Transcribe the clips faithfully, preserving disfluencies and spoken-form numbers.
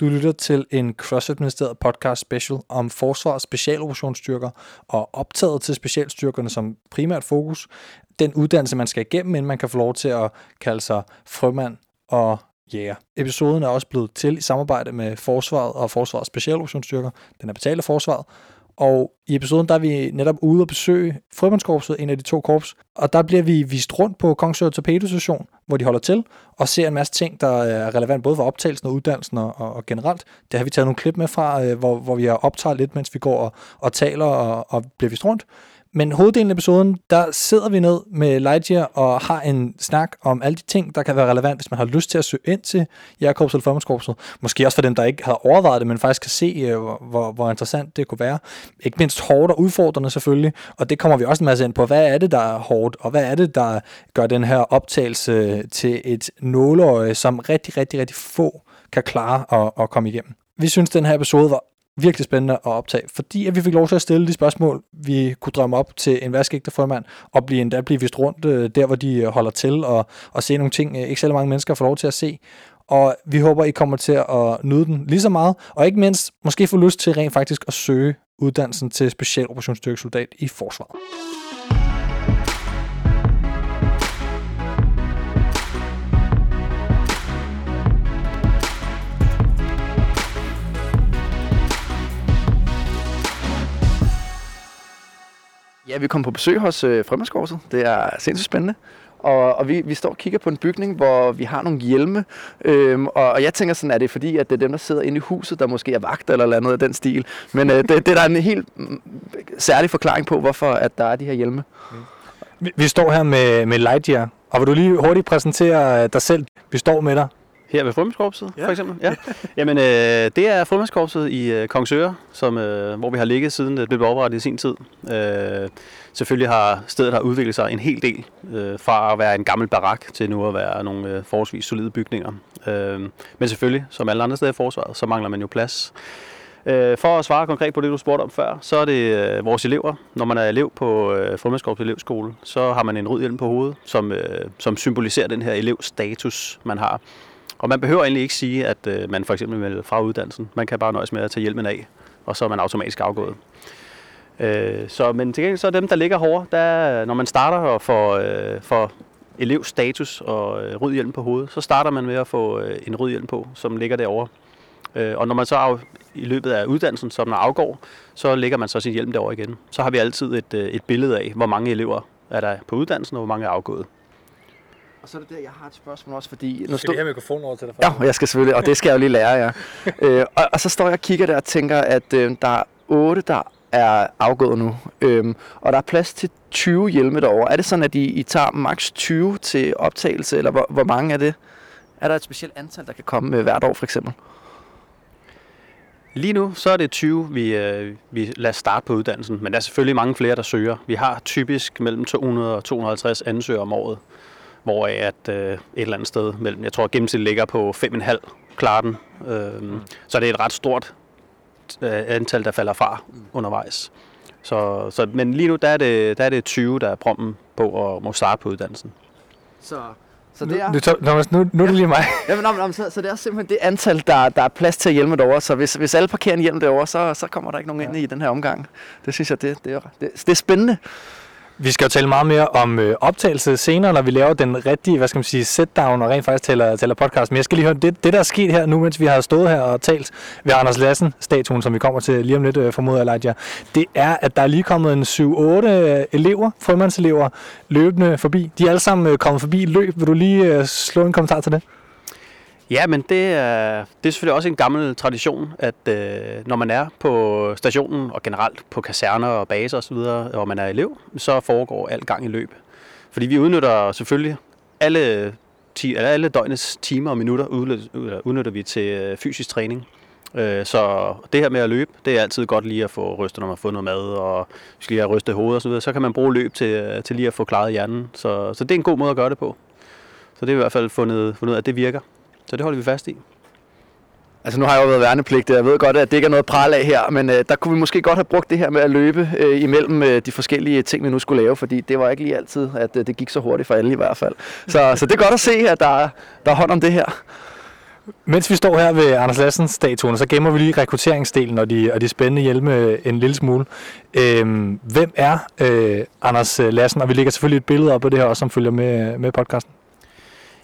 Du lytter til en CrossFit-ministeriet podcast special om forsvarets specialoperationsstyrker og optaget til specialstyrkerne som primært fokus. Den uddannelse, man skal igennem, inden man kan få lov til at kalde sig frømand og jæger. Episoden er også blevet til i samarbejde med Forsvaret og Forsvarets specialoperationsstyrker. Den er betalt af Forsvaret. Og i episoden, der er vi netop ude at besøge Frømandskorpset, en af de to korps. Og der bliver vi vist rundt på Kongsøre Torpedostation, hvor de holder til, og ser en masse ting, der er relevant både for optagelsen og uddannelsen og, og generelt. Det har vi taget nogle klip med fra, hvor, hvor vi har optaget lidt, mens vi går og, og taler og, og bliver vist rundt. Men hoveddelen af episoden, der sidder vi ned med Lightyear og har en snak om alle de ting, der kan være relevant, hvis man har lyst til at søge ind til Jægerkorpset eller Frømandskorpset. Måske også for dem, der ikke har overvejet det, men faktisk kan se, hvor, hvor interessant det kunne være. Ikke mindst hårdt og udfordrende selvfølgelig, og det kommer vi også en masse ind på. Hvad er det, der er hårdt, og hvad er det, der gør den her optagelse til et nåleøje, som rigtig, rigtig, rigtig få kan klare at, at komme igennem. Vi synes, den her episode var virkelig spændende at optage, fordi at vi fik lov til at stille de spørgsmål, vi kunne drømme op til en vaskeægte frømand, og blive endda blive vist rundt der, hvor de holder til, og, og se nogle ting, ikke så mange mennesker får lov til at se. Og vi håber, I kommer til at nyde den lige så meget, og ikke mindst måske få lyst til rent faktisk at søge uddannelsen til specialoperationsstyrkesoldat i Forsvaret. Ja, vi kom på besøg hos øh, Frømandskorpset. Det er sindssygt spændende. Og, og vi, vi står og kigger på en bygning, hvor vi har nogle hjelme. Øhm, og, og jeg tænker sådan, er det fordi, at det er dem, der sidder inde i huset, der måske er vagt eller, eller noget af den stil. Men øh, det, det er der en helt særlig forklaring på, hvorfor at der er de her hjelme. Okay. Vi, vi står her med, med Lightyear. Og vil du lige hurtigt præsentere dig selv? Vi står med dig. Her ved Frømandskorpset, ja. For eksempel? Ja. Jamen, øh, det er Frømandskorpset i øh, Kongsøre, som, øh, hvor vi har ligget siden det blev oprettet i sin tid. Øh, selvfølgelig har stedet har udviklet sig en hel del, øh, fra at være en gammel barak til nu at være nogle øh, forholdsvis solide bygninger. Øh, men selvfølgelig, som alle andre steder i forsvaret, så mangler man jo plads. Øh, for at svare konkret på det, du spurgte om før, så er det øh, vores elever. Når man er elev på øh, Frømandskorpset elevskole, så har man en rød hjelm på hovedet, som, øh, som symboliserer den her elevstatus, man har. Og man behøver egentlig ikke sige, at øh, man for eksempel melder fra uddannelsen. Man kan bare nøjes med at tage hjelmen af, og så er man automatisk afgået. Øh, så, men til gengæld så er dem, der ligger hårdere, der, når man starter og får, øh, får elevstatus og øh, rød hjelm på hovedet, så starter man med at få øh, en rød hjelm på, som ligger derovre. Øh, og når man så af, i løbet af uddannelsen, som man afgår, så lægger man så sin hjelm derovre igen. Så har vi altid et, øh, et billede af, hvor mange elever er der på uddannelsen, og hvor mange er afgået. Og så er det der, jeg har et spørgsmål også, fordi... Nu skal vi have mikrofonen over til dig? Ja, jeg skal selvfølgelig, og det skal jeg jo lige lære jer. øh, og, og så står jeg og kigger der og tænker, at øh, der er otte, der er afgået nu. Øh, og der er plads til tyve hjelme derovre. Er det sådan, at I, I tager maks tyve til optagelse, eller hvor, hvor mange er det? Er der et specielt antal, der kan komme øh, hvert år, for eksempel? Lige nu, så er det tyve, vi, øh, vi lader starte på uddannelsen. Men der er selvfølgelig mange flere, der søger. Vi har typisk mellem to hundrede og to hundrede og halvtreds ansøgere om året. Hvoraf at øh, et eller andet sted mellem, jeg tror gennemsnittet ligger på fem komma fem klarer den. Øh, mm. Så det er et ret stort øh, antal, der falder fra mm. undervejs. Så, så, men lige nu, der er, det, der er det tyve, der er prompen på og må starte på uddannelsen. Så, så det er... Nu, nu, nu, nu er det lige mig. Jamen, jamen, jamen, så, så det er simpelthen det antal, der, der er plads til at hjelme derovre. Så hvis, hvis alle parkerer en hjelm derovre, så, så kommer der ikke nogen ja. ind i den her omgang. Det synes jeg, det, det, er, det, det er spændende. Vi skal jo tale meget mere om øh, optagelse senere, når vi laver den rigtige, hvad skal man sige, sit-down og rent faktisk tæller, tæller podcast. Men jeg skal lige høre, det, det der er sket her nu, mens vi har stået her og talt ved Anders Lassen-statuen, som vi kommer til lige om lidt, øh, formoder jeg, Lightyear, det er, at der er lige kommet en syv otte elever, frømandselever, løbende forbi. De er alle sammen øh, kommet forbi løb. Vil du lige øh, slå en kommentar til det? Ja, men det er, det er selvfølgelig også en gammel tradition, at øh, når man er på stationen og generelt på kaserner og baser osv., og man er elev, så foregår alt gang i løb. Fordi vi udnytter selvfølgelig alle, alle døgnets timer og minutter, udnytter vi til fysisk træning. Øh, så det her med at løbe, det er altid godt lige at få rystet, når man har fået noget mad, og skal lige have rystet hovedet osv., så kan man bruge løb til, til lige at få klaret hjernen. Så, så det er en god måde at gøre det på. Så det er i hvert fald fundet, fundet ud af, at det virker. Så det holder vi fast i. Altså nu har jeg jo været værnepligtig, jeg ved godt, at det ikke er noget pral af her, men øh, der kunne vi måske godt have brugt det her med at løbe øh, imellem øh, de forskellige ting, vi nu skulle lave, fordi det var ikke lige altid, at øh, det gik så hurtigt for alle i hvert fald. Så, så det er godt at se, at der, der er hånd om det her. Mens vi står her ved Anders Lassens statuen, så gemmer vi lige rekrutteringsdelen og de, og de spændende hjelme en lille smule. Øhm, hvem er øh, Anders Lassen? Og vi lægger selvfølgelig et billede op af det her også, som følger med, med podcasten.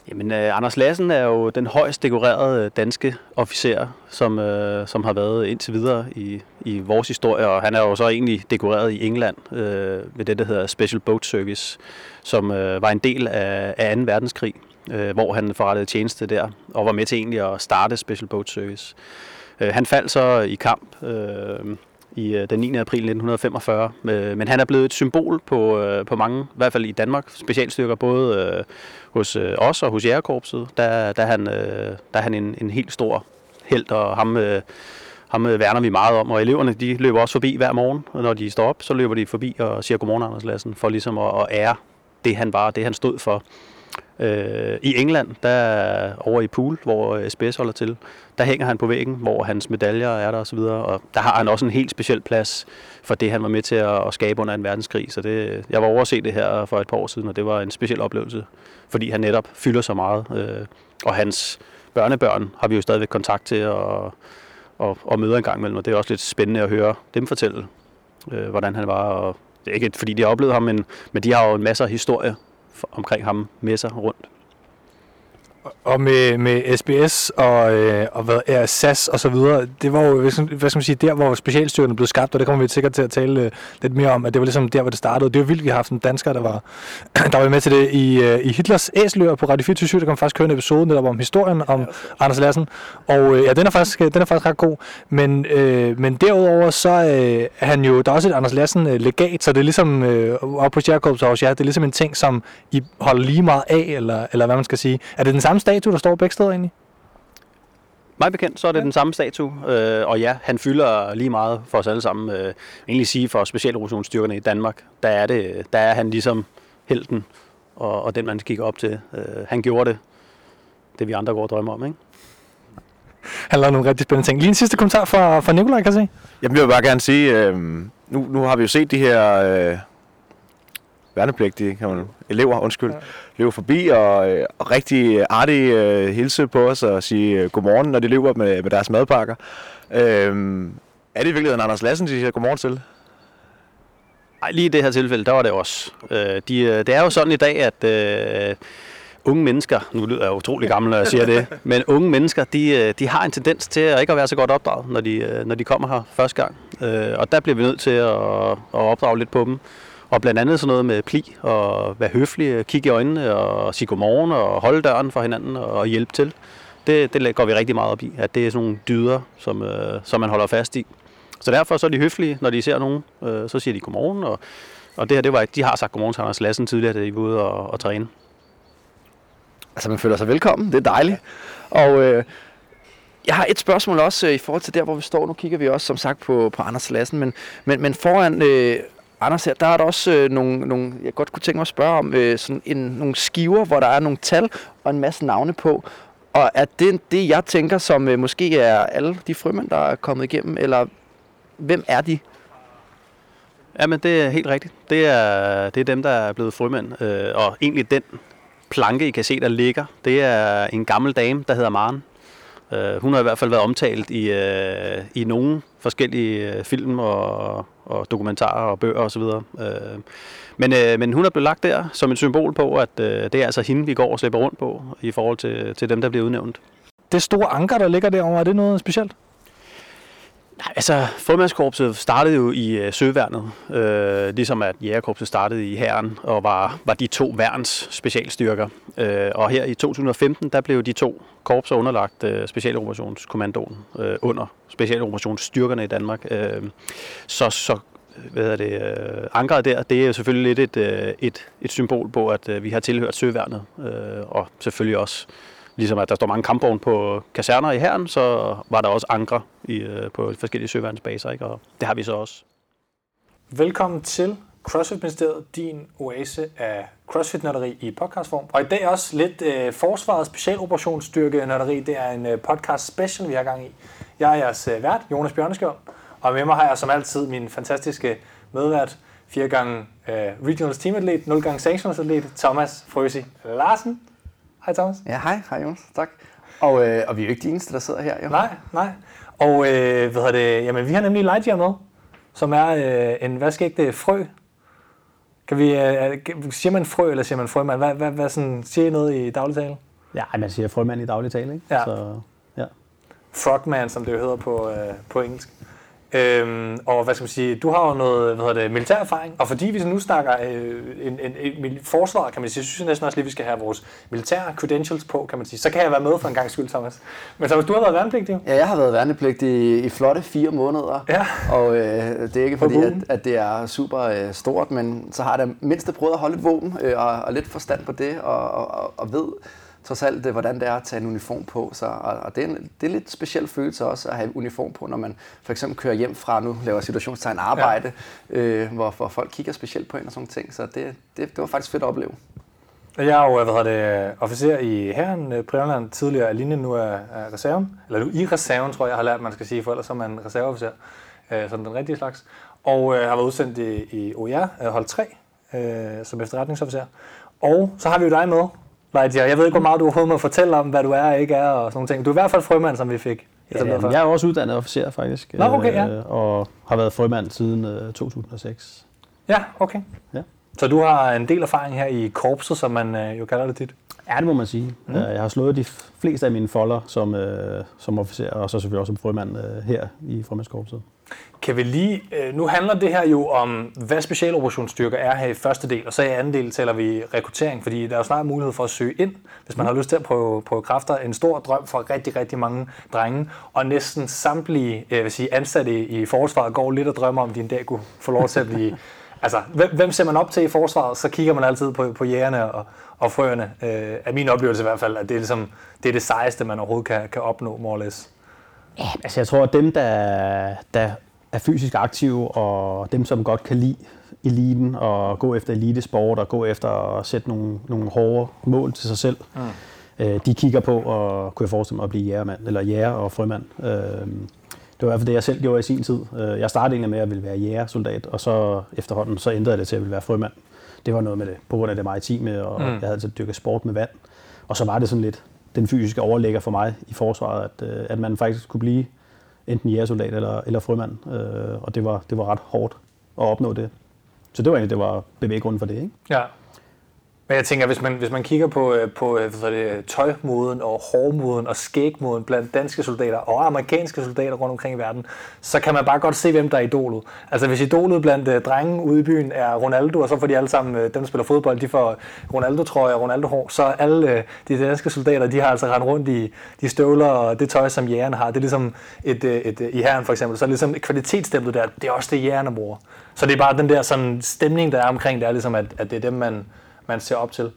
Jamen, øh, Anders Lassen er jo den højst dekorerede danske officer, som, øh, som har været indtil videre i, i vores historie, og han er jo så egentlig dekoreret i England øh, ved det, der hedder Special Boat Service, som øh, var en del af, af anden verdenskrig, øh, hvor han forrettede tjeneste der, og var med til egentlig at starte Special Boat Service. Øh, han faldt så i kamp øh, i den niende april nitten femogfyrre, øh, men han er blevet et symbol på, øh, på mange, i hvert fald i Danmark, specialstyrker, både øh, hos øh, os og hos Jægerkorpset, der, der er han, øh, der er han en, en helt stor helt, og ham, øh, ham øh, værner vi meget om. Og eleverne, de løber også forbi hver morgen, og når de står op, så løber de forbi og siger godmorgen Anders Lassen, for ligesom at, at ære det, han var, det han stod for. Øh, I England, der over i Pool, hvor S B S holder til, der hænger han på væggen, hvor hans medaljer er der osv., og der har han også en helt speciel plads for det, han var med til at, at skabe under anden verdenskrig. Så det, jeg var over at se det her for et par år siden, og det var en speciel oplevelse, fordi han netop fylder så meget, øh, og hans børnebørn har vi jo stadigvæk kontakt til og, og, og møder en gang imellem, og det er også lidt spændende at høre dem fortælle, øh, hvordan han var, og det er ikke fordi de har oplevet ham, men, men de har jo en masse historie omkring ham med sig rundt. Og med, med S B S og, øh, og hvad, ja, S A S og så videre, det var jo, hvad skal man sige, der hvor specialstyrkerne blev skabt, og det kommer vi sikkert til at tale øh, lidt mere om, at det var ligesom der, hvor det startede. Det var vildt, vi har haft en dansker, der var, der var med til det i, øh, i Hitlers Æseløer på Radio fireogtyve syv, der kom faktisk kørende episoden netop om historien om ja, Anders Lassen, og øh, ja, den er, faktisk, den er faktisk ret god, men, øh, men derudover så øh, er han jo, der er også et Anders Lassen øh, legat, så det er ligesom, øh, op på Jægerkorpset og hos jer, det er ligesom en ting, som I holder lige meget af, eller, eller hvad man skal sige. Er det den samme statue, der står begge steder egentlig? Mig bekendt, så er det ja. Den samme statue, øh, og ja, han fylder lige meget for os alle sammen. Øh, egentlig sige for specialoperationsstyrkerne i Danmark, der er, det, der er han ligesom helten, og, og den man kigger op til. Øh, han gjorde det, det vi andre går og drømmer om, ikke? Han lavede nogle rigtig spændende ting. Lige en sidste kommentar fra, fra Nicolaj, kan jeg se? Jamen, jeg vil bare gerne sige, øh, nu, nu har vi jo set de her... Øh værnepligtige, kan man, elever, undskyld, ja. Løber forbi og, øh, og rigtig artig øh, hilse på os og sige øh, godmorgen, når de løber med, med deres madpakker. Øh, er det i virkeligheden Anders Lassen, de siger godmorgen til? Nej, lige i det her tilfælde, der var det også. Øh, de, øh, det er jo sådan i dag, at øh, unge mennesker, nu lyder jeg utrolig gammel, når jeg siger det, men unge mennesker, de, de har en tendens til at ikke at være så godt opdraget, når de, når de kommer her første gang. Øh, og der bliver vi nødt til at, at opdrage lidt på dem. Og blandt andet sådan noget med pli og være høflig, kigge i øjnene og sige godmorgen og holde døren for hinanden og hjælpe til. Det, det går vi rigtig meget op i, at det er sådan nogle dyder, som, øh, som man holder fast i. Så derfor så er de høflige, når de ser nogen, øh, så siger de godmorgen. Og, og det her, det var, de har sagt godmorgen til Anders Lassen tidligere, da de var ude og, og træne. Altså man føler sig velkommen, det er dejligt. Og øh, jeg har et spørgsmål også øh, i forhold til der, hvor vi står. Nu kigger vi også som sagt på, på Anders Lassen, men, men, men foran... Øh, Anders her, der er der også øh, nogle, nogle, jeg godt kunne tænke mig at spørge om, øh, sådan en, nogle skiver, hvor der er nogle tal og en masse navne på. Og er det det, jeg tænker, som øh, måske er alle de frømænd, der er kommet igennem, eller hvem er de? Jamen, det er helt rigtigt. Det er, det er dem, der er blevet frømænd. Øh, og egentlig den planke, I kan se, der ligger, det er en gammel dame, der hedder Maren. Øh, hun har i hvert fald været omtalt i, øh, i nogle forskellige øh, film og... og dokumentarer og bøger osv. Men, men hun er blevet lagt der som et symbol på, at det er altså hende, vi går og slipper rundt på i forhold til, til dem, der bliver udnævnt. Det store anker, der ligger derovre, er det noget specielt? Nej, altså Frømandskorpset startede jo i Søværnet, øh, ligesom at Jægerkorpset startede i Hæren og var, var de to værns specialstyrker. Øh, og her i to tusind og femten, der blev de to korpser underlagt øh, Specialoperationskommandoen øh, under Specialoperationsstyrkerne i Danmark. Øh, så så hvad er det, øh, ankeret der, det er jo selvfølgelig lidt et, et, et symbol på, at øh, vi har tilhørt Søværnet, øh, og selvfølgelig også ligesom at der står mange kampvogne på kaserner i Hæren, så var der også ankre i, på forskellige søværnsbaser, ikke? Og det har vi så også. Velkommen til CrossFit-ministeriet, din oase af CrossFit-nørderi i podcastform. Og i dag også lidt øh, Forsvarets Specialoperationsstyrke-nørderi. Det er en øh, podcast-special, vi har gang i. Jeg er jeres øh, vært, Jonas Bjørneskjold, og med mig har jeg som altid min fantastiske medvært, fire gange øh, Regionals teamatlet, nul gange Sanctionals atlet, Thomas Frøsig Larsen. Hej Thomas. Ja, hej. Hej Jonas. Tak. Og, øh, og vi er jo ikke de eneste, der sidder her. Jo. Nej, nej. Og øh, hvad det? Jamen, vi har nemlig Lightyear med, som er øh, en vaskeægte frø. Kan vi, øh, siger man frø, eller siger man frømand? Hvad, hvad, hvad sådan, siger I noget i dagligtale? Ja, man siger frømand i dagligtale, ikke? Ja. Så, ja. Frogman, som det jo hedder på, øh, på engelsk. Øhm, og hvad skal man sige, du har jo noget hvad hedder det, militær erfaring, og fordi vi så nu snakker øh, en, en, en forsvar, kan man sige, synes jeg næsten også lige, vi skal have vores militære credentials på, kan man sige. Så kan jeg være med for en gang skyld, Thomas. Men Thomas, du har været værnepligtig. Ja, jeg har været værnepligtig i, i flotte fire måneder, ja. og øh, det er ikke fordi, at, at det er super øh, stort, men så har jeg da mindst prøvet at holde et våben øh, og, og lidt forstand på det, og, og, og ved trods alt, hvordan det er at tage en uniform på. Så, og det er en det er lidt speciel følelse også at have uniform på, når man for eksempel kører hjem fra, nu laver situationstegn arbejde, ja. øh, hvor, hvor folk kigger specielt på en og sådan ting. Så det, det, det var faktisk fedt at opleve. Jeg er jo, hvad hedder det, officer i Hæren, Grønland, tidligere af linjen, nu er reserven. Eller nu i reserven, tror jeg, jeg har lært, man skal sige, for ellers er man reserveofficer. Øh, sådan den rigtige slags. Og øh, har været udsendt i, i O I R, hold tre, øh, som efterretningsofficer. Og så har vi jo dig med. Jeg ved ikke, hvor meget du overhovedet må fortælle om, hvad du er og ikke er og sådan nogle ting. Du er i hvert fald frømand, som vi fik. Ja, ja, jeg er også uddannet officer, faktisk. Nå, okay, ja. Og har været frømand siden to tusind og seks. Ja, okay. Ja. Så du har en del erfaring her i korpset, som man jo kalder det dit? Ja, det må man sige. Mm. Jeg har slået de fleste af mine folder som, som officer, og så selvfølgelig også som frømand her i Frømandskorpset. Kan vi lige, nu handler det her jo om, hvad specialoperationsstyrker er her i første del, og så i anden del taler vi rekruttering, fordi der er jo snart mulighed for at søge ind, hvis man har lyst til at prøve, prøve kræfter. En stor drøm for rigtig, rigtig mange drenge, og næsten samtlige jeg vil sige, ansatte i forsvaret går lidt og drømmer om, de en dag kunne få lov til at blive... Altså, hvem ser man op til i forsvaret, så kigger man altid på, på jægerne og, og frøerne. Øh, af min oplevelse i hvert fald, at det er, ligesom, det er det sejeste, man overhovedet kan, kan opnå, more or less. Ja, altså jeg tror, at dem, der, der er fysisk aktive, og dem, som godt kan lide eliten, og gå efter elitesport, og gå efter at sætte nogle, nogle hårde mål til sig selv, mm. øh, de kigger på, og kunne jeg forestille mig at blive jægermand, eller jæger og frømand. Øh, Det var i hvert fald det, jeg selv gjorde i sin tid. Jeg startede egentlig med, at jeg ville være jægersoldat, og så efterhånden så ændrede jeg det til, at jeg ville være frømand. Det var noget med det, på grund af det maritime, og mm. jeg havde altid dykket sport med vand. Og så var det sådan lidt den fysiske overlægger for mig i forsvaret, at, at man faktisk kunne blive enten jægersoldat eller, eller frømand. Og det var, det var ret hårdt at opnå det. Så det var egentlig det var bevæggrunden for det, ikke? Ja. Men jeg tænker, hvis man, hvis man kigger på, på det, tøjmoden og hårmoden og skægmoden blandt danske soldater og amerikanske soldater rundt omkring i verden, så kan man bare godt se, hvem der er idolet. Altså hvis idolet blandt drenge ude i byen er Ronaldo, og så får de alle sammen, dem der spiller fodbold, de får Ronaldo-trøje og Ronaldo-hår, så alle de danske soldater, de har altså rendt rundt i de støvler og det tøj, som jægerne har. Det er ligesom et, et, et, i Hæren for eksempel, så er det ligesom et kvalitetsstemplet der, det er også det, jægerne bruger. Så det er bare den der sådan, stemning, der er omkring, det er ligesom, at, at det er dem, man... man ser op til.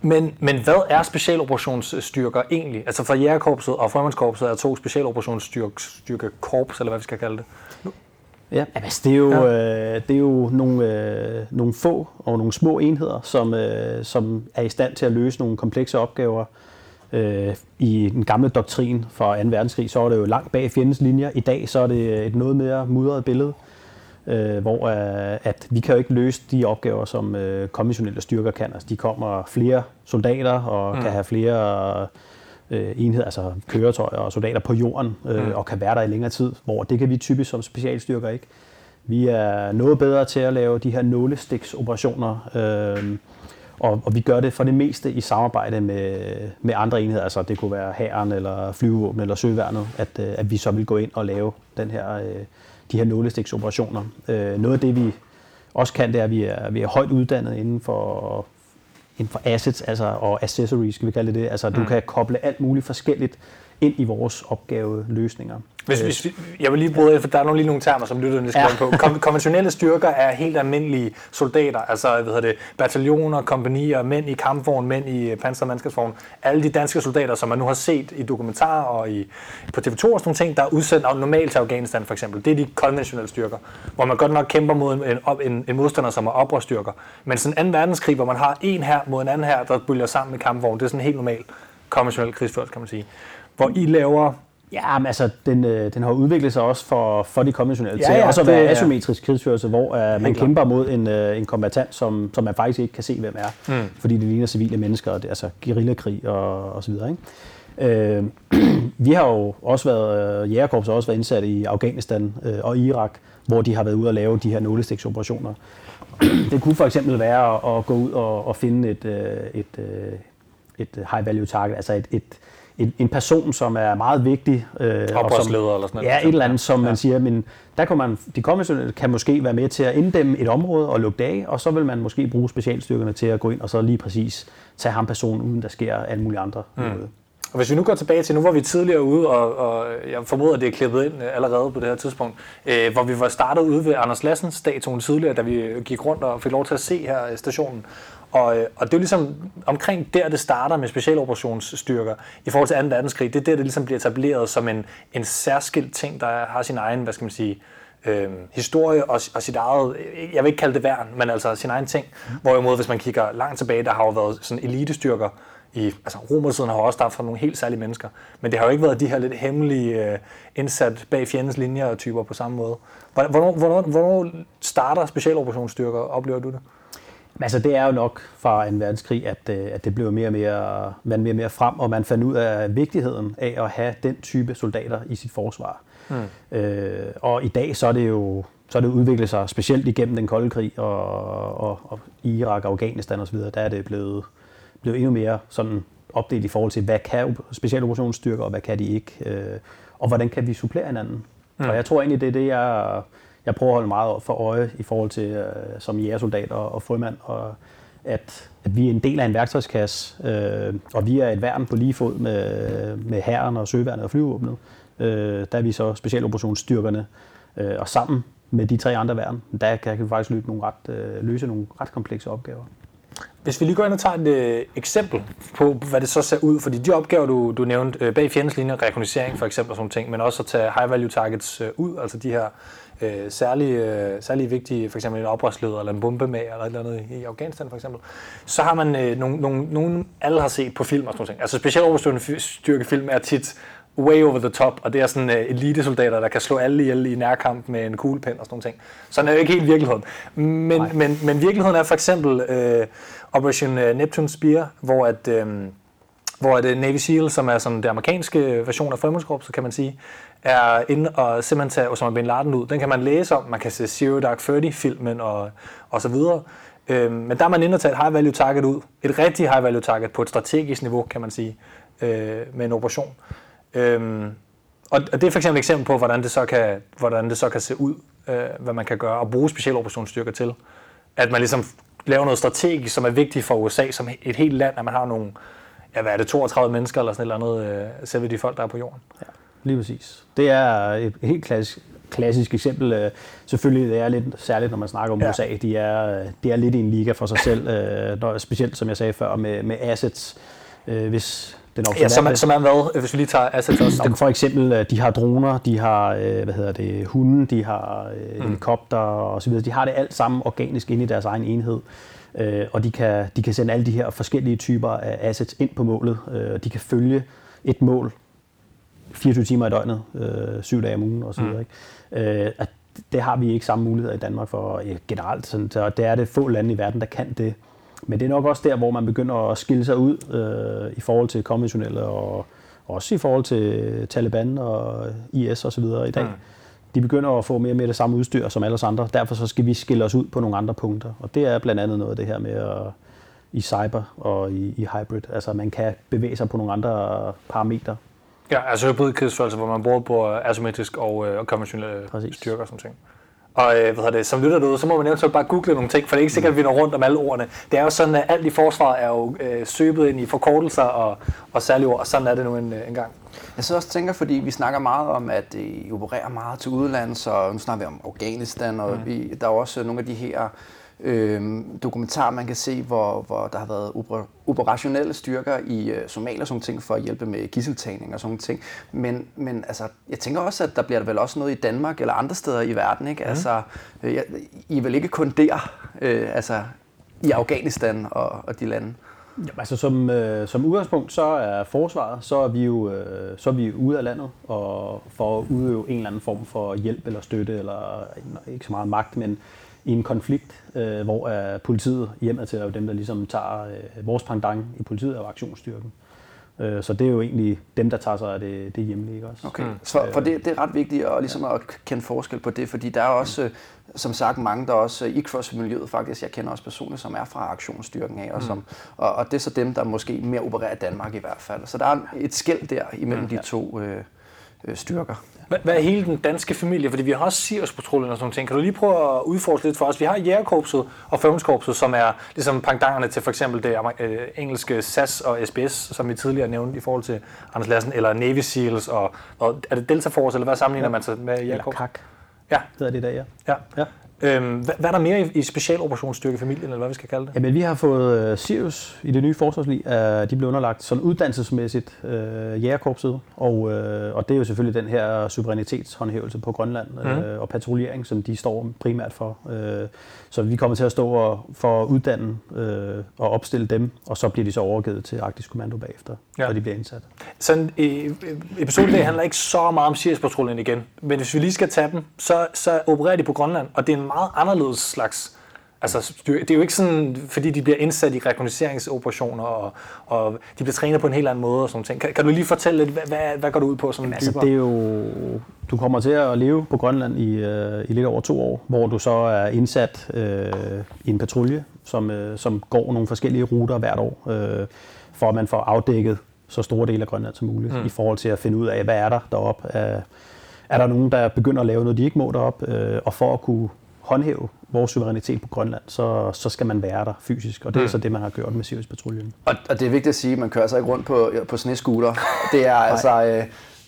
Men, men hvad er specialoperationsstyrker egentlig? Altså for Jægerkorpset og Frømandskorpset er to specialoperationsstyrker korps, eller hvad vi skal kalde det. Ja, altså det er jo, ja. øh, det er jo nogle, øh, nogle få og nogle små enheder, som, øh, som er i stand til at løse nogle komplekse opgaver. Øh, I den gamle doktrin fra anden verdenskrig, så er det jo langt bag fjendens linjer. I dag så er det et noget mere mudret billede. Øh, hvor øh, at vi kan jo ikke løse de opgaver, som øh, konventionelle styrker kan. Altså, de kommer flere soldater og mm. kan have flere øh, enheder, altså køretøjer og soldater på jorden, øh, mm. og kan være der i længere tid, hvor det kan vi typisk som specialstyrker ikke. Vi er noget bedre til at lave de her nålestiksoperationer, øh, og, og vi gør det for det meste i samarbejde med, med andre enheder, altså det kunne være Hæren eller flyvevåbnet eller Søværnet, at, øh, at vi så vil gå ind og lave den her... Øh, de her nålestiksoperationer. Øh, noget af det, vi også kan, det er, at vi er, vi er højt uddannet inden for, inden for assets altså, og accessories, skal vi kalde det. Altså, mm. Du kan koble alt muligt forskelligt ind i vores opgaveløsninger. Hvis, øh, hvis vi, jeg vil lige bryde, for der er nogle, lige nogle termer, som lytterne skal ja. på. Kom, konventionelle styrker er helt almindelige soldater, altså hvad hedder det, bataljoner, kompagnier, mænd i kampvogn, mænd i panseret mandskabsvogn. Alle de danske soldater, som man nu har set i dokumentarer og i, på T V to og sådan nogle ting, der er udsendt normalt til Afghanistan for eksempel. Det er de konventionelle styrker, hvor man godt nok kæmper mod en, en, en modstander, som er oprørsstyrker. Men sådan en anden verdenskrig, hvor man har en hær mod en anden hær, der bølger sammen i kampvogn, det er sådan helt normal konventionel krigsførelse, kan man sige. Hvor I laver... Ja, men altså, den, øh, den har udviklet sig også for, for de konventionelle ja, ja, til også at være asymmetrisk krigsførelse, hvor øh, man kæmper mod en, øh, en kombatant, som, som man faktisk ikke kan se, hvem er. Mm. Fordi det ligner civile mennesker, og det, altså guerillakrig og, og så videre. Ikke? Øh, vi har jo også været, Jægerkorpset har også været indsat i Afghanistan øh, og Irak, hvor de har været ude at lave de her nålestiksoperationer. Det kunne for eksempel være at gå ud og, og finde et, et, et, et high value target, altså et, et, et, en person, som er meget vigtig. Øh, Oprørsleder eller sådan noget. Ja, et eller andet, som ja. man siger, men der kan man, de konventionelle kan måske være med til at inddæmme et område og lukke det af, og så vil man måske bruge specialstyrkerne til at gå ind og så lige præcis tage ham personen, uden der sker alle mulige andre mm. noget. Og hvis vi nu går tilbage til, nu var vi tidligere ude, og, og jeg formoder, at det er klippet ind allerede på det her tidspunkt, øh, hvor vi var startet ude ved Anders Lassens statuen tidligere, da vi gik rundt og fik lov til at se her stationen. Og, og det er jo ligesom omkring der, det starter med specialoperationsstyrker i forhold til anden verdenskrig. Det er der, det ligesom bliver etableret som en, en særskilt ting, der har sin egen, hvad skal man sige, øh, historie og, og sit eget, jeg vil ikke kalde det værn, men altså sin egen ting. Hvorimod, hvis man kigger langt tilbage, der har jo været sådan elitestyrker, I, altså romersiden har også startet for nogle helt særlige mennesker, men det har jo ikke været de her lidt hemmelige uh, indsat bag fjendens linjer og typer på samme måde. Hvornår, hvornår, hvornår starter specialoperationsstyrker, oplever du det? Altså det er jo nok fra en verdenskrig, at, at det blev mere og mere, man mere og mere frem, og man fandt ud af vigtigheden af at have den type soldater i sit forsvar. Mm. Øh, og i dag så er det jo så er det udviklet sig specielt igennem den kolde krig og, og, og Irak, Afghanistan og så videre, der er det blevet blev endnu mere sådan opdelt i forhold til, hvad kan specialoperationsstyrker, og hvad kan de ikke, øh, og hvordan kan vi supplere hinanden. Mm. Og jeg tror egentlig, det er det, jeg, jeg prøver at holde meget for øje i forhold til, øh, som jægersoldat og, og frømand, og at, at vi er en del af en værktøjskasse, øh, og vi er et værn på lige fod med, med Hæren og Søværnet og flyvåbnet. Øh, der er vi så specialoperationsstyrkerne, øh, og sammen med de tre andre værn, der kan vi faktisk løbe nogle ret, øh, løse nogle ret komplekse opgaver. Hvis vi lige går ind og tager et øh, eksempel på, hvad det så ser ud, fordi de opgaver, du, du nævnte, øh, bag fjendens linjer, rekognoscering for eksempel og sådan ting, men også at tage high-value targets øh, ud, altså de her øh, særlige, øh, særlige vigtige, for eksempel en oprørsleder eller en bombemager eller et eller andet i Afghanistan for eksempel, så har man øh, nogle, nogle, nogle, alle har set på film og sådan ting. Altså specialoperationsstyrkefilm er tit way over the top, og det er sådan uh, elitesoldater, der kan slå alle ihjel i nærkamp med en kuglepen og sådan nogle ting. Sådan er jo ikke helt virkeligheden. Men, men, men virkeligheden er for eksempel uh, Operation Neptune Spear, hvor at um, hvor at Navy SEAL, som er sådan det amerikanske version af Frømandskorpset, kan man sige, er inde og simpelthen tage Osama Bin Laden ud. Den kan man læse om, man kan se Zero Dark Thirty-filmen og, og så videre. Um, men der er man inde og tage et high value target ud. Et rigtig high value target på et strategisk niveau, kan man sige, uh, med en operation. Øhm, og det er for eksempel et eksempel på, hvordan det så kan, hvordan det så kan se ud, øh, hvad man kan gøre og bruge specialoperationsstyrker til. At man ligesom laver noget strategisk, som er vigtigt for U S A som et helt land, at man har nogle, ja, hvad er det, toogtredive mennesker eller sådan et eller andet, øh, selv de folk, der er på jorden. Ja, lige præcis. Det er et helt klassisk, klassisk eksempel. Øh, selvfølgelig det er lidt særligt, når man snakker om ja. U S A. De er, de er lidt i en liga for sig selv, øh, når, specielt som jeg sagde før, med, med assets. Øh, hvis Ja, som er, som er hvad, hvis vi lige tager assets også? Om for eksempel, de har droner, de har hvad hedder det, hunde, de har mm. helikopter og så videre. De har det alt sammen organisk inde i deres egen enhed, og de kan, de kan sende alle de her forskellige typer af assets ind på målet. De kan følge et mål fireogtyve timer i døgnet, syv dage om ugen og så videre. Mm. Det har vi ikke samme muligheder i Danmark for generelt, så det er det få lande i verden, der kan det. Men det er nok også der, hvor man begynder at skille sig ud øh, i forhold til konventionelle, og også i forhold til Taliban og I S osv. i dag. Mm. De begynder at få mere med det samme udstyr som alle os andre. Derfor så skal vi skille os ud på nogle andre punkter. Og det er blandt andet noget af det her med at, i cyber og i, i hybrid. Altså man kan bevæge sig på nogle andre parametre. Ja, altså hybridkrigsførelse, hvor man bruger på asymmetrisk og, øh, og konventionelle Præcis. Styrker og sådan ting. Og hvad det, som lytter derude, så må man eventuelt bare google nogle ting, for det er ikke sikkert, at vi når rundt om alle ordene. Det er jo sådan, at alt i forsvaret er jo øh, søbet ind i forkortelser og, og særlige ord, og sådan er det nu en, en gang. Jeg så også tænker, fordi vi snakker meget om, at I opererer meget til udlandet, så nu snakker vi om Afghanistan, og mm. vi, der er også nogle af de her øh, dokumentarer, man kan se, hvor, hvor der har været operationelle styrker i øh, Somalia og sådan ting, for at hjælpe med gidseltagning og sådan ting. Men, men altså, jeg tænker også, at der bliver vel også noget i Danmark eller andre steder i verden, ikke? Mm. Altså, øh, I er vel ikke kun der, øh, altså i Afghanistan og, og de lande? Jamen, altså som, øh, som udgangspunkt, så er forsvaret, så er vi jo øh, så er vi ude af landet og for at udøve en eller anden form for hjælp eller støtte, eller ikke så meget magt, men i en konflikt, øh, hvor øh, politiet hjemmet til er jo dem, der ligesom tager øh, vores pendant i politiet, og aktionsstyrken. Så det er jo egentlig dem, der tager sig af det, det hjemlige, ikke også? Okay, så for det, det er ret vigtigt at, ligesom at kende forskel på det, fordi der er også, som sagt, mange, der også i crossmiljøet faktisk, jeg kender også personer, som er fra aktionsstyrken af, og, som, og, og det er så dem, der måske mere opererer i Danmark i hvert fald. Så der er et skel der imellem de to øh, styrker. Hvad er hele den danske familie? Fordi vi har også Siriuspatruljen og sådan nogle ting. Kan du lige prøve at udforske lidt for os? Vi har Jægerkorpset og Frømandskorpset, som er ligesom pendanterne til for eksempel det engelske S A S og S B S, som vi tidligere nævnte i forhold til Anders Lassen, eller Navy SEALs, og, og er det Delta Force, eller hvad sammenligner ja. man sig med Jægerkorpset? Eller K A K, ja. hedder det i dag, ja. ja. ja. Øhm, hvad, hvad er der mere i, i specialoperationsstyrkefamilien, eller hvad vi skal kalde det? Jamen, vi har fået uh, Sirius i det nye forsvarslig, uh, de blev underlagt sådan uddannelsesmæssigt uh, Jægerkorpset, og, uh, og det er jo selvfølgelig den her suverænitetshåndhævelse på Grønland uh, mm. og patruljering, som de står primært for. Uh, så vi kommer til at stå og, for at uddanne uh, og opstille dem, og så bliver de så overgivet til Arktisk Kommando bagefter, ja. og de bliver indsat. Så episoden der handler ikke så meget om Siriuspatruljen igen, men hvis vi lige skal tage dem, så, så opererer de på Grønland, og det er en meget anderledes slags. Altså, det er jo ikke sådan, fordi de bliver indsat i rekognosceringsoperationer, og, og de bliver trænet på en helt anden måde og sådan ting. Kan, kan du lige fortælle lidt, hvad, hvad, hvad går du ud på som altså, dybere? Det er jo, du kommer til at leve på Grønland i, øh, i lidt over to år, hvor du så er indsat øh, i en patrulje, som, øh, som går nogle forskellige ruter hvert år, øh, for at man får afdækket så store dele af Grønland som muligt, mm. i forhold til at finde ud af, hvad er der deroppe. Øh, er der nogen, der begynder at lave noget, de ikke må deroppe, øh, og for at kunne håndhæve vores suverænitet på Grønland, så, så skal man være der fysisk, og det er så det, man har gjort med Siriuspatruljen. Og, og det er vigtigt at sige, at man kører sig ikke rundt på, på snescooter. Det er altså... Øh,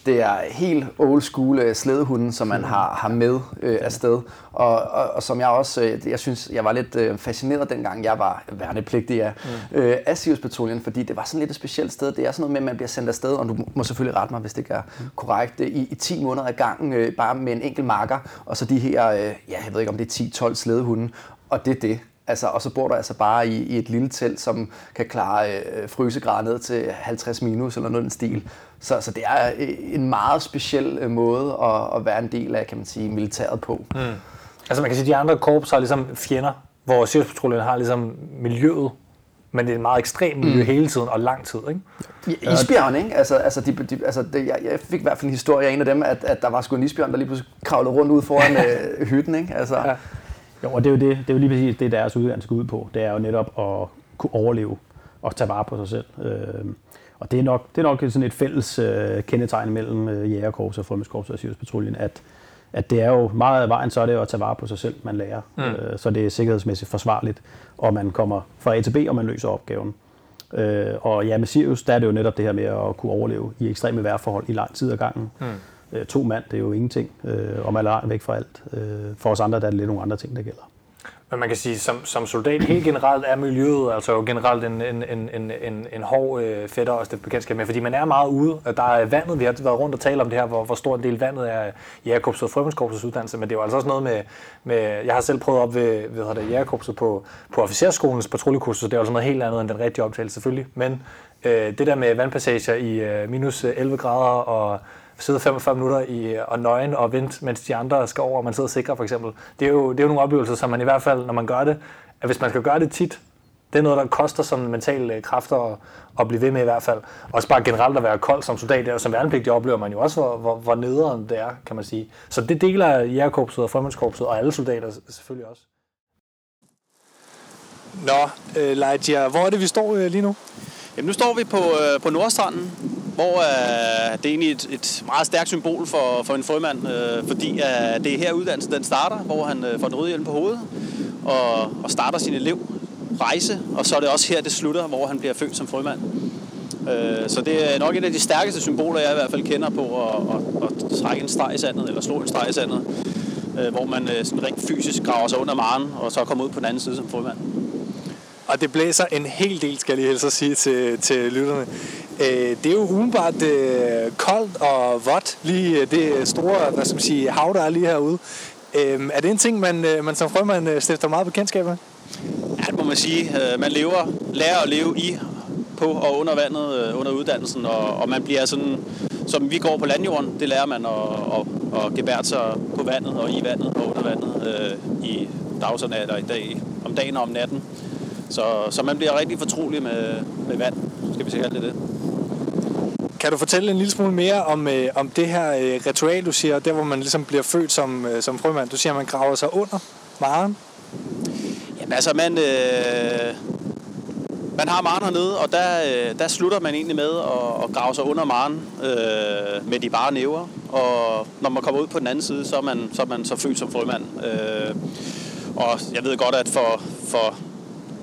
det er helt old school slædehunden, som man har, har med øh, afsted. Og, og, og som jeg også, øh, jeg synes, jeg var lidt øh, fascineret dengang, jeg var værnepligtig af, øh, af Siriuspatruljen, fordi det var sådan lidt et specielt sted. Det er sådan noget med, at man bliver sendt afsted, og du må selvfølgelig rette mig, hvis det ikke er korrekt, i, i ti måneder ad gangen, øh, bare med en enkelt marker, og så de her, øh, ja, jeg ved ikke om det er ti tolv slædehunde, og det er det. Altså, og så bor der altså bare i, i et lille telt, som kan klare øh, frysegrader ned til halvtreds minus eller noget den stil. Så, så det er en meget speciel måde at, at være en del af, kan man sige, militæret på. Mm. Altså man kan sige, at de andre korps har ligesom fjender, hvor Siriuspatruljen har ligesom miljøet. Men det er en meget ekstrem miljø mm. hele tiden og lang tid, ikke? Ja, isbjørn, ikke? Altså, altså, de, de, altså det, jeg, jeg fik i hvert fald en historie af en af dem, at, at der var sgu en isbjørn, der lige pludselig kravlede rundt ud foran øh, hytten, ikke? Altså... Ja. Jo, og det er jo, det, det er jo lige præcis det, deres uddannelse skal ud på. Det er jo netop at kunne overleve og tage vare på sig selv. Øh, og det er nok, det er nok sådan et fælles øh, kendetegn mellem øh, Jægerkorpset, Frømandskorpset og Siriuspatruljen, at, at det er jo meget af vejen, så er det jo at tage vare på sig selv, man lærer. Mm. Øh, så det er sikkerhedsmæssigt forsvarligt, og man kommer fra A til B, og man løser opgaven. Øh, og ja, med Sirius, der er det jo netop det her med at kunne overleve i ekstreme vejrforhold i lang tid ad gangen. Mm. To mand, det er jo ingenting, øh, og man er langt væk fra alt. Øh, for os andre der er det lidt nogle andre ting, der gælder. Men man kan sige, som, som soldat helt generelt er miljøet altså jo generelt en, en, en, en, en hård øh, fætter at stifte bekendtskab med, fordi man er meget ude. Der er vandet, vi har været rundt og tale om det her, hvor, hvor stor en del vandet er Jægerkorpset og Frømandskorpsets uddannelse, men det er jo altså også noget med, med jeg har selv prøvet op ved, ved Jægerkorpset på, på officerskolens patruljekursus, så det er altså noget helt andet end den rigtige optagelse selvfølgelig, men øh, det der med vandpassager i øh, minus elleve grader og sidde femogfyrre minutter i, og nøgen og vente, mens de andre skal over, og man sidder sikre for eksempel. Det er, jo, det er jo nogle oplevelser, som man i hvert fald, når man gør det, at hvis man skal gøre det tit, det er noget, der koster som mentale kræfter at, at blive ved med i hvert fald. Også bare generelt at være kold som soldat, og som værnepligtig oplever man jo også, hvor, hvor, hvor nederen det er, kan man sige. Så det deler Jægerkorpset og Frømandskorpset og alle soldater selvfølgelig også. Nå, øh, Lightyear, hvor er det, vi står øh, lige nu? Jamen, nu står vi på, øh, på Nordstranden, hvor øh, det er egentlig et, et meget stærkt symbol for, for en frømand, øh, fordi øh, det er her uddannelsen den starter, hvor han øh, får den røde hjelm på hovedet og, og starter sin elevrejse, og så er det også her, det slutter, hvor han bliver født som frømand. Øh, så det er nok et af de stærkeste symboler, jeg i hvert fald kender på at, at, at trække en streg i sandet, eller slå en streg i sandet, øh, hvor man øh, sådan rent fysisk graver sig under maren og så kommer ud på den anden side som frømand. Og det blæser en hel del, skal jeg lige helst sige til, til lytterne. Det er jo umiddelbart øh, koldt og vådt, lige det store, hvad skal man sige, hav, der er lige herude. Øh, er det en ting, man, man som frømand stifter meget bekendtskab med? Ja, det må man sige. Man lever, lærer at leve i, på og under vandet, under uddannelsen, og, og man bliver sådan, som vi går på landjorden, det lærer man at, at gebære sig på vandet og i vandet og under vandet øh, i dagsnatter i dag, om dagen og om natten. Så, så man bliver rigtig fortrolig med, med vand, skal vi sige alt det. Kan du fortælle en lille smule mere om, øh, om det her øh, ritual, du siger, der hvor man ligesom bliver født som, øh, som frømand? Du siger, at man graver sig under Maren. Jamen altså, man, øh, man har Maren hernede, og der, øh, der slutter man egentlig med at, at grave sig under Maren øh, med de bare næver. Og når man kommer ud på den anden side, så er man så, er man så født som frømand. Øh, og jeg ved godt, at for... for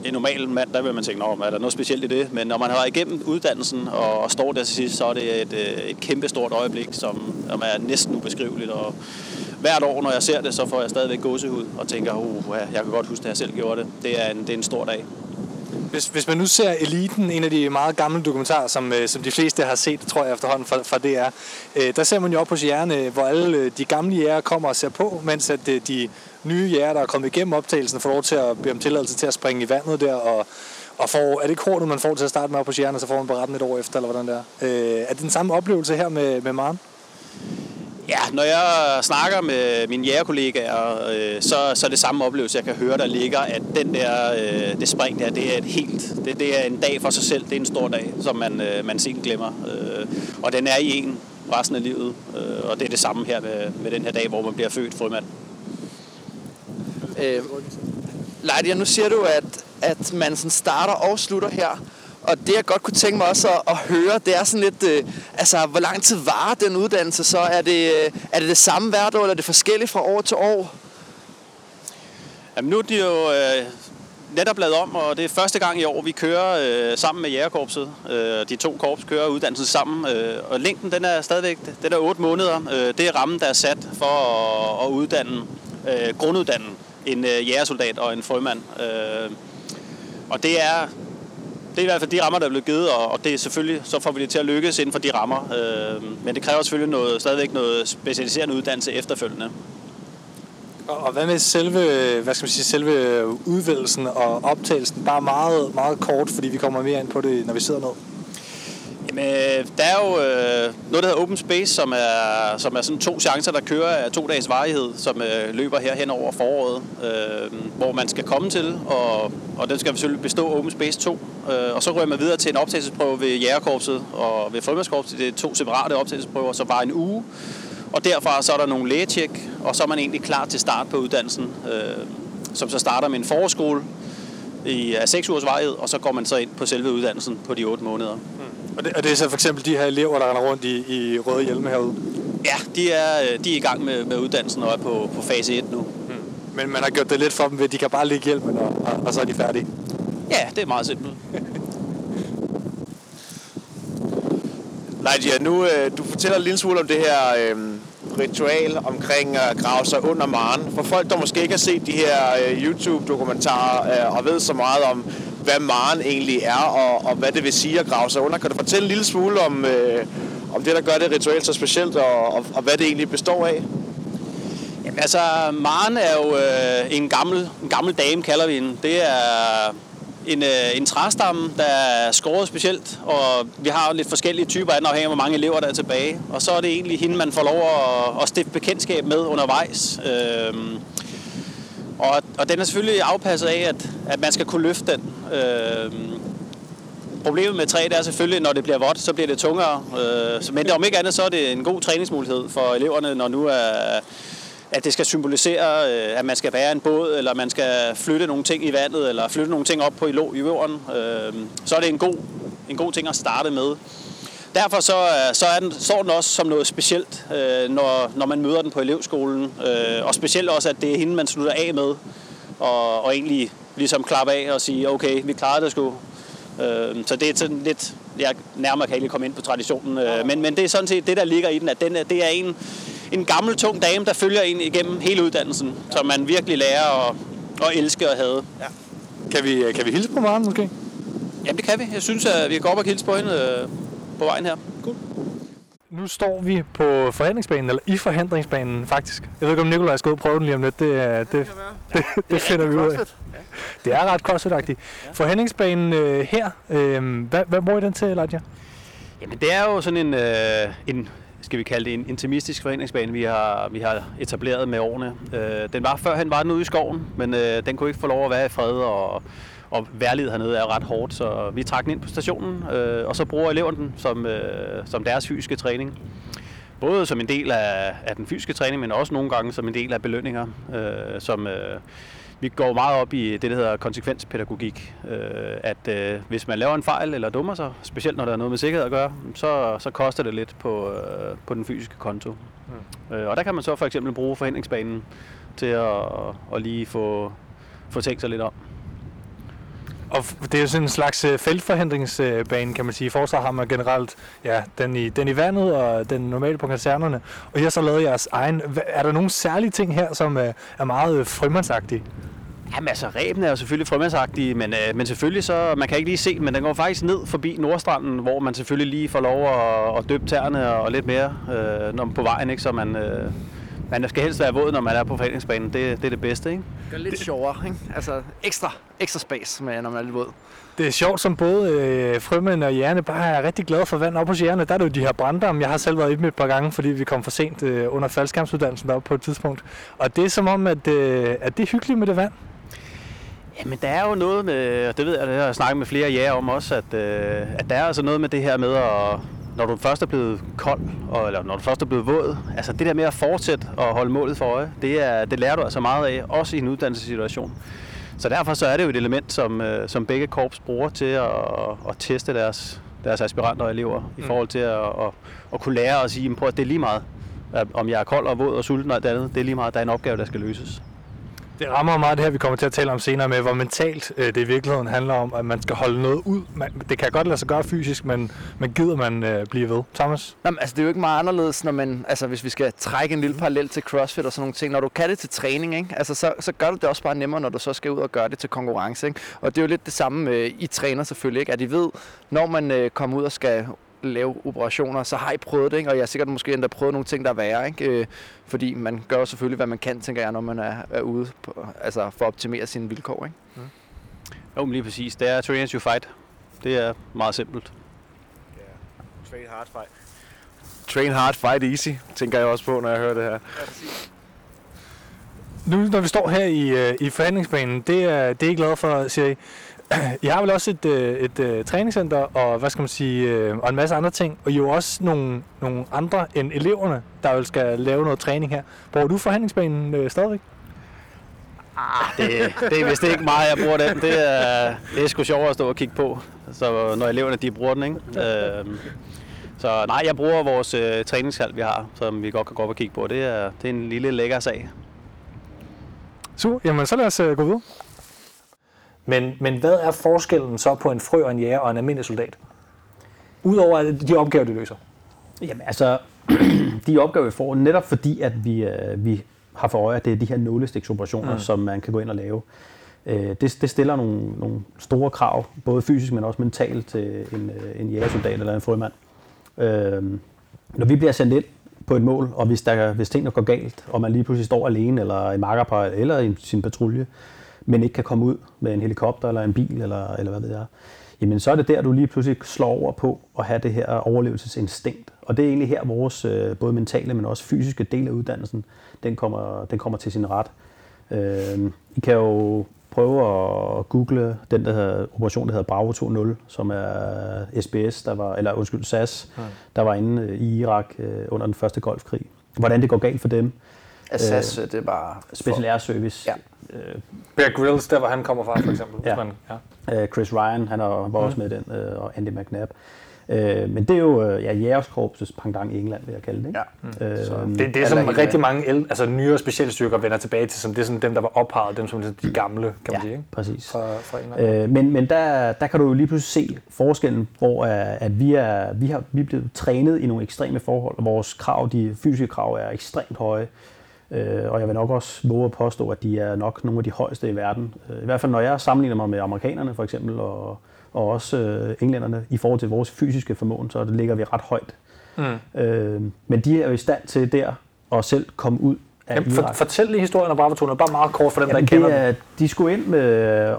en normal mand, der vil man tænke, om er der noget specielt i det? Men når man har været igennem uddannelsen og, og står der til sidst, så er det et, et kæmpe stort øjeblik, som, som er næsten ubeskriveligt. Og hvert år, når jeg ser det, så får jeg stadigvæk gåsehud og tænker, oh, jeg kan godt huske, at jeg selv gjorde det. Det er en, det er en stor dag. Hvis, hvis man nu ser Eliten, en af de meget gamle dokumentarer, som, som de fleste har set, tror jeg efterhånden, fra, fra D R, øh, der ser man jo op på jægerne, hvor alle de gamle jæger kommer og ser på, mens at de nye jæger, der er kommet igennem optagelsen, får lov til at blive om tilladelse til at springe i vandet der, og, og får, er det kortet, man får til at starte med op på jægerne, så får man beretten et år efter, eller hvordan der. Øh, er det den samme oplevelse her med, med Maren? Ja, når jeg snakker med mine jægerkollegaer, øh, så, så er det samme oplevelse, jeg kan høre, der ligger, at den der, øh, det spring der, det er et helt, det, det er en dag for sig selv, det er en stor dag, som man, øh, man sent glemmer. Øh, og den er i en resten af livet, øh, og det er det samme her med, med den her dag, hvor man bliver født frømand. Øh, Lightyear, nu siger du, at, at man sådan starter og slutter her. Og det, jeg godt kunne tænke mig også at, at høre, det er sådan lidt, øh, altså, hvor lang tid varer den uddannelse så? Er det, øh, er det det samme hvert år, eller er det forskelligt fra år til år? Jamen nu er de jo øh, netop lavet om, og det er første gang i år, vi kører øh, sammen med Jægerkorpset. Øh, de to korps kører uddannelsen sammen, øh, og længden, den er stadigvæk, den er otte måneder. Øh, det er rammen, der er sat for at, at uddanne, øh, grunduddanne en øh, jægersoldat og en frømand. Øh, og det er... Det er i hvert fald de rammer, der er blevet givet, og det er selvfølgelig, så får vi det til at lykkes inden for de rammer. Men det kræver selvfølgelig noget, stadigvæk noget specialiserende uddannelse efterfølgende. Og hvad med selve, hvad skal man sige, selve udvælgelsen og optagelsen? Bare meget, meget kort, fordi vi kommer mere ind på det, når vi sidder ned. Jamen, der er jo noget, der hedder Open Space, som er, som er sådan to chancer, der kører af to dages varighed, som løber her hen over foråret, øh, hvor man skal komme til, og, og den skal selvfølgelig bestå Open Space to. Øh, og så rører man videre til en optagelsesprøve ved Jægerkorpset og ved Frømandskorpset. Det er to separate optagelsesprøver, så var en uge. Og derfra så er der nogle lægetjek, og så er man egentlig klar til start på uddannelsen, øh, som så starter med en forårsskole i seks ugers varighed, og så går man så ind på selve uddannelsen på de otte måneder. Og det, og det er så for eksempel de her elever, der render rundt i, i røde hjelme herude? Ja, de er, de er i gang med, med uddannelsen og er på, på fase et nu. Mm. Men man har gjort det lidt for dem ved, at de kan bare lægge hjelmen, og, og, og så er de færdige? Ja, det er meget simpelt. Lightyear, nu du fortæller en lille smule om det her øh, ritual omkring at grave sig under Maren. For folk, der måske ikke har set de her øh, YouTube-dokumentarer øh, og ved så meget om, hvad Maren egentlig er, og, og hvad det vil sige at grave sig under. Kan du fortælle en lille smule om, øh, om det, der gør det ritual så specielt, og, og, og hvad det egentlig består af? Jamen altså, Maren er jo øh, en, gammel, en gammel dame, kalder vi den. Det er en, øh, en træstamme, der er skåret specielt, og vi har lidt forskellige typer, afhængig af, hvor mange elever der er tilbage. Og så er det egentlig hende, man får lov at, at stifte bekendtskab med undervejs. Øh, Og, og den er selvfølgelig afpasset af, at, at man skal kunne løfte den. Øh, problemet med træ, det er selvfølgelig, når det bliver vådt, så bliver det tungere. Øh, men om ikke andet, så er det en god træningsmulighed for eleverne, når nu er, at det skal symbolisere, at man skal bære en båd, eller man skal flytte nogle ting i vandet, eller flytte nogle ting op på i lå i jorden. Øh, så er det en god, en god ting at starte med. Derfor så, så er den, står den også som noget specielt, øh, når, når man møder den på elevskolen. Øh, og specielt også, at det er hende, man slutter af med. Og, og egentlig ligesom klappe af og sige, okay, vi klarede det sgu. Øh, så det er sådan lidt, jeg nærmere kan egentlig komme ind på traditionen. Øh, men, men det er sådan set det, der ligger i den, at den, det er en, en gammel, tung dame, der følger en igennem hele uddannelsen. Så man virkelig lærer at, at elske og hade. Ja. Kan vi, kan vi hilse på Maren måske? Jamen det kan vi. Jeg synes, at vi kan gå op og hilse på hende. På vejen her. Cool. Nu står vi på forhindringsbanen, eller i forhindringsbanen faktisk. Jeg ved ikke, om Nicolaj skal ud og prøve den lige om lidt. Det, er, det, det, det, det, det finder vi ud af. Det er ret crossfit-agtigt. Ja. Forhindringsbanen øh, her, øh, hvad, hvad bruger I den til, Lightyear? Jamen det er jo sådan en, øh, en skal vi kalde det, en intimistisk forhindringsbane, vi har, vi har etableret med årene. Øh, den var førhen var den ude i skoven, men øh, den kunne ikke få lov at være i fred, og Og vejrliget hernede er jo ret hårdt, så vi trak den ind på stationen, øh, og så bruger eleverne den som, øh, som deres fysiske træning. Både som en del af, af den fysiske træning, men også nogle gange som en del af belønninger, øh, som... Øh, Vi går meget op i det, der hedder konsekvenspædagogik, at hvis man laver en fejl eller dummer sig, specielt når der er noget med sikkerhed at gøre, så, så koster det lidt på, på den fysiske konto. Mm. Og der kan man så for eksempel bruge forhindringsbanen til at, at lige få, få tænkt sig lidt om. Og det er jo sådan en slags feltforhindringsbane, kan man sige. I forsvaret har man generelt ja, den, i, den i vandet og den normale på kasernerne. Og I har så lavet jeres egen. Er der nogle særlige ting her, som er meget frømandsagtige? Jamen altså, ræben er jo selvfølgelig frømandsagtige, men, øh, men selvfølgelig så, man kan ikke lige se, men den går faktisk ned forbi Nordstranden, hvor man selvfølgelig lige får lov at, at døbe tæerne og lidt mere øh, når man på vejen, ikke? Så man... Øh, Man skal helst være våd, når man er på forhandlingsbanen. Det, det er det bedste, ikke? Det er lidt sjovere, ikke? Altså ekstra, ekstra space, med, når man er lidt våd. Det er sjovt, som både øh, frømænd og jægerne bare er rigtig glade for vand. Oppe hos jægerne, der er det jo de her branddamme. Jeg har selv været i dem et par gange, fordi vi kom for sent øh, under faldskærmsuddannelsen deroppe på et tidspunkt. Og det er som om, at, øh, at det er hyggeligt med det vand. Jamen der er jo noget med, og det ved jeg, det har jeg snakket med flere jæger om også, at, øh, at der er altså noget med det her med at... Når du først er blevet kold, eller når du først er blevet våd, altså det der med at fortsætte og holde målet for øje, det, er, det lærer du altså meget af, også i en uddannelsessituation. Så derfor så er det jo et element, som, som begge korps bruger til at, at teste deres, deres aspiranter og elever, mm. i forhold til at, at, at kunne lære at sige, at det er lige meget, om jeg er kold og våd og sulten og det andet, det er lige meget, der er en opgave, der skal løses. Det rammer meget det her, vi kommer til at tale om senere med, hvor mentalt øh, det i virkeligheden handler om, at man skal holde noget ud. Man, det kan godt lade sig gøre fysisk, men, men gider man øh, blive ved. Thomas? Jamen, altså, det er jo ikke meget anderledes, når man, altså, hvis vi skal trække en lille parallel til CrossFit og sådan nogle ting. Når du kan det til træning, ikke? Altså, så, så gør du det også bare nemmere, når du så skal ud og gøre det til konkurrence. Ikke? Og det er jo lidt det samme, øh, I træner selvfølgelig, ikke? At I ved, når man øh, kommer ud og skal... lave operationer, så har I prøvet det, ikke? Og jeg har sikkert måske endda prøvet nogle ting, der er værre, ikke? Fordi man gør selvfølgelig, hvad man kan, tænker jeg, når man er, er ude på, altså for at optimere sine vilkår, ikke? Mm. Jo, men lige præcis. Det er train as you fight. Det er meget simpelt. Yeah. Train hard fight. Train hard fight easy, tænker jeg også på, når jeg hører det her. Ja, præcis. Nu, når vi står her i, i forhandlingsbanen, det er, det er I glade for, siger I. Jeg har vel også et, et, et træningscenter og, hvad skal man sige, og en masse andre ting, og jo også nogle, nogle andre end eleverne, der jo skal lave noget træning her. Bruger du forhandlingsbanen øh, stadigvæk? Ah, det, det er vist ikke meget, jeg bruger den. Det er, det er sgu sjovere at stå og kigge på, så når eleverne de bruger den, ikke? Øh, så nej, jeg bruger vores øh, træningshal, vi har, som vi godt kan gå op og kigge på. Det er, det er en lille lækker sag. Super, jamen så lad os øh, gå videre. Men, men hvad er forskellen så på en frø og en jæger og en almindelig soldat? Udover de opgaver, de løser. Jamen altså, de opgaver, vi får, netop fordi, at vi, øh, vi har for øje, at det er de her nålestiksoperationer, mm. som man kan gå ind og lave. Øh, det, det stiller nogle, nogle store krav, både fysisk, men også mentalt, til en, en jægersoldat eller en frømand. Øh, når vi bliver sendt ind på et mål, og hvis, der, hvis tingene går galt, og man lige pludselig står alene, eller i makkerpar, eller i sin patrulje, men ikke kan komme ud med en helikopter eller en bil, eller, eller hvad ved jeg, jamen så er det der, du lige pludselig slår over på at have det her overlevelsesinstinkt. Og det er egentlig her, vores både mentale, men også fysiske del af uddannelsen, den kommer, den kommer til sin ret. Øh, I kan jo prøve at google den der hedder, operation, der hedder Bravo Two Zero, som er S B S, der var, eller undskyld, S A S, ja. Der var inde i Irak under den første golfkrig. Hvordan det går galt for dem. S A S, øh, det var... Special Air Service. Ja. Bear Grylls, der hvor han kommer fra, for eksempel. Ja. Man, ja. Chris Ryan, han var mm. også med i den, og Andy McNabb. Men det er jo ja, Jægerkorpsets pendant i England, vil jeg kalde det. Ikke? Ja. Mm. Øhm, det, det er som England. Rigtig mange altså, nyere specialstyrker vender tilbage til, som det er sådan dem, der var ophavet, dem som de gamle, kan man ja, sige. Ikke? Præcis. Fra, fra øh, men men der, der kan du jo lige pludselig se forskellen, hvor at vi, er, vi, har, vi er blevet trænet i nogle ekstreme forhold, og vores krav, de fysiske krav er ekstremt høje. Og jeg vil nok også våge at påstå, at de er nok nogle af de højeste i verden. I hvert fald når jeg sammenligner mig med amerikanerne for eksempel, og, og også øh, englænderne, i forhold til vores fysiske formåen, så ligger vi ret højt. Mm. Øh, men de er jo i stand til der at selv komme ud Jamen, for, fortæl lige historien om Bravo Two Zero, bare meget kort for dem, jamen, der ikke kender det. Er, de skulle ind med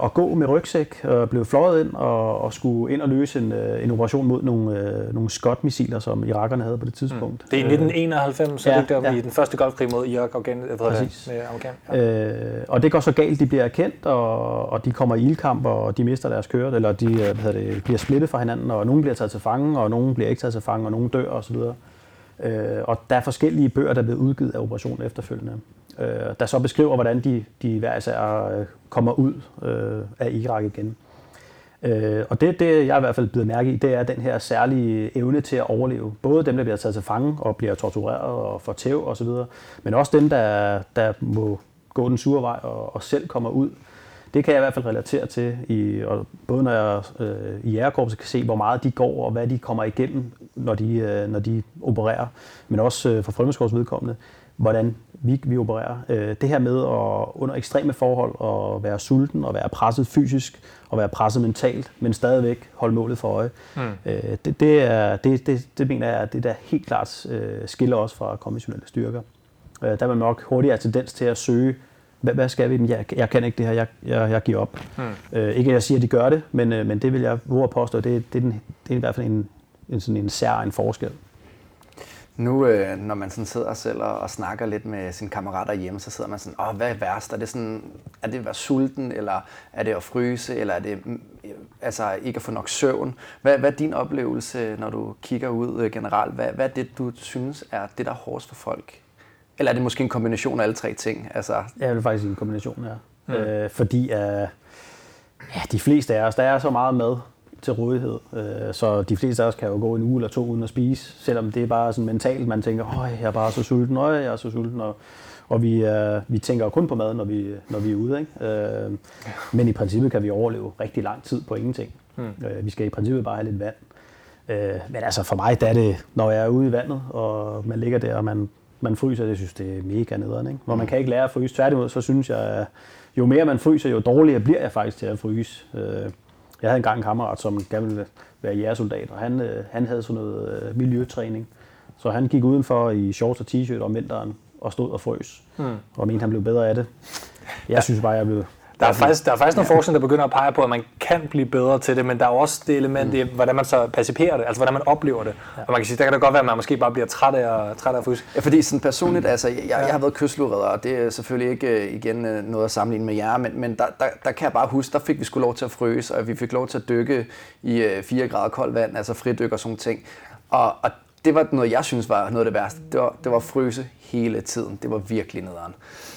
at gå med rygsæk og blev fløjet ind og, og skulle ind og løse en, en operation mod nogle, nogle Scud-missiler, som irakerne havde på det tidspunkt. Mm. Det er i nitten enoghalvfems, så ja, det der ja. i den første golfkrig mod Irak og Afghanistan. Øh, og det går så galt, de bliver erkendt, og, og de kommer i ildkamp, og de mister deres køret, eller de hvad hedder det, bliver splittet fra hinanden, og nogen bliver taget til fange, og nogen bliver ikke taget til fange, og nogen dør osv. Øh, og der er forskellige bøger, der er blevet udgivet af operationen efterfølgende, øh, der så beskriver, hvordan de, de hver især kommer ud øh, af Irak igen. Øh, og det, det, jeg i hvert fald blevet mærke i, det er den her særlige evne til at overleve. Både dem, der bliver taget til fange og bliver tortureret og får tæv osv., men også dem, der, der må gå den sure vej og, og selv kommer ud. Det kan jeg i hvert fald relatere til, i, og både når jeg øh, i Jægerkorpset kan se, hvor meget de går og hvad de kommer igennem, når de, øh, når de opererer, men også øh, for Frømandskorpsets vedkommende, hvordan vi, vi opererer. Øh, det her med at under ekstreme forhold og være sulten og være presset fysisk og være presset mentalt, men stadigvæk holde målet for øje, mm. øh, det, det, er, det, det, det mener jeg, det der helt klart øh, skiller os fra konventionelle styrker. Øh, der er man nok hurtigere tendens til at søge, hvad skal vi? Jeg, jeg kan ikke det her, jeg, jeg, jeg giver op. Hmm. Øh, ikke at jeg siger, at de gør det, men, øh, men det vil jeg våge at påstå, det, det, er den, det er i hvert fald en, en, sådan en særlig forskel. Nu, øh, når man sådan sidder selv og, og snakker lidt med sine kammerater hjemme, så sidder man sådan, åh, hvad er værst? Er det, sådan, er det at være sulten, eller er det at fryse, eller er det altså, ikke at få nok søvn? Hvad, hvad er din oplevelse, når du kigger ud øh, generelt? Hvad, hvad er det, du synes er det, der er hårdest for folk? Eller er det måske en kombination af alle tre ting? Altså... Ja, det er faktisk en kombination, ja. Mm. Øh, fordi øh, ja, de fleste af os, der er så meget mad til rådighed, øh, så de fleste af os kan jo gå en uge eller to uden at spise, selvom det er bare sådan mentalt, man tænker, åh, jeg er bare så sulten, åh, jeg er så sulten, og, og vi, øh, vi tænker kun på mad, når vi, når vi er ude, ikke? Øh, men i princippet kan vi overleve rigtig lang tid på ingenting. Mm. Øh, vi skal i princippet bare have lidt vand. Øh, men altså for mig, der er det, når jeg er ude i vandet, og man ligger der, og man man fryser, det synes det er mega nederen, ikke? Hvor man kan ikke lære at fryse. Tværtimod, så synes jeg, jo mere man fryser, jo dårligere bliver jeg faktisk til at fryse. Jeg havde engang en kammerat, som gerne ville være jægersoldat, og han, han havde sådan noget miljøtræning. Så han gik udenfor i shorts og t-shirt om vinteren og stod og frøs. Mm. Og mente, han blev bedre af det. Jeg synes bare, jeg blev... Der er faktisk, der er faktisk ja. nogle forskning, der begynder at pege på, at man kan blive bedre til det, men der er også det element i, mm. hvordan man så pacificerer det, altså hvordan man oplever det. Ja. Og man kan sige, der kan det godt være, at man måske bare bliver træt af at, træt af at fryse. Ja, fordi sådan personligt, mm. altså, jeg, jeg har været kystluredder, og det er selvfølgelig ikke igen noget at sammenligne med jer, men, men der, der, der kan jeg bare huske, der fik vi sgu lov til at fryse, og vi fik lov til at dykke i fire grader koldt vand, altså fridykke og sådan ting. Og, og det var noget, jeg synes var noget af det værste. Det var, det var at fryse hele tiden. Det var virkelig nederen.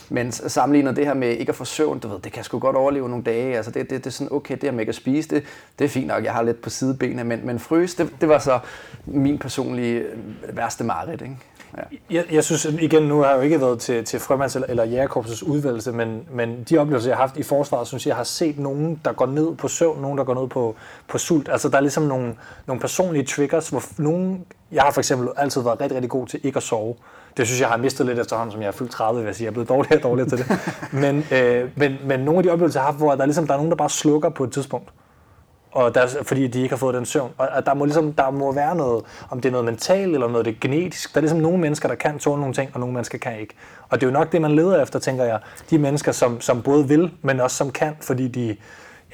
Men sammenligner det her med ikke at få søvn, du ved, det kan sgu godt overleve nogle dage. Altså det, det, det er sådan, okay, det her med ikke at spise, det, det er fint nok, jeg har lidt på sidebenene, men, men fryse, det, det var så min personlige værste mareridt, ikke? Ja. Jeg, jeg synes, igen, nu har jeg jo ikke været til, til Frømands eller, eller Jægerkorpsets udvælgelse, men, men de oplevelser, jeg har haft i Forsvaret, synes jeg har set nogen, der går ned på søvn, nogen, der går ned på, på sult. Altså der er ligesom nogle, nogle personlige triggers, hvor nogen... Jeg har for eksempel altid været rigtig, rigtig god til ikke at sove. Det synes jeg har mistet lidt efterhånden, som jeg er fyldt tredive, vil jeg sige. Jeg er blevet dårligere og dårligere til det. Men, øh, men, men nogle af de oplevelser, jeg har haft, hvor der er, ligesom, der er nogen, der bare slukker på et tidspunkt, og der, fordi de ikke har fået den søvn. Og der må, ligesom, der må være noget, om det er noget mentalt eller noget det er genetisk. Der er ligesom nogle mennesker, der kan tåle nogle ting, og nogle mennesker kan ikke. Og det er jo nok det, man leder efter, tænker jeg. De mennesker, som, som både vil, men også som kan, fordi de...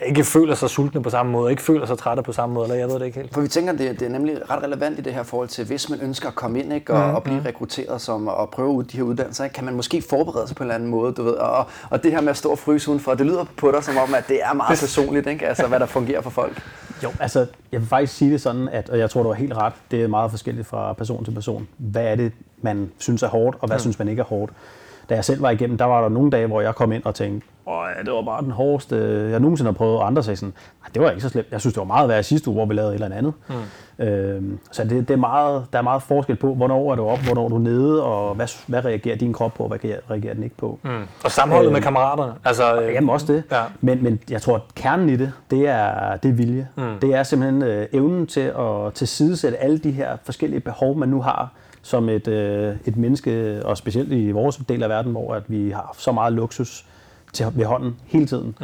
ikke føler sig sultne på samme måde, ikke føler sig trætte på samme måde, eller jeg ved det ikke helt. For vi tænker, det, det er nemlig ret relevant i det her forhold til, hvis man ønsker at komme ind ikke, og, mm-hmm. og blive rekrutteret som, og prøve ud de her uddannelser, ikke, kan man måske forberede sig på en eller anden måde, du ved, og, og det her med at stå og fryse udenfor, det lyder på dig som om, at det er meget personligt, ikke? Altså hvad der fungerer for folk. Jo, altså jeg vil faktisk sige det sådan, at, og jeg tror, du var helt ret, det er meget forskelligt fra person til person. Hvad er det, man synes er hårdt, og hvad mm. synes man ikke er hårdt? Da jeg selv var igennem, der var der nogle dage, hvor jeg kom ind og tænkte, åh, det var bare den hårdeste, jeg nogensinde har prøvet, og andre sagde sådan, det var ikke så slemt. Jeg synes, det var meget værre sidste uge, hvor vi lavede et eller andet. Mm. Øhm, så det, det er meget, der er meget forskel på, hvornår er du oppe, hvornår er du nede, og hvad, hvad reagerer din krop på, og hvad reagerer den ikke på. Mm. Og sammenholdet øhm, med kammeraterne. Altså, øh, jamen også det. Ja. Men, men jeg tror, at kernen i det, det er, det er vilje. Mm. Det er simpelthen øh, evnen til at tilsidesætte alle de her forskellige behov, man nu har, som et, øh, et menneske, og specielt i vores del af verden, hvor at vi har så meget luksus til, ved hånden hele tiden.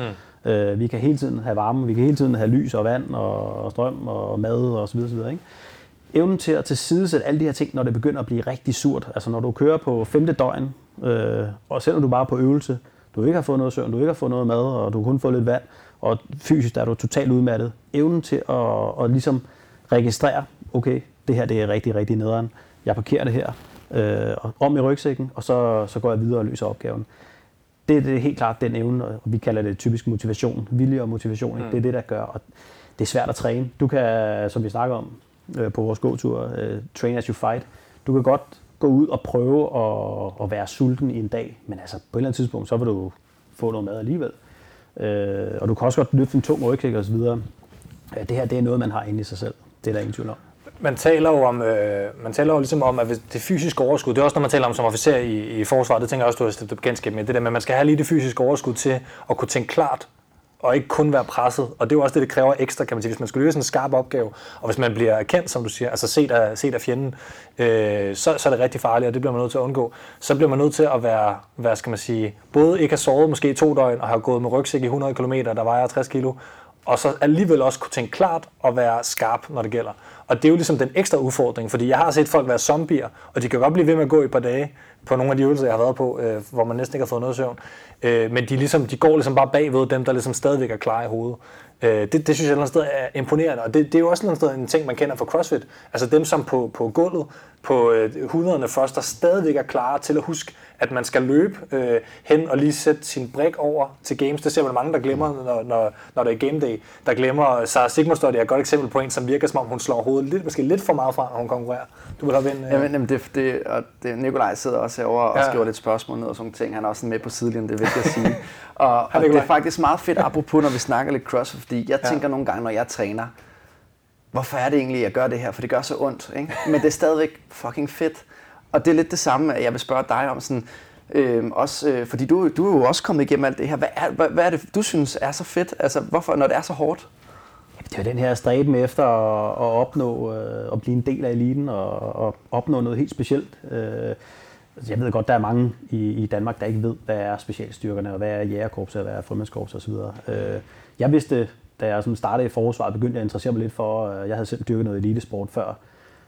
Mm. Øh, vi kan hele tiden have varme, vi kan hele tiden have lys og vand og, og strøm og mad og så videre, så videre, ikke? Evnen til at tilsidesætte alle de her ting, når det begynder at blive rigtig surt. Altså når du kører på femte døgn, Øh, og selvom du bare er på øvelse, du ikke har fået noget søvn, du ikke har fået noget mad, og du har kun fået lidt vand, og fysisk er du totalt udmattet. Evnen til at og ligesom registrere, okay, det her det er rigtig, rigtig nederen. Jeg parkerer det her øh, om i rygsækken, og så, så går jeg videre og løser opgaven. Det, det er helt klart den evne, og vi kalder det typisk motivation, vilje og motivation. Ikke? Det er det, der gør, og det er svært at træne. Du kan, som vi snakker om øh, på vores gåtur, øh, train as you fight. Du kan godt gå ud og prøve at, at være sulten i en dag, men altså på et eller andet tidspunkt, så vil du få noget mad alligevel. Øh, og du kan også godt løfte en tung rygsæk og så videre. Ja, det her, det er noget, man har inde i sig selv. Det er der ingen tvivl om. Man taler jo om, øh, man taler jo ligesom om, at det fysiske overskud, det er også når man taler om som officer i, i forsvaret, det tænker jeg også, du har stillet bekendtskab med, det der med, at man skal have lige det fysiske overskud til at kunne tænke klart, og ikke kun være presset. Og det er jo også det, det kræver ekstra, kan man sige. Hvis man skal løse en skarp opgave, og hvis man bliver kendt, som du siger, altså set af, set af fjenden, øh, så, så er det rigtig farligt, og det bliver man nødt til at undgå. Så bliver man nødt til at være, hvad skal man sige, både ikke have sovet måske i to døgn, og have gået med rygsæk i hundrede kilometer, der vejer tres kilo, og så alligevel også kunne tænke klart og være skarp, når det gælder. Og det er jo ligesom den ekstra udfordring, fordi jeg har set folk være zombier, og de kan godt blive ved med at gå i et par dage på nogle af de øvelser, jeg har været på, øh, hvor man næsten ikke har fået noget søvn. Øh, men de, ligesom, de går ligesom bare bagved dem, der ligesom stadigvæk er klar i hovedet. Øh, det, det synes jeg et eller andet sted er imponerende, og det, det er jo også et eller andet sted en ting, man kender fra CrossFit. Altså dem, som på, på gulvet, på øh, hundrederne først, der stadigvæk er klar til at huske, at man skal løbe øh, hen og lige sætte sin brik over til games. Det ser man mange, der glemmer, når, når, når det er game day. Der glemmer Sarah Sigmundsdottir, det er et godt eksempel på en, som virker som om hun slår hovedet lidt, måske lidt for meget fra, når hun konkurrerer. Du vil have en, øh... Jamen, jamen det, det, og det, Nicolaj sidder også herovre og ja. skriver lidt spørgsmål ned og sådan ting. Han er også med på sidelinjen, det er vigtigt at sige. og, og, og det er faktisk meget fedt, apropos når vi snakker lidt CrossFit, fordi jeg ja. tænker nogle gange, når jeg træner, hvorfor er det egentlig, jeg gør det her? For det gør så ondt, ikke? Men det er stadigvæk fucking fedt. Og det er lidt det samme, jeg vil spørge dig om, sådan, øh, også, øh, fordi du, du er jo også kommet igennem alt det her. Hvad er, hvad, hvad er det, du synes er så fedt? Altså, hvorfor, når det er så hårdt? Jamen, det er den her stræben efter at, at opnå, øh, at blive en del af eliten og, og opnå noget helt specielt. Øh, altså, jeg ved godt, der er mange i, i Danmark, der ikke ved, hvad er specialstyrkerne, og hvad er jægerkorpset, og hvad er frømandskorpset osv. Øh, jeg vidste, da jeg som startede i forsvaret, begyndte jeg at interessere mig lidt for, jeg havde selv dyrket noget elitesport før.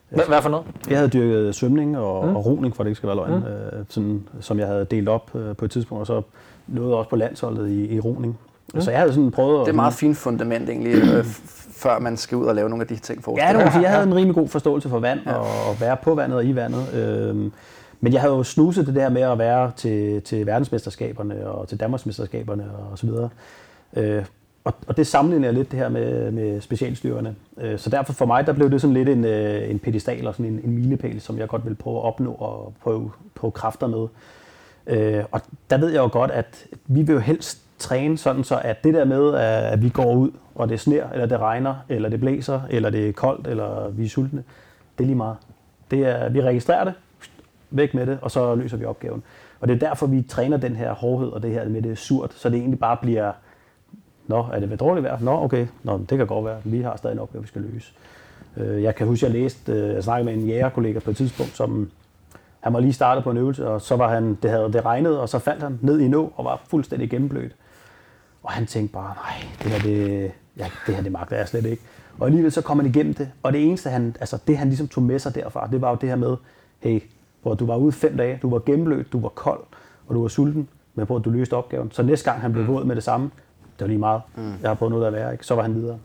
Hvad, hvad for noget? Jeg havde dyrket svømning og, mm. og roning, for det ikke skal være løgn, mm. øh, sådan, som jeg havde delt op øh, på et tidspunkt, og så nåede også på landsholdet i, i roning. Mm. Så jeg havde sådan prøvet at... Det er meget fint fundament egentlig, øh, før man skal ud og lave nogle af de ting for os. Ja, det var, jeg havde en rimelig god forståelse for vand ja. og være på vandet og i vandet. Øh, men jeg havde jo snuset det der med at være til, til verdensmesterskaberne og til Danmarksmesterskaberne og så videre. Øh, Og det sammenligner jeg lidt det her med, med specialstyrkerne. Så derfor for mig, der blev det sådan lidt en, en pedestal og sådan en, en milepæl, som jeg godt ville prøve at opnå og prøve, prøve kræfter med. Og der ved jeg jo godt, at vi vil jo helst træne sådan så, at det der med, at vi går ud, og det sner, eller det regner, eller det blæser, eller det er koldt, eller vi er sultne, det er lige meget. Det er, vi registrerer det, væk med det, og så løser vi opgaven. Og det er derfor, vi træner den her hårdhed og det her med det surt, så det egentlig bare bliver... Nå, er det ved dårligt vejr? Nå, okay. Nå, det kan godt være. Vi har stadig en opgave, vi skal løse. Jeg kan huske, at jeg læste, jeg snakkede med en jægerkollega på et tidspunkt, som han var lige startet på en øvelse, og så var han, det havde det regnet, og så faldt han ned i nå og var fuldstændig gennemblødt. Og han tænkte bare, nej, det her, det, ja, det her, det magter jeg slet ikke. Og alligevel så kom han igennem det, og det eneste, han, altså det han ligesom tog med sig derfra, det var jo det her med, hey, bror, du var ude fem dage, du var gennemblødt, du var kold, og du var sulten, men bror, du løste opgaven. Så næste gang han blev våd med det samme, det var lige meget. Mm. Jeg har prøvet noget at være, ikke? Så var han videre.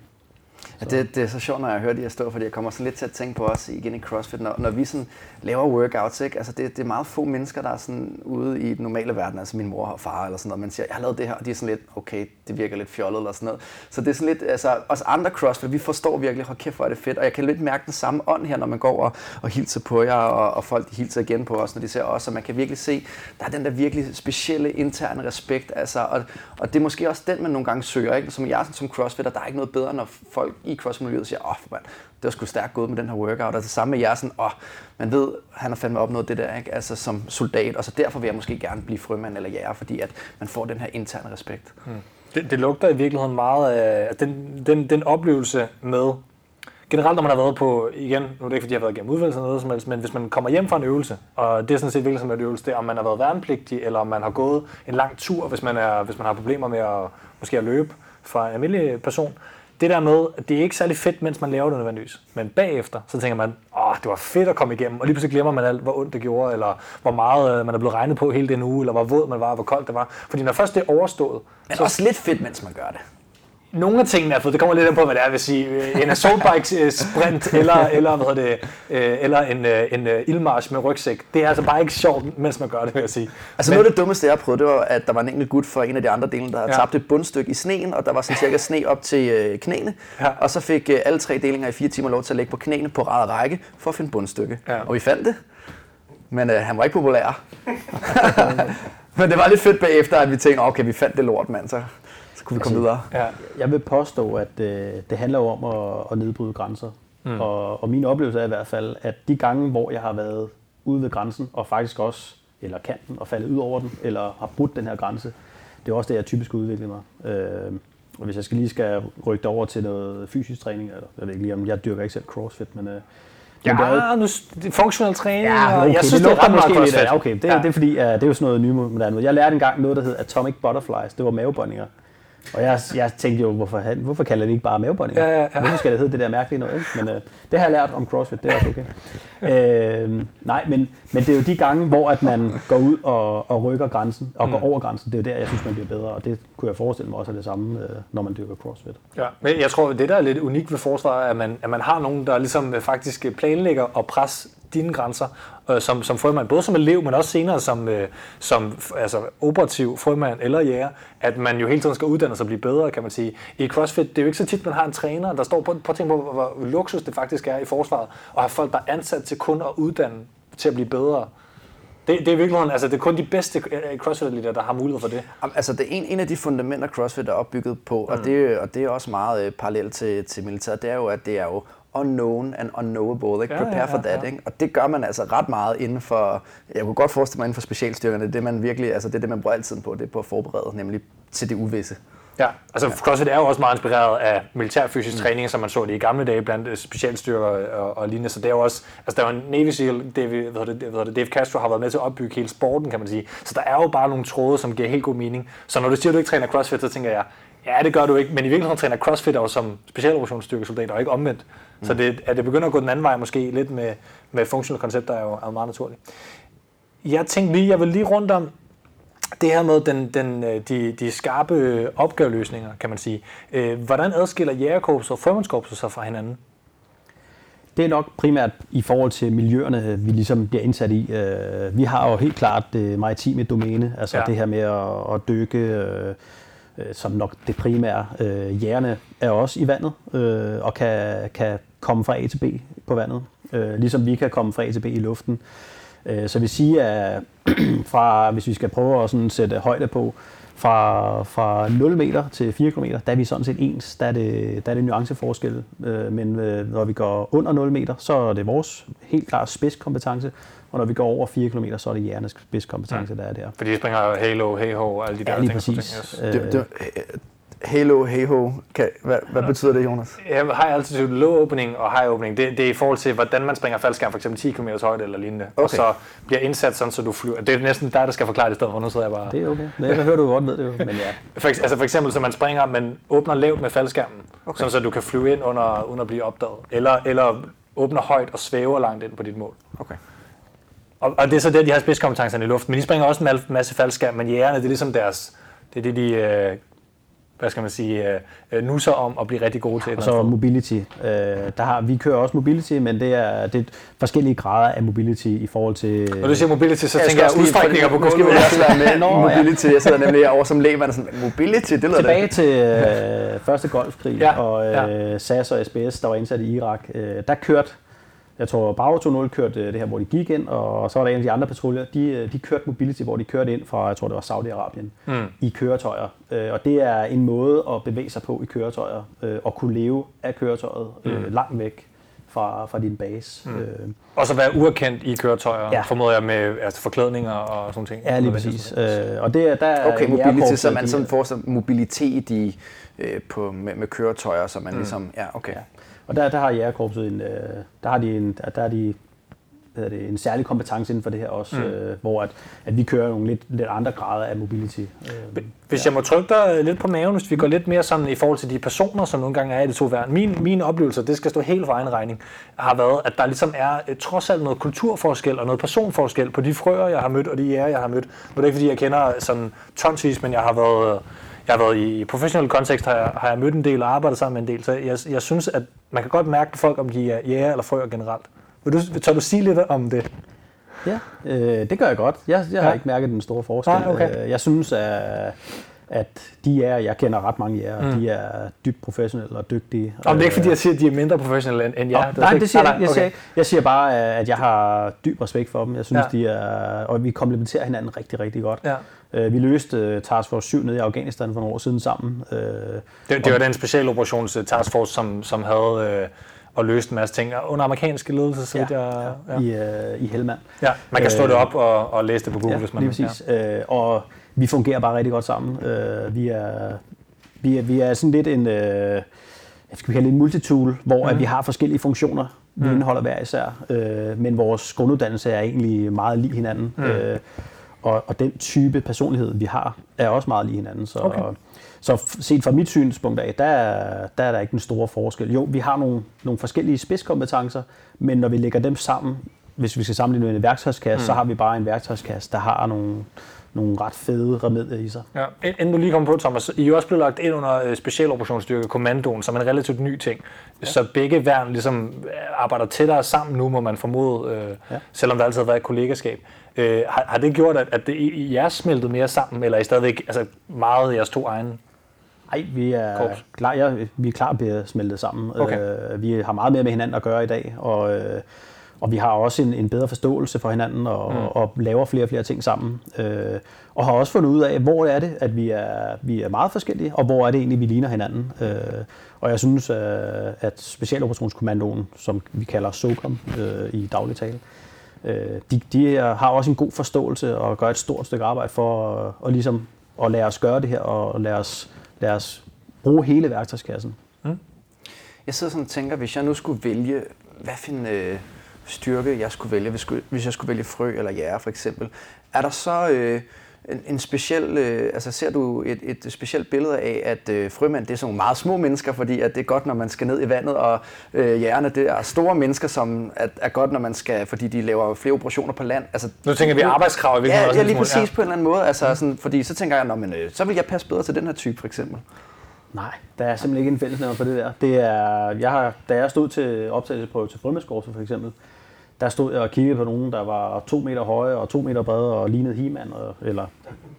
Ja, det, det er så sjovt, når jeg hører de her stå, fordi jeg kommer så lidt til at tænke på os igen i CrossFit, når, når vi sådan laver workouts, ikke? Altså det, det er meget få mennesker, der er sådan ude i den normale verden, altså min mor og far eller sådan noget, man siger, jeg har lavet det her, og de er sådan lidt, okay, det virker lidt fjollet eller sådan noget. Så det er sådan lidt, altså os andre CrossFit, vi forstår virkelig, hvor kæft hvor er det fedt, og jeg kan lidt mærke den samme ånd her, når man går og, og hilser på jer, og, og folk de hilser igen på os, når de ser os, og man kan virkelig se, der er den der virkelig specielle interne respekt, altså, og, og det er måske også den, man nogle gange søger, ikke? Som jeg som CrossFitter, der er ikke noget bedre, når folk i crossmiljøet siger, åh oh, mand, det var sgu stærkt gået med den her workout, og det samme med jer sådan, åh, oh, man ved, han har fandme opnået det der, ikke? Altså som soldat, og så derfor vil jeg måske gerne blive frømand eller jæger, fordi at man får den her interne respekt. Mm. Det, det lugter i virkeligheden meget af den, den, den oplevelse med, generelt når man har været på, igen, nu er det ikke fordi jeg har været igennem udvælgelsen eller noget som helst, men hvis man kommer hjem fra en øvelse, og det er sådan set virkelig som en øvelse, det er, om man har været værnepligtig, eller om man har gået en lang tur, hvis man, er, hvis man har problemer med at måske at løbe fra en almindelig person, det der med, at det er ikke særlig fedt, mens man laver det nødvendigvis. Men bagefter, så tænker man, åh, det var fedt at komme igennem. Og lige pludselig glemmer man alt, hvor ondt det gjorde, eller hvor meget man er blevet regnet på hele den uge, eller hvor våd man var, hvor koldt det var. Fordi når først det er overstået... Men så også lidt fedt, mens man gør det. Nogle af tingene, det kommer lidt an på, hvad det er, vil sige, en assaultbike-sprint eller, eller, hvad hedder det, eller en, en ildmarsch med rygsæk. Det er altså bare ikke sjovt, mens man gør det, vil jeg sige. Altså men, noget af det dummeste, jeg prøvede, det var, at der var en enkelt gut for en af de andre dele, der havde ja. tabt et bundstykke i sneen, og der var sådan cirka sne op til knæene. Ja. Og så fik alle tre delinger i fire timer lov til at lægge på knæene på rad og række for at finde bundstykke. Ja. Og vi fandt det, men øh, han var ikke populær. Men det var lidt fedt bagefter, at vi tænkte, okay, vi fandt det lort, mand, så... Kunne vi komme videre? Ja. Jeg vil påstå, at øh, det handler om at, at nedbryde grænser. Mm. Og, og min oplevelse er i hvert fald, at de gange, hvor jeg har været ude ved grænsen, og faktisk også, eller kanten, og faldet ud over den, eller har brudt den her grænse, det er også det, jeg typisk udvikler mig. Øh, og hvis jeg skal lige skal rykke det over til noget fysisk træning, eller jeg ved ikke lige, om jeg dyrker ikke selv crossfit, men... Øh, Ja, nu funktionel træning, ja, okay. Jeg synes, det, det er måske lidt af. Okay, det, ja. det er fordi, uh, det er jo sådan noget nymoderne. Jeg lærte engang noget, der hed Atomic Butterflies. Det var mavebåndinger. Og jeg, jeg tænkte jo, hvorfor, hvorfor kalder det ikke bare mavebåndinger? Ja, ja, ja. Hvorfor skal det hedde det der mærkelige noget? Ikke? Men øh, det har jeg lært om CrossFit, det er også okay. Øh, nej, men, men det er jo de gange, hvor at man går ud og, og rykker grænsen, og mm. går over grænsen. Det er jo der, jeg synes, man bliver bedre, og det kunne jeg forestille mig også er det samme, når man dyrker CrossFit. Ja, men jeg tror, det der er lidt unikt ved forsvaret, er, at man, at man har nogen, der ligesom faktisk planlægger at presse dine grænser, øh, som, som frømand, både som elev, men også senere som, øh, som altså, operativ frømand eller jæger, at man jo hele tiden skal uddanne sig og blive bedre, kan man sige. I CrossFit, det er jo ikke så tit, man har en træner, der står på, på at tænke på, hvor luksus det faktisk er i forsvaret, og har folk, der er ansat til kun at uddanne til at blive bedre. Det, det er i virkeligheden, altså det er kun de bedste crossfit-atleter, der har mulighed for det. Altså det er en, en af de fundamenter, CrossFit er opbygget på, og, mm. det, og det er også meget øh, parallelt til, til militæret, det er jo, at det er jo unknown and unknowable, ikke? Prepare ja, ja, ja, for that, ja. Ikke? Og det gør man altså ret meget inden for, jeg kunne godt forestille mig inden for specialstyrkerne, det man virkelig, altså det er det, man bruger altid på, det er på at forberede, nemlig til det uvisse. Ja, altså ja. CrossFit er jo også meget inspireret af militærfysisk mm. træning, som man så det i gamle dage blandt specialstyrker og, og lignende, så det er jo også, altså der er jo en Navy SEAL, Dave, hvad det, hvad det, Dave Castro har været med til at opbygge hele sporten, kan man sige, så der er jo bare nogle tråde, som giver helt god mening, så når du siger, at du ikke træner CrossFit, så tænker jeg, ja, det gør du ikke, men i virkeligheden træner CrossFit også som specialoperationsstyrkesoldater og ikke omvendt. Mm. Så det, at det begynder at gå den anden vej måske lidt med, med funktionelle koncepter er jo, er jo meget naturligt. Jeg tænkte lige, jeg vil lige rundt om det her med den, den, de, de skarpe opgaveløsninger, kan man sige. Hvordan adskiller jægerkorpset og frømandskorpset sig fra hinanden? Det er nok primært i forhold til miljøerne, vi ligesom bliver indsat i. Vi har jo helt klart det maritime domæne, altså ja. det her med at, at dykke... som nok det primære. Øh, jægerne er også i vandet øh, og kan, kan komme fra A til B på vandet, øh, ligesom vi kan komme fra A til B i luften. Øh, så vi siger, at fra, hvis vi skal prøve at sådan sætte højde på, fra, fra nul meter til fire kilometer, der er vi sådan set ens, der er det, der er det nuanceforskelle. Øh, men øh, når vi går under nul meter, så er det vores helt klare spidskompetence, og når vi går over fire kilometer, så er det jægernes spidskompetence, mm. der er der. Fordi de springer halo, hey-ho og alle de der ja, ting. Præcis. Ting. Yes. Det, det, halo, hey-ho, kan, hvad, hvad ja. betyder det, Jonas? High altitude, low opening og high opening, det, det er i forhold til, hvordan man springer faldskærm, for eksempel ti kilometer højde eller lignende, okay. og så bliver indsat sådan, så du flyver. Det er næsten dig, der skal forklare det i stedet for, nu sidder jeg bare... Det er okay. Men jeg hører du godt med det jo, men ja. For, altså for eksempel, så man springer, men åbner lavt med faldskærmen, okay. sådan, så du kan flyve ind under, under at blive opdaget, eller, eller åbner højt og svæver langt ind på dit mål. Okay. Og det er så det, de har spidskompetencerne i luften. Men de springer også en masse faldskærm, men jægerne, det er ligesom deres... Det er det, de... Øh, hvad skal man sige? Øh, nusser om at blive rigtig gode til. Og så mobility. Øh, der har, vi kører også mobility, men det er, det er forskellige grader af mobility i forhold til... Når du siger mobility, så jeg tænker jeg udstrækninger på gulvet. Jeg sidder med Nå, mobility. Jeg sidder nemlig over som lægmand og sådan, mobility, det lyder Tilbage det. til øh, første golfkrig, ja, og øh, ja. S A S og S B S, der var indsat i Irak, øh, der kørte... Jeg tror, Bravo Two Zero kørte det her, hvor de gik ind, og så var der en af de andre patruljer, de, de kørte mobility, hvor de kørte ind fra, jeg tror det var Saudi-Arabien, mm. i køretøjer. Og det er en måde at bevæge sig på i køretøjer, og kunne leve af køretøjet mm. langt væk fra, fra din base. Mm. Og så være uerkendt i køretøjer, ja. formoder jeg, med altså forklædninger og sådan ting. Ja, lige præcis. Og det, der er okay, mobility, så man sådan får sådan mobilitet i, på, med, med køretøjer, så man mm. ligesom, ja, okay. Ja. Og der, der har jægerkorpset en, der har de en, der er de hvad det, en særlig kompetence inden for det her også, mm. øh, hvor at, at vi kører nogle lidt, lidt andre grader af mobility. Øh, hvis ja. jeg må trykke dig lidt på maven, hvis vi går lidt mere sådan i forhold til de personer, som nogle gange er i det to verden. Min, mine oplevelser, det skal stå helt for egen regning, har været, at der ligesom er trods alt noget kulturforskel og noget personforskel på de frøer, jeg har mødt, og de jæger, jeg har mødt. Det er ikke, fordi jeg kender sådan tonsvis, men jeg har været... Jeg har været i professionel kontekst, har jeg, har jeg mødt en del og arbejdet sammen med en del, så jeg, jeg synes, at man kan godt mærke folk, om de er jæger eller frøer generelt. Vil du, tør du sige lidt om det? Ja, øh, det gør jeg godt. Jeg, jeg har ja. ikke mærket den store forskel. Nej, okay. Jeg synes, at, at de jæger, jeg kender ret mange jæger, mm. de er dybt professionelle og dygtige. Om det er ikke, fordi jeg siger, at de er mindre professionelle end jer? Oh, nej, det siger jeg ikke. Jeg, okay. jeg siger bare, at jeg har dyb respekt for dem. Jeg synes, ja. de er, og vi komplementerer hinanden rigtig, rigtig godt. Ja. Vi løste Task Force syv nede i Afghanistan for nogle år siden sammen. Det, det var den specialoperations Task Force, som, som havde øh, og løste en masse ting under amerikanske ledelse, så vidt ja, jeg... Ja. I, øh, i Helmand. Ja, man kan slå øh, det op og, og læse det på Google, ja, hvis man... Lige præcis. Ja. Og vi fungerer bare rigtig godt sammen. Vi er, vi er, vi er sådan lidt en... Øh, jeg skal kalde det en multitool, hvor mm. vi har forskellige funktioner. Vi mm. indeholder hver især. Øh, men vores grunduddannelse er egentlig meget lig hinanden. Mm. Øh, Og, og den type personlighed, vi har, er også meget lige hinanden. Så, okay. og, så set fra mit synspunkt af, der, der er der ikke den store forskel. Jo, vi har nogle, nogle forskellige spidskompetencer, men når vi lægger dem sammen, hvis vi skal sammenligne med en værktøjskasse, mm. så har vi bare en værktøjskasse, der har nogle, nogle ret fede remedier i sig. Ja. Inden du lige kommer på, Thomas, I er også blevet lagt ind under Specialoperationsstyrker, kommandoen, som er en relativt ny ting. Ja. Så begge værn ligesom arbejder tættere sammen nu, må man formode, øh, ja. selvom der altid har været et kollegaskab. Øh, har, har det gjort, at, at det, I, I er smeltet mere sammen, eller er I stadigvæk altså, meget jeres to egne? Nej, vi er korps. klar, ja, vi er klar at blive smeltet sammen. Okay. Øh, vi har meget mere med hinanden at gøre i dag, og, øh, og vi har også en, en bedre forståelse for hinanden, og, mm. og, og laver flere og flere ting sammen. Øh, og har også fundet ud af, hvor er det, at vi er, vi er meget forskellige, og hvor er det egentlig, vi ligner hinanden. Øh, og jeg synes, øh, at Specialoperationskommandoen, som vi kalder SOCOM øh, i daglig tale, De, de har også en god forståelse og gør et stort stykke arbejde for at, og ligesom at lade os gøre det her og lade os, lade os bruge hele værktøjskassen. Mm. Jeg sidder sådan og tænker, hvis jeg nu skulle vælge, hvad for en øh, styrke jeg skulle vælge, hvis, hvis jeg skulle vælge frø eller jæger for eksempel, er der så øh, en, en speciel, øh, altså ser du et, et specielt billede af, at øh, frømænd det er sådan meget små mennesker, fordi at det er godt, når man skal ned i vandet, og øh, jægerne det er store mennesker, som er, er godt, når man skal, fordi de laver flere operationer på land. Altså, nu tænker vi arbejdskrav i hvilken måde? Ja, lige præcis ja. på en eller anden måde, altså, mm. sådan, fordi så tænker jeg, men, øh, så vil jeg passe bedre til den her type for eksempel. Nej, der er simpelthen ikke en fællesnævner for det der. Det er, jeg har, da jeg stod til optagelsesprøve til Frømandskorpset for eksempel, der stod jeg og kiggede på nogen, der var to meter høje og to meter brede og lignede He-Man, eller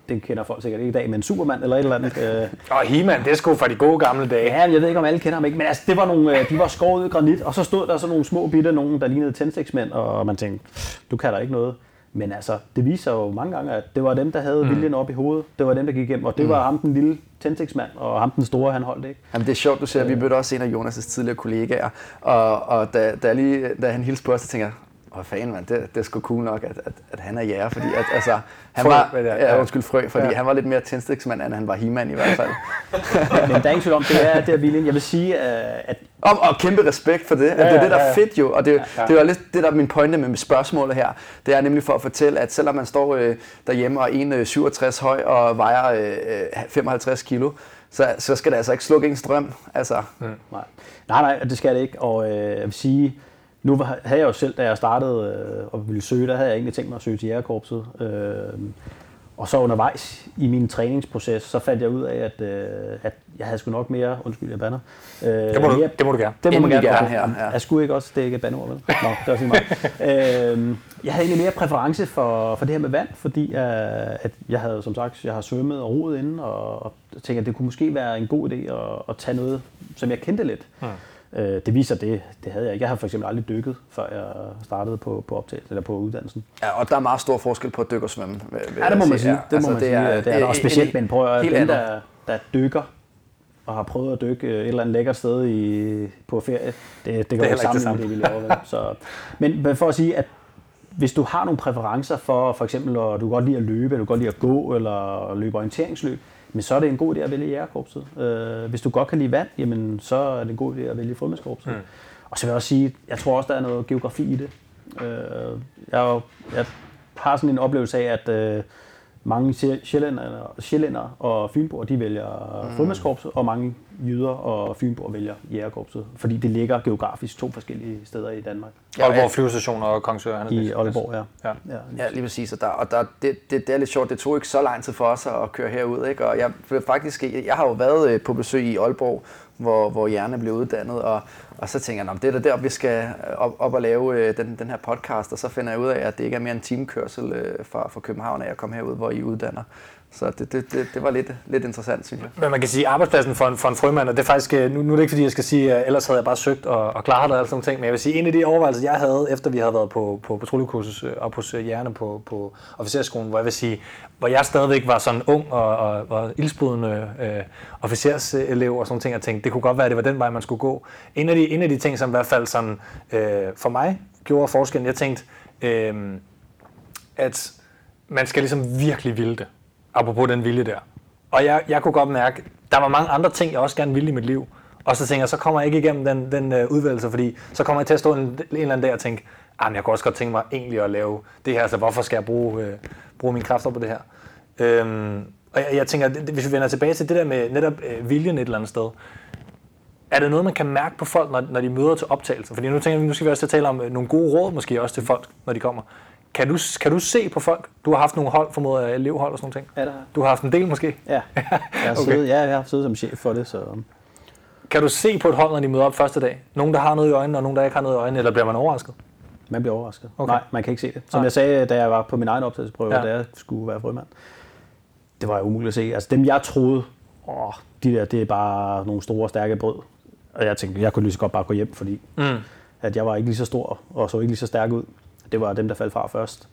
det kender folk sikkert ikke i dag, men Superman eller et eller andet. Og He-Man, det er sgu fra de gode gamle dage. Ja, men jeg ved ikke, om alle kender ham ikke, men altså, det var nogle, de var skåret ud i granit, og så stod der sådan nogle små bitte nogen, der lignede tændstiksmænd, og man tænkte, du kan der ikke noget. Men altså, det viser jo mange gange, at det var dem, der havde mm. viljen op i hovedet. Det var dem, der gik igennem, og det mm. var ham, den lille tændstiksmand, og ham, den store, han holdt ikke. Jamen, det er sjovt, du ser. Vi mødte også en af Jonas' tidligere kollegaer, og, og da, da, lige, da han hilste på os, så tænker jeg, åh, fan, mand, det, det er sgu cool nok, at, at, at han er jæger, fordi at, altså, han frø, var, ja, undskyld, frø, fordi ja. han var lidt mere tændstiksmand, end han var He-Man i hvert fald. Men der er ingen tvivl om, det er, det er viljen. Jeg vil sige, at... Om, og kæmpe respekt for det. Ja, ja, ja, ja. Det er det, der er fedt jo, og det, ja, ja. det er lidt det, der er min pointe med spørgsmålet her. Det er nemlig for at fortælle, at selvom man står øh, derhjemme og er en komma syvogtres høj og vejer øh, femoghalvtreds kilo, så, så skal det altså ikke slukke en strøm. Altså. Mm. Nej. nej, nej, det skal det ikke, og øh, jeg vil sige... Nu havde jeg jo selv, da jeg startede øh, og ville søge, der havde jeg egentlig tænkt mig at søge til Jægerkorpset. Øh, og så undervejs i min træningsproces, så fandt jeg ud af, at, øh, at jeg havde sgu nok mere... Undskyld, jeg banner. Øh, det, må du, mere, det må du gerne. Det må man gerne. gerne her, ja. Jeg skulle ikke også dække bandeord, vel? Nå, det var sådan meget. øh, jeg havde egentlig mere præference for, for det her med vand, fordi øh, at jeg havde, som sagt, jeg har svømmet og roet inden, og, og tænkte, at det kunne måske være en god idé at, at tage noget, som jeg kendte lidt. Hmm. Det viser det, det havde jeg ikke. Jeg har for eksempel aldrig dykket, før jeg startede på, på optagelse eller på uddannelsen. Ja, og der er meget stor forskel på at dykke og svømme. Vil, vil ja, det må man sige. Det må man sige. Og specielt med en prøver, dem der, der dykker og har prøvet at dykke et eller andet lækkert sted i, på ferie, det, det går jo sammen med det, vi laver. Så, men for at sige, at hvis du har nogle præferencer for, for eksempel, at du godt lide at løbe, eller du godt lide at gå, eller løbe orienteringsløb, men så er det en god idé at vælge jægerkorpset. Øh, hvis du godt kan lide vand, jamen, så er det en god idé at vælge frømandskorpset. Mm. Og så vil jeg også sige, jeg tror også, der er noget geografi i det. Jeg, jeg har sådan en oplevelse af, at mange sjællænder og fynboer, de vælger mm. Frømandskorpset, og mange jyder og fynboer vælger Jægerkorpset, fordi det ligger geografisk to forskellige steder i Danmark. Ja, Aalborg flyvestation og Kongsøre. I Aalborg, ja. Ja, ja, lige, ja, lige præcis. Og, der, og der, det, det, det er lidt sjovt, det tog ikke så lang tid for os at køre herud, ikke? Og jeg, faktisk, jeg har jo været på besøg i Aalborg, hvor, hvor Jerne blev uddannet, og, og så tænker jeg, det er da deroppe, vi skal op, op og lave den, den her podcast, og så finder jeg ud af, at det ikke er mere en timekørsel fra, fra København, at jeg kom herud, hvor I uddanner. Så det, det, det, det var lidt, lidt interessant, synes jeg. Men man kan sige, arbejdspladsen for en, for en frømand, og det er faktisk, nu, nu er det ikke fordi, jeg skal sige, at ellers havde jeg bare søgt og, og klaret og alt sådan ting, men jeg vil sige, en af de overvejelser, jeg havde, efter vi havde været på, på patruljekursus og på Jerne på, på officerskolen, hvor jeg vil sige, hvor jeg stadigvæk var sådan ung og, og, og ildsprudende øh, officerselev og sådan ting, og tænkte, det kunne godt være, det var den vej, man skulle gå. En af de, en af de ting, som i hvert fald sådan, øh, for mig gjorde forskellen, jeg tænkte, øh, at man skal ligesom virkelig ville det. Apropos den vilje der. Og jeg, jeg kunne godt mærke, der var mange andre ting, jeg også gerne ville i mit liv. Og så tænker jeg, så kommer jeg ikke igennem den, den øh, udvælgelse, fordi så kommer jeg til at stå en, en eller anden dag og tænke, ah, men jeg kunne også godt tænke mig egentlig at lave det her, så hvorfor skal jeg bruge, øh, bruge mine kræfter på det her? Øhm, og jeg, jeg tænker, det, hvis vi vender tilbage til det der med netop øh, viljen et eller andet sted, er det noget, man kan mærke på folk, når, når de møder til optagelser? Fordi nu tænker jeg, nu skal vi også tale om nogle gode råd måske også til folk, når de kommer. Kan du, kan du se på folk? Du har haft nogle hold, formodet elevhold og sådan nogle ting. Ja, der har. Du har haft en del måske? Ja, jeg har siddet, okay. ja, jeg har siddet som chef for det. Så. Kan du se på et hold, når de møder op første dag? Nogen, der har noget i øjnene, og nogen, der ikke har noget i øjnene, eller bliver man overrasket? Man bliver overrasket. Okay. Nej, man kan ikke se det. Som Nej. jeg sagde, da jeg var på min egen optagelsesprøve, ja. da jeg skulle være frømand, det var jo umuligt at se. Altså dem, jeg troede, åh, de der, det er bare nogle store, stærke brød. Og jeg tænkte, jeg kunne lige så godt bare gå hjem, fordi mm. at jeg var ikke lige så stor, og så ikke lige så stærk ud. Det var dem, der faldt fra først.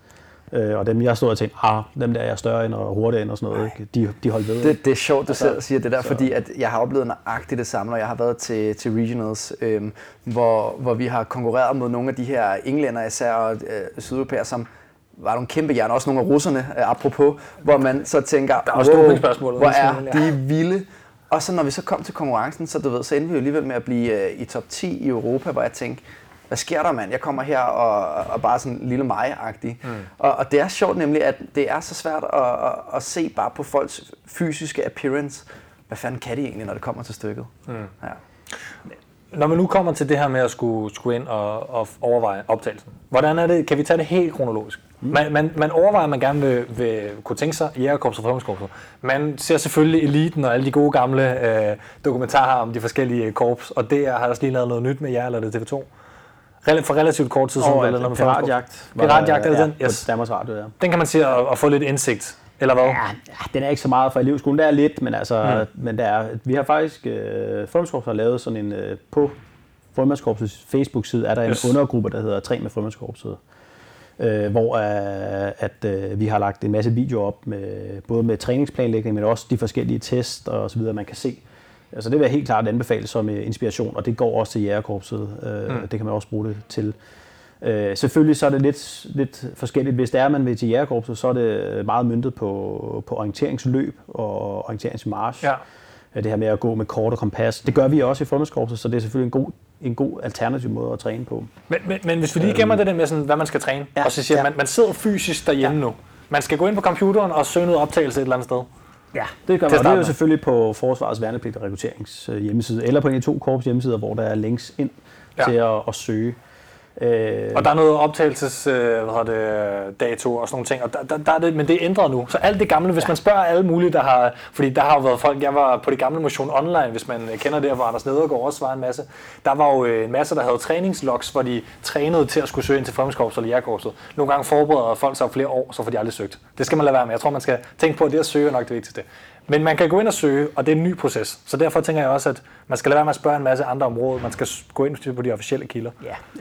Øh, og dem, jeg stod og tænkte, ah, dem der er større end og hurtigere end og sådan noget, ikke? De, de holdt ved. Det, det er sjovt, du selv siger det der, så. fordi at jeg har oplevet nøjagtigt det samme, når jeg har været til, til regionals, øh, hvor, hvor vi har konkurreret mod nogle af de her englænder, især og øh, sydeuropæer, som var nogle kæmpe hjerner, også nogle af russerne, øh, apropos, hvor man så tænker, wow, hvor er de vilde. Og så når vi så kom til konkurrencen, så, du ved, så endte vi jo alligevel med at blive øh, i top ti i Europa, hvor jeg tænkte, hvad sker der, mand? Jeg kommer her og, og bare sådan lille mig-agtig. Mm. Og, og det er sjovt nemlig, at det er så svært at, at, at se bare på folks fysiske appearance. Hvad fanden kan de egentlig, når det kommer til stykket? Mm. Ja. Når man nu kommer til det her med at skulle, skulle ind og, og overveje optagelsen, hvordan er det? Kan vi tage det helt kronologisk? Mm. Man, man, man overvejer, at man gerne vil, vil kunne tænke sig Jægerkorpset og Frømandskorpset. Man ser selvfølgelig eliten og alle de gode gamle øh, dokumentarer om de forskellige korps, og det har også lige lavet noget nyt med jer, eller det T V to. For relativt kort tid siden. Eller noget piratjagt. Piratjagt, eller ja, den? Yes. Danmarks Radio, ja. Den kan man sige at, at få lidt indsigt, eller hvad? Ja, den er ikke så meget fra elevskolen. Der er lidt, men altså, mm. men der er, vi har faktisk, øh, Frømandskorpset har lavet sådan en, øh, på Frømandskorpsets Facebook-side er der en yes. undergruppe, der hedder Træn med Frømandskorpset, øh, hvor øh, at, øh, vi har lagt en masse videoer op, med, både med træningsplanlægning, men også de forskellige test og så videre, man kan se. Altså det vil jeg helt klart anbefale som inspiration, og det går også til Jægerkorpset. Mm. Det kan man også bruge det til. Selvfølgelig så er det lidt, lidt forskelligt. Hvis det er, man vil til Jægerkorpset, så er det meget møntet på, på orienteringsløb og orienteringsmarch. Ja. Det her med at gå med kort og kompas. Det gør vi også i Frømandskorpset, så det er selvfølgelig en god, en god alternativ måde at træne på. Men, men, men hvis vi lige gemmer det der med, sådan, hvad man skal træne, ja, og så siger ja. man, man sidder fysisk derhjemme ja. nu. Man skal gå ind på computeren og søge noget optagelse et eller andet sted. Ja, det gør man. Det er jo selvfølgelig på Forsvarets værnepligt- og rekrutterings hjemmeside, eller på en af de to korps hjemmesider, hvor der er links ind ja. til at, at søge. Øh, og der er noget optagelses, hvad det, dato og sådan nogle ting, og der, der, der er det, men det er ændret nu. Så alt det gamle, hvis ja. man spørger alle mulige, der har, fordi der har jo været folk, jeg var på det gamle Motion Online, hvis man kender det, hvor Anders Nedergaard også var en masse. Der var jo en masse, der havde træningslogs, hvor de trænede til at skulle søge ind til Frømandskorpset eller Jægerkorpset. Nogle gange forbereder folk sig flere år, så får de aldrig søgt. Det skal man lade være med. Jeg tror, man skal tænke på, at det at søge er nok det vigtigste. Men man kan gå ind og søge, og det er en ny proces. Så derfor tænker jeg også, at man skal lade være med at spørge en masse andre områder. Man skal gå ind på de officielle kilder.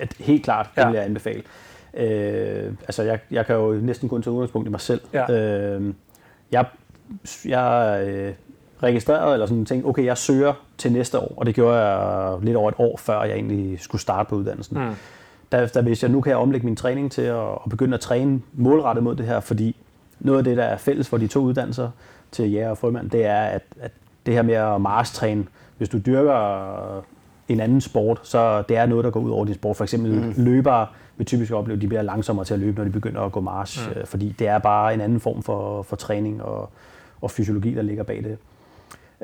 Ja, helt klart. Det vil jeg anbefale. Øh, altså, jeg, jeg kan jo næsten kun tage udgangspunkt i mig selv. Ja. Øh, jeg jeg øh, registrerede eller sådan tænkte, okay, jeg søger til næste år. Og det gjorde jeg lidt over et år, før jeg egentlig skulle starte på uddannelsen. Mm. Der, der vidste jeg, nu kan jeg omlægge min træning til at, at begynde at træne målrettet mod det her, fordi noget af det, der er fælles for de to uddannelser, til jæger og frømand, det er, at, at det her med at marstræne, hvis du dyrker en anden sport, så det er noget, der går ud over din sport. For eksempel mm. løbere vil typisk opleve, at de bliver langsommere til at løbe, når de begynder at gå march, mm. fordi det er bare en anden form for, for træning og, og fysiologi, der ligger bag det.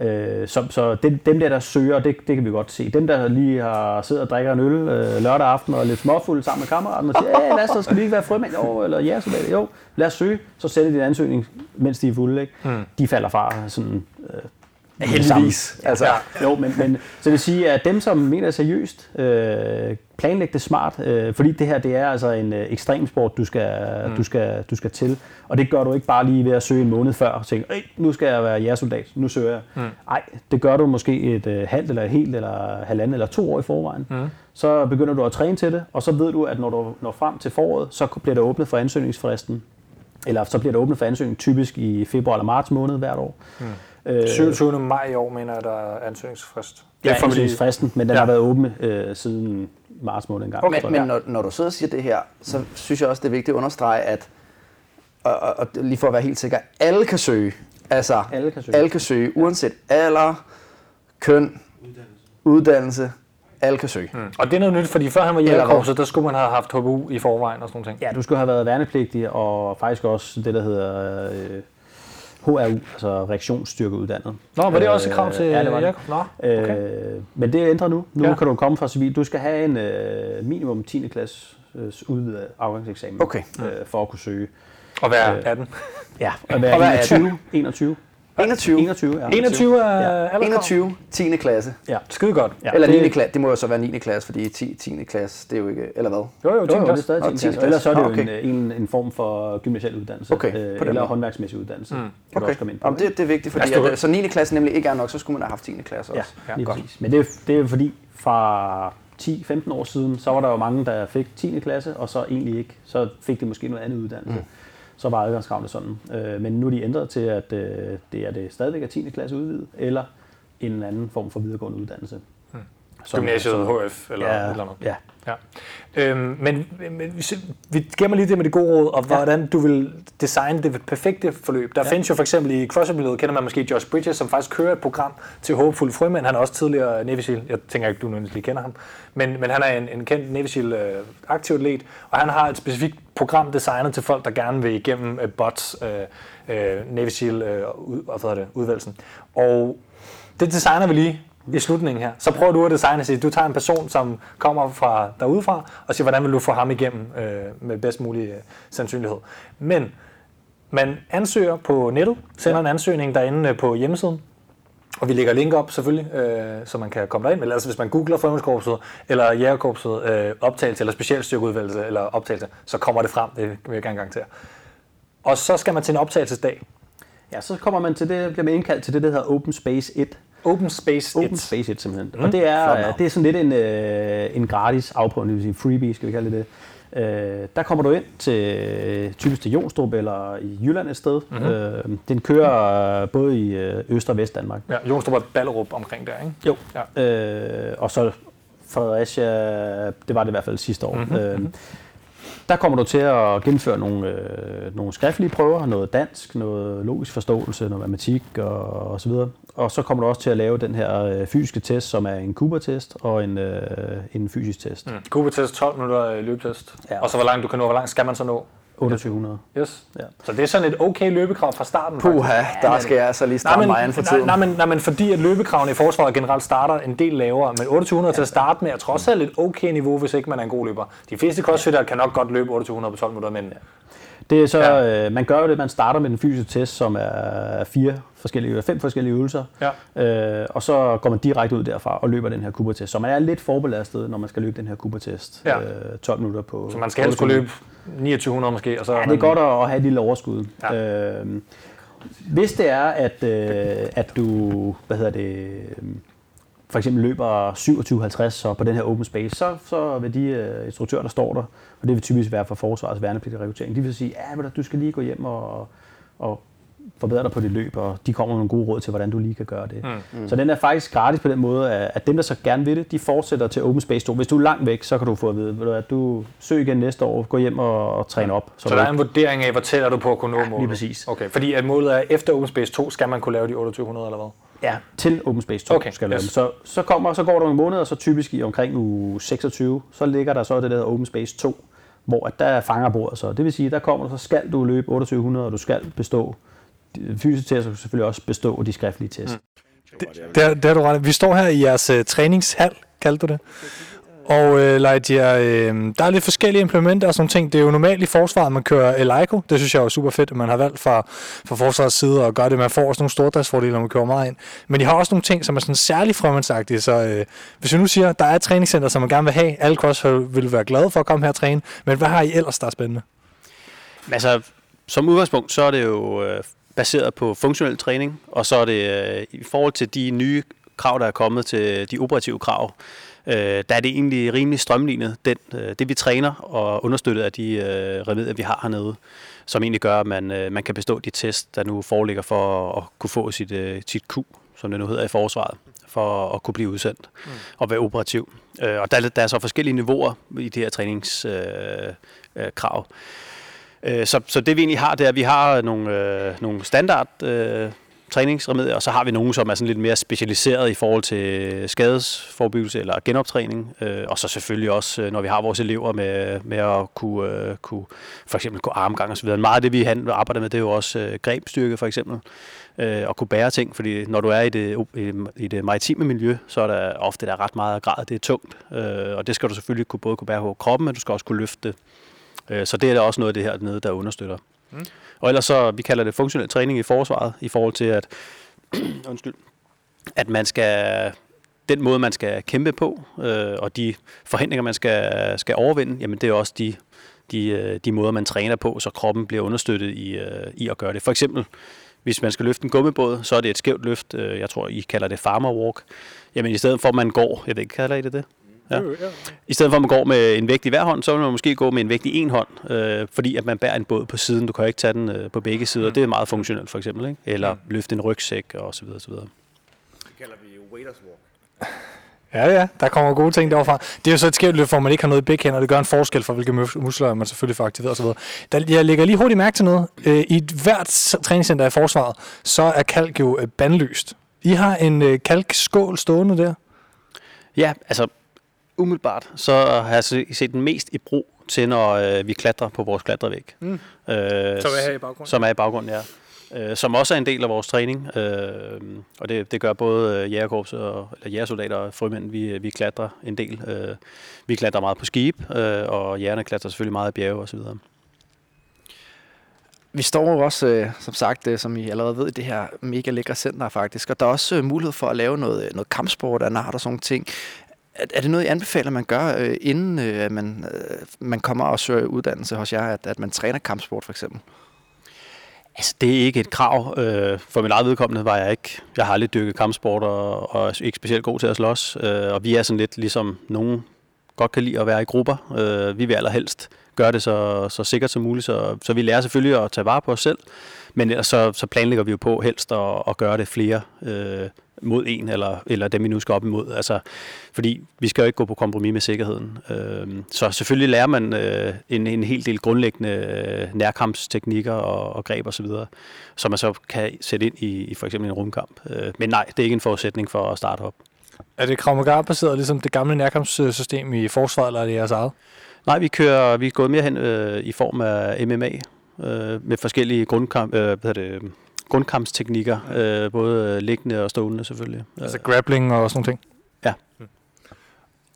Øh, så så dem, dem der, der søger, det, det kan vi godt se. Dem, der lige har siddet og drikker en øl øh, lørdag aften og er lidt småfulde sammen med kammeraten og siger, hey, lad os så, skal vi ikke være frømænd? Jo, eller ja, så det. Jo, lad os søge, så sætter de en ansøgning, mens de er fulde. Ikke? Mm. De falder fra sådan... Øh, Heldigvis. Altså. Ja, jo, men, men så vil sige, at dem, som mener seriøst, øh, planlæg det smart, øh, fordi det her det er altså en øh, ekstremsport, du skal, mm. du, skal, du skal til. Og det gør du ikke bare lige ved at søge en måned før og tænke, nu skal jeg være jægersoldat, nu søger jeg. Nej, mm. det gør du måske et øh, halvt eller et helt eller halvandet eller to år i forvejen. Mm. Så begynder du at træne til det, og så ved du, at når du når frem til foråret, så bliver der åbnet for ansøgningsfristen. Eller så bliver der åbnet for ansøgning typisk i februar eller marts måned hvert år. Mm. syvogtyvende maj i år, mener jeg, der er ansøgningsfrist. Ja, ansøgningsfristen, men den ja. har været åben øh, siden marts måned engang. Okay. Men, men når, når du sidder og siger det her, så synes jeg også, det er vigtigt at understrege, at og, og, og lige for at være helt sikker, alle kan søge. Altså, alle kan søge, alle kan søge uanset alder, køn, uddannelse, uddannelse. Alle kan søge. Mm. Og det er noget nyt, fordi før han var jægerkorpset, der skulle man have haft H B U i forvejen og sådan noget. Ja, du skulle have været værnepligtig og faktisk også det, der hedder... Øh, H R U, altså reaktionsstyrkeuddannet. Nå, var det også et krav til Jægerkorpset? Ja, det okay. øh, men det er ændret nu. Nu ja. kan du komme fra civil. Du skal have en øh, minimum tiende klasses øh, udvidet afgangseksamen okay. øh, for at kunne søge. Og være atten. Øh, ja, og være, og være enogtyve. enogtyve. enogtyve, enogtyve, ja, enogtyve. enogtyve er ja. enogtyve, tiende klasse. Ja. Skide godt. Ja. Eller niende klasse. Det må jo så være niende klasse, fordi ti, tiende klasse, det er jo ikke... Eller hvad? Jo, jo, tiende klasse. Det er stadig tiende klasse. Ellers så er det jo okay. en, en, en form for gymnasial uddannelse. Okay. Eller håndværksmæssig uddannelse. Mm. Kan okay. også komme ind på. Jamen, det, det er vigtigt, fordi at, at, så niende klasse nemlig ikke er nok, så skulle man have haft tiende klasse også. Ja, ja godt. Men det er, det er fordi fra ti femten år siden, så var der jo mange, der fik tiende klasse, og så egentlig ikke. Så fik de måske noget andet uddannelse. Mm. Så var adgangskravene sådan. Øh, men nu er de ændret til, at øh, det er det stadigvæk er tiende klasse udvidet, eller en anden form for videregående uddannelse. Hmm. Gymnasiet, H F eller ja, eller noget. Ja. Ja. Øhm, men, men vi gemmer lige det med det gode råd, og hvordan ja. du vil designe det perfekte forløb. Der ja. findes jo for eksempel i crossfit-miljøet, kender man måske Josh Bridges, som faktisk kører et program til håbefulde frømænd. Han er også tidligere Navy SEAL. Jeg tænker ikke, du nødvendigvis lige kender ham. Men, men han er en, en kendt Navy SEAL-aktivatlet, og han har et specifikt program designet til folk, der gerne vil igennem uh, bots, uh, uh, Navy SEAL uh, udvalgelsen. Og det designer vi lige i slutningen her. Så prøver du at designe og sige, du tager en person, som kommer fra derudefra, og siger, hvordan vil du få ham igennem øh, med bedst mulig øh, sandsynlighed. Men man ansøger på nettet, sender en ansøgning derinde på hjemmesiden, og vi lægger link op selvfølgelig, øh, så man kan komme derind. Men altså, hvis man googler Frømandskorpset, eller Jægerkorpset øh, optagelse, eller specialstyrkeudvælgelse, eller optagelse, så kommer det frem, det vil jeg gerne garantere. Og så skal man til en optagelsesdag. Ja, så kommer man til det, bliver man indkaldt til det, der hedder Open Space et. Open Space Open et. Space et, simpelthen. Mm. Og det er, det er sådan lidt en, øh, en gratis afprøvning, det vil sige freebie, skal vi kalde det. Øh, der kommer du ind til typisk til Jonstrup eller i Jylland et sted. Mm-hmm. Øh, den kører både i Øst- og Vest-Danmark. Ja, Jonstrup og Ballerup omkring der, ikke? Jo. Ja. Øh, og så Fredericia, det var det i hvert fald sidste år. Mm-hmm. Øh, Der kommer du til at gennemføre nogle, øh, nogle skriftlige prøver, noget dansk, noget logisk forståelse, noget matematik og, og så videre. Og så kommer du også til at lave den her øh, fysiske test, som er en Cooper-test og en, øh, en fysisk test. Mm. Cooper-test, tolv minutter løbetest. Ja. Og så hvor langt du kan nå, hvor langt skal man så nå? otteogtyve hundrede. Yes. Ja. Så det er sådan et okay løbekrav fra starten. Puha, der skal jeg så lige starte mig an for tiden. Nej, nej, nej, men fordi at løbekravene i forsvaret generelt starter en del lavere, men otteogtyve hundrede ja. til at starte med er trods alt et okay niveau, hvis ikke man er en god løber. De fleste crossfitter kan nok godt løbe otteogtyve hundrede på tolv minutter, men... Ja. Det er så, ja. øh, man gør jo det, man starter med den fysiske test, som er fire forskellige, fem forskellige øvelser, ja. øh, og så går man direkte ud derfra og løber den her Cooper-test. Så man er lidt forbelastet, når man skal løbe den her Cooper-test, ja. øh, tolv minutter på... Så man skal helst kunne løbe niogtyve hundrede måske, og så... Ja, det er godt at have et lille overskud. Ja. Øh, hvis det er, at, øh, at du, hvad hedder det... for eksempel løber syvogtyve halvtreds, så på den her Open Space, så, så vil de øh, instruktører, der står der, og det vil typisk være for forsvarets værnepligtige rekruttering, de vil sige, ja, du skal lige gå hjem og, og forbedre dig på dit løb, og de kommer med nogle gode råd til, hvordan du lige kan gøre det. Mm. Så den er faktisk gratis på den måde, at dem, der så gerne vil det, de fortsætter til Open Space to. Hvis du er langt væk, så kan du få at vide, at du søger igen næste år, gå hjem og, og træne op. Så, så der er en vurdering af, hvor tæt er du på at kunne nå målet? Ja, lige præcis. Okay, fordi at målet er, efter Open Space to skal man kunne lave de otteogtyve hundrede eller hvad? Ja, til Open Space to, okay, skal yes. lave. Så, så, kommer, så går der nogle måneder, og så typisk i omkring uge seksogtyve, så ligger der så det, der hedder Open Space to, hvor at der er fangerbordet så. Det vil sige, at der kommer du, så skal du løbe to tusind otte hundrede, og du skal bestå. De fysiske tester skal selvfølgelig også bestå, og de skriftlige tester. Mm. Det, der, der er du ret. Vi står her i jeres uh, træningshal, kaldte du det. Og øh, Lightyear, øh, der er lidt forskellige implementer og sådan ting. Det er jo normalt i forsvaret, man kører Eleiko. Det synes jeg er super fedt, at man har valgt fra, fra forsvarets side at gøre det. Man får også nogle stordriftsfordele, når man kører meget ind. Men I har også nogle ting, som er sådan særligt frømandsagtige. Så øh, hvis vi nu siger, der er et træningscenter, som man gerne vil have. Alle kan også vil være glade for at komme her og træne. Men hvad har I ellers, der er spændende? Altså, som udgangspunkt, så er det jo øh, baseret på funktionel træning. Og så er det øh, i forhold til de nye krav, der er kommet til de operative krav. Øh, der er det egentlig rimelig strømlignet, den, øh, det vi træner og understøttet af de øh, remedier, vi har hernede, som egentlig gør, at man, øh, man kan bestå de test, der nu foreligger for at kunne få sit, øh, sit Q, som det nu hedder i forsvaret, for at kunne blive udsendt mm. og være operativ. Øh, og der, der er så forskellige niveauer i det her træningskrav. Øh, øh, så, så det vi egentlig har, det er, at vi har nogle, øh, nogle standard øh, træningsremedier, og så har vi nogen, som er sådan lidt mere specialiseret i forhold til skadesforbyggelse eller genoptræning, og så selvfølgelig også, når vi har vores elever med, med at kunne, kunne for eksempel gå armgang og så videre. Meget af det, vi arbejder med, det er jo også grebstyrke for eksempel, og kunne bære ting, fordi når du er i det, i det maritime miljø, så er der ofte der er ret meget grad, det er tungt, og det skal du selvfølgelig kunne både kunne bære på kroppen, men du skal også kunne løfte det. Så det er da også noget af det her dernede, der understøtter. Mm. Og ellers så, vi kalder det funktionel træning i forsvaret, i forhold til, at, undskyld, at man skal, den måde, man skal kæmpe på, øh, og de forhindringer, man skal, skal overvinde, jamen det er også de, de, de måder, man træner på, så kroppen bliver understøttet i, øh, i at gøre det. For eksempel, hvis man skal løfte en gummibåd, så er det et skævt løft, øh, jeg tror, I kalder det farmer walk. Jamen i stedet for, at man går, jeg ved ikke, kalder I det det? Ja. I stedet for at man går med en vægt i hver hånd, så vil man måske gå med en vægt i en hånd, øh, fordi at man bærer en båd på siden. Du kan ikke tage den øh, på begge sider. Mm. Det er meget funktionelt for eksempel, ikke? Eller mm. løfte en rygsæk og så videre, så videre. Det kalder vi jo waiters walk. Ja, ja. Der kommer gode ting derfra. Det er jo så et skævt løft, hvor man ikke har noget i begge hænder, og det gør en forskel for, hvilke muskler man selvfølgelig får aktiveret og så videre. Der, jeg lægger lige hurtigt mærke til noget. Øh, I hvert træningscenter i forsvaret, så er kalk jo øh, bandlyst. I har en øh, kalkskål stående der? Ja, altså... Umiddelbart, så har jeg set den mest i brug til, når øh, vi klatrer på vores klatrevæg. Mm. Øh, som er her i baggrunden. Som er i baggrunden, ja. Øh, som også er en del af vores træning. Øh, og det, det gør både øh, jægerkorpset og jægersoldater og frømænd, vi, vi klatrer en del. Øh, vi klatrer meget på skibe, øh, og jægerne klatrer selvfølgelig meget i bjerge osv. Vi står jo også, øh, som sagt, øh, som I allerede ved, i det her mega lækre center faktisk. Og der er også øh, mulighed for at lave noget, noget kampsport af nart og sådan ting. Er det noget, I anbefaler, man gør, inden man, man kommer og søger uddannelse hos jer, at, at man træner kampsport for eksempel? Altså, det er ikke et krav. For min eget vedkommende var jeg ikke. Jeg har aldrig dyrket kampsport og, og er ikke specielt god til at slås. Og vi er sådan lidt ligesom nogen godt kan lide at være i grupper. Vi vil allerhelst gøre det så, så sikkert som muligt, så, så vi lærer selvfølgelig at tage vare på os selv. Men ellers så, så planlægger vi jo på helst at, at gøre det flere øh, mod en, eller, eller dem vi nu skal op imod. Altså, fordi vi skal jo ikke gå på kompromis med sikkerheden. Øh, så selvfølgelig lærer man øh, en, en hel del grundlæggende øh, nærkampsteknikker og, og greb osv., som man så kan sætte ind i, i for eksempel en rumkamp. Øh, men nej, det er ikke en forudsætning for at starte op. Er det Krav Maga-baseret ligesom det gamle nærkampssystem i forsvaret, eller er det jeres eget? Nej, vi kører, vi er gået mere hen øh, i form af M M A, øh, med forskellige grundkamp, øh, hvad hedder det, grundkampsteknikker, øh, både liggende og stående selvfølgelig. Altså grappling og sådan ting? Ja. Mm.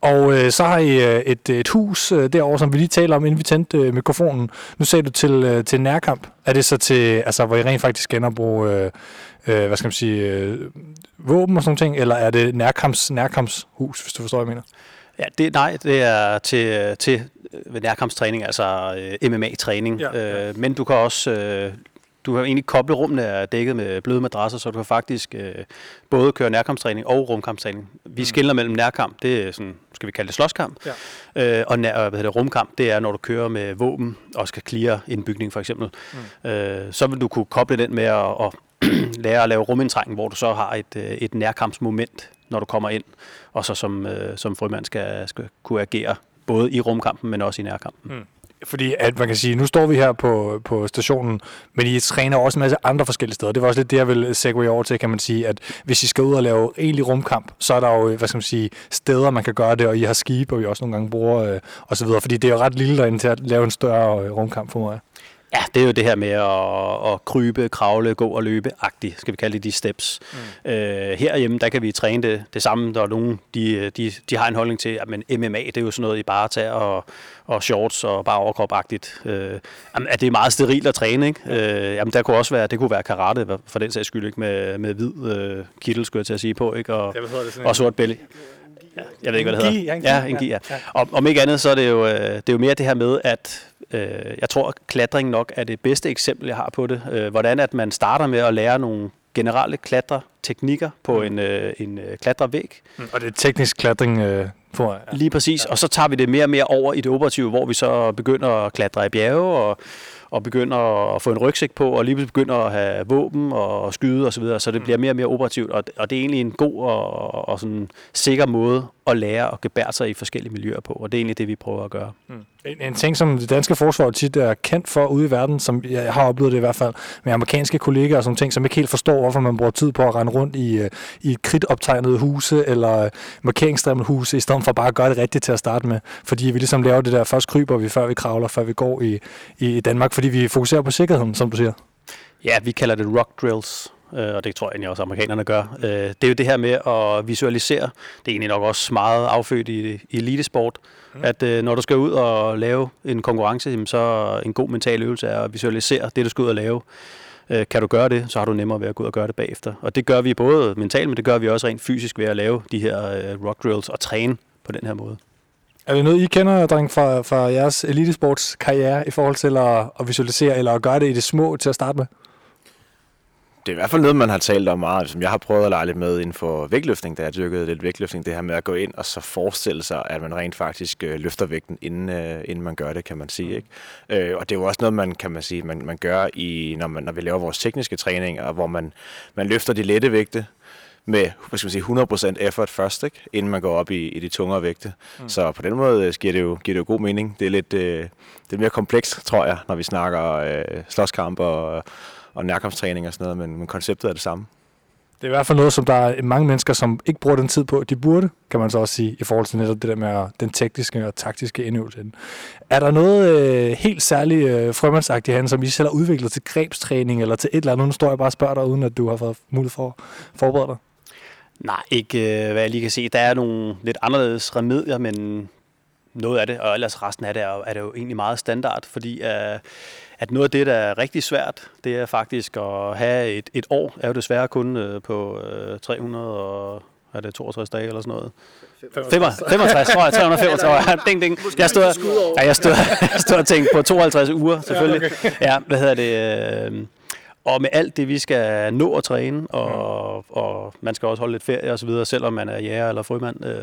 Og øh, så har I et, et hus øh, derovre, som vi lige taler om, inden vi tændte øh, mikrofonen. Nu sagde du til, øh, til nærkamp. Er det så til, altså hvor I rent faktisk genbruger, øh, øh, hvad skal man sige, øh, våben og sådan ting, eller er det nærkamps, nærkampshus, hvis du forstår, hvad jeg mener? Ja, det, nej, det er til, til nærkampstræning, altså M M A-træning. Ja, ja. Øh, men du kan også... Øh, du har egentlig koblet rummene er dækket med bløde madrasser, så du kan faktisk øh, både køre nærkampstræning og rumkampstræning. Vi mm. skiller mellem nærkamp, det er sådan, skal vi kalde det slåskamp, ja. øh, og nær, hvad hedder det, rumkamp, det er, når du kører med våben og skal clear en bygning for eksempel. Mm. Øh, så vil du kunne koble den med at og lære at lave rumindtrængen, hvor du så har et, et nærkampsmoment, når du kommer ind, og så som, øh, som frømand skal, skal kunne agere både i rumkampen, men også i nærkampen. Mm. Fordi at man kan sige, nu står vi her på, på stationen, men I træner også en masse andre forskellige steder. Det var også lidt det, jeg ville segue over til, kan man sige, at hvis I skal ud og lave egentlig rumkamp, så er der jo, hvad skal man sige, steder, man kan gøre det, og I har skibe, og I også nogle gange bruger øh, osv., fordi det er jo ret lille derinde til at lave en større øh, rumkamp for mig. Ja, det er jo det her med at, at krybe, kravle, gå og løbe-agtigt, skal vi kalde det de steps. Mm. Øh, herhjemme, der kan vi træne det, det samme. Der er nogen, de, de, de har en holdning til, at men M M A, det er jo sådan noget, I bare tager og, og shorts og bare overkrop-agtigt. Øh, at det er meget sterilt at træne, ikke? Øh, jamen, der kunne også være, det kunne være karate, for den sags skyld, ikke? Med, med hvid øh, kittel, skulle jeg til at sige på, ikke? Og, og sort bælge. Ja, jeg ved ikke, hvad det hedder. Ja, en gi, ja. Og, om ikke andet, så er det jo, det er jo mere det her med, at jeg tror, at klatring nok er det bedste eksempel, jeg har på det. Hvordan at man starter med at lære nogle generelle klatreteknikker på en, en klatrevæg. Og det er teknisk klatring for... Ja. Lige præcis, og så tager vi det mere og mere over i det operative, hvor vi så begynder at klatre i bjerge og, og begynder at få en rygsæk på, og lige begynder at have våben og skyde osv., så det bliver mere og mere operativt, og, og det er egentlig en god og, og sådan sikker måde at lære og gebære sig i forskellige miljøer på, og det er egentlig det, vi prøver at gøre. Mm. En, en ting, som det danske forsvar tit er kendt for ude i verden, som jeg har oplevet det i hvert fald, med amerikanske kollegaer og sådan ting, som ikke helt forstår, hvorfor man bruger tid på at rende rundt i, i kridtoptegnede huse eller markeringsdrevne huse, i stedet for bare at gøre det rigtigt til at starte med, fordi vi ligesom laver det der, først kryber vi, før vi kravler, før vi går i, i Danmark, fordi vi fokuserer på sikkerheden, som du siger. Ja, vi kalder det rock drills. Og det tror jeg egentlig også, amerikanerne gør. Det er jo det her med at visualisere. Det er egentlig nok også meget affødt i elitesport, at når du skal ud og lave en konkurrence, så en god mental øvelse er at visualisere det, du skal ud og lave. Kan du gøre det, så har du nemmere ved at gå ud og gøre det bagefter. Og det gør vi både mentalt, men det gør vi også rent fysisk ved at lave de her rock drills og træne på den her måde. Er det noget, I kender, dreng, fra, fra jeres elitesportskarriere i forhold til at, at visualisere eller at gøre det i det små til at starte med? Det er i hvert fald noget, man har talt om meget, som jeg har prøvet at lege lidt med inden for vægtløftning, da jeg dyrkede lidt vægtløftning. Det her med at gå ind og så forestille sig, at man rent faktisk løfter vægten, inden, inden man gør det, kan man sige. Ikke? Og det er jo også noget, man kan man sige, man, man gør, i, når, man, når vi laver vores tekniske træninger, hvor man, man løfter de lette vægte med, hvad skal man sige, hundrede procent effort først, ikke? Inden man går op i, i de tungere vægte. Mm. Så på den måde giver det jo, giver det jo god mening. Det er lidt øh, det er mere komplekst, tror jeg, når vi snakker øh, slåskamp og og nærkampstræning og sådan noget, men, men konceptet er det samme. Det er i hvert fald noget, som der er mange mennesker, som ikke bruger den tid på, de burde, kan man så også sige, i forhold til netop det der med den tekniske og taktiske indøvelse. Er der noget øh, helt særligt øh, frømandsagtigt herinde, som I selv har udviklet til grebstræning eller til et eller andet? Nu står jeg bare og spørger dig, uden at du har fået mulighed for at forberede dig. Nej, ikke øh, hvad jeg lige kan se. Der er nogle lidt anderledes remedier, men noget af det, og ellers resten af det, er, er det jo egentlig meget standard, fordi øh, at noget af det, der er rigtig svært, det er faktisk at have et, et år, er jo desværre kun øh, på øh, tre hundrede og toogtres dage eller sådan noget. femogtres, tror jeg, tre hundrede og femogtres. Ding, ding. Jeg stod, ja, jeg stod, jeg stod og tænkte på tooghalvtreds uger, selvfølgelig. Ja, hvad hedder det... Øh, Og med alt det, vi skal nå at træne, og, og man skal også holde lidt ferie og så videre, selvom man er jæger eller frømand, øh,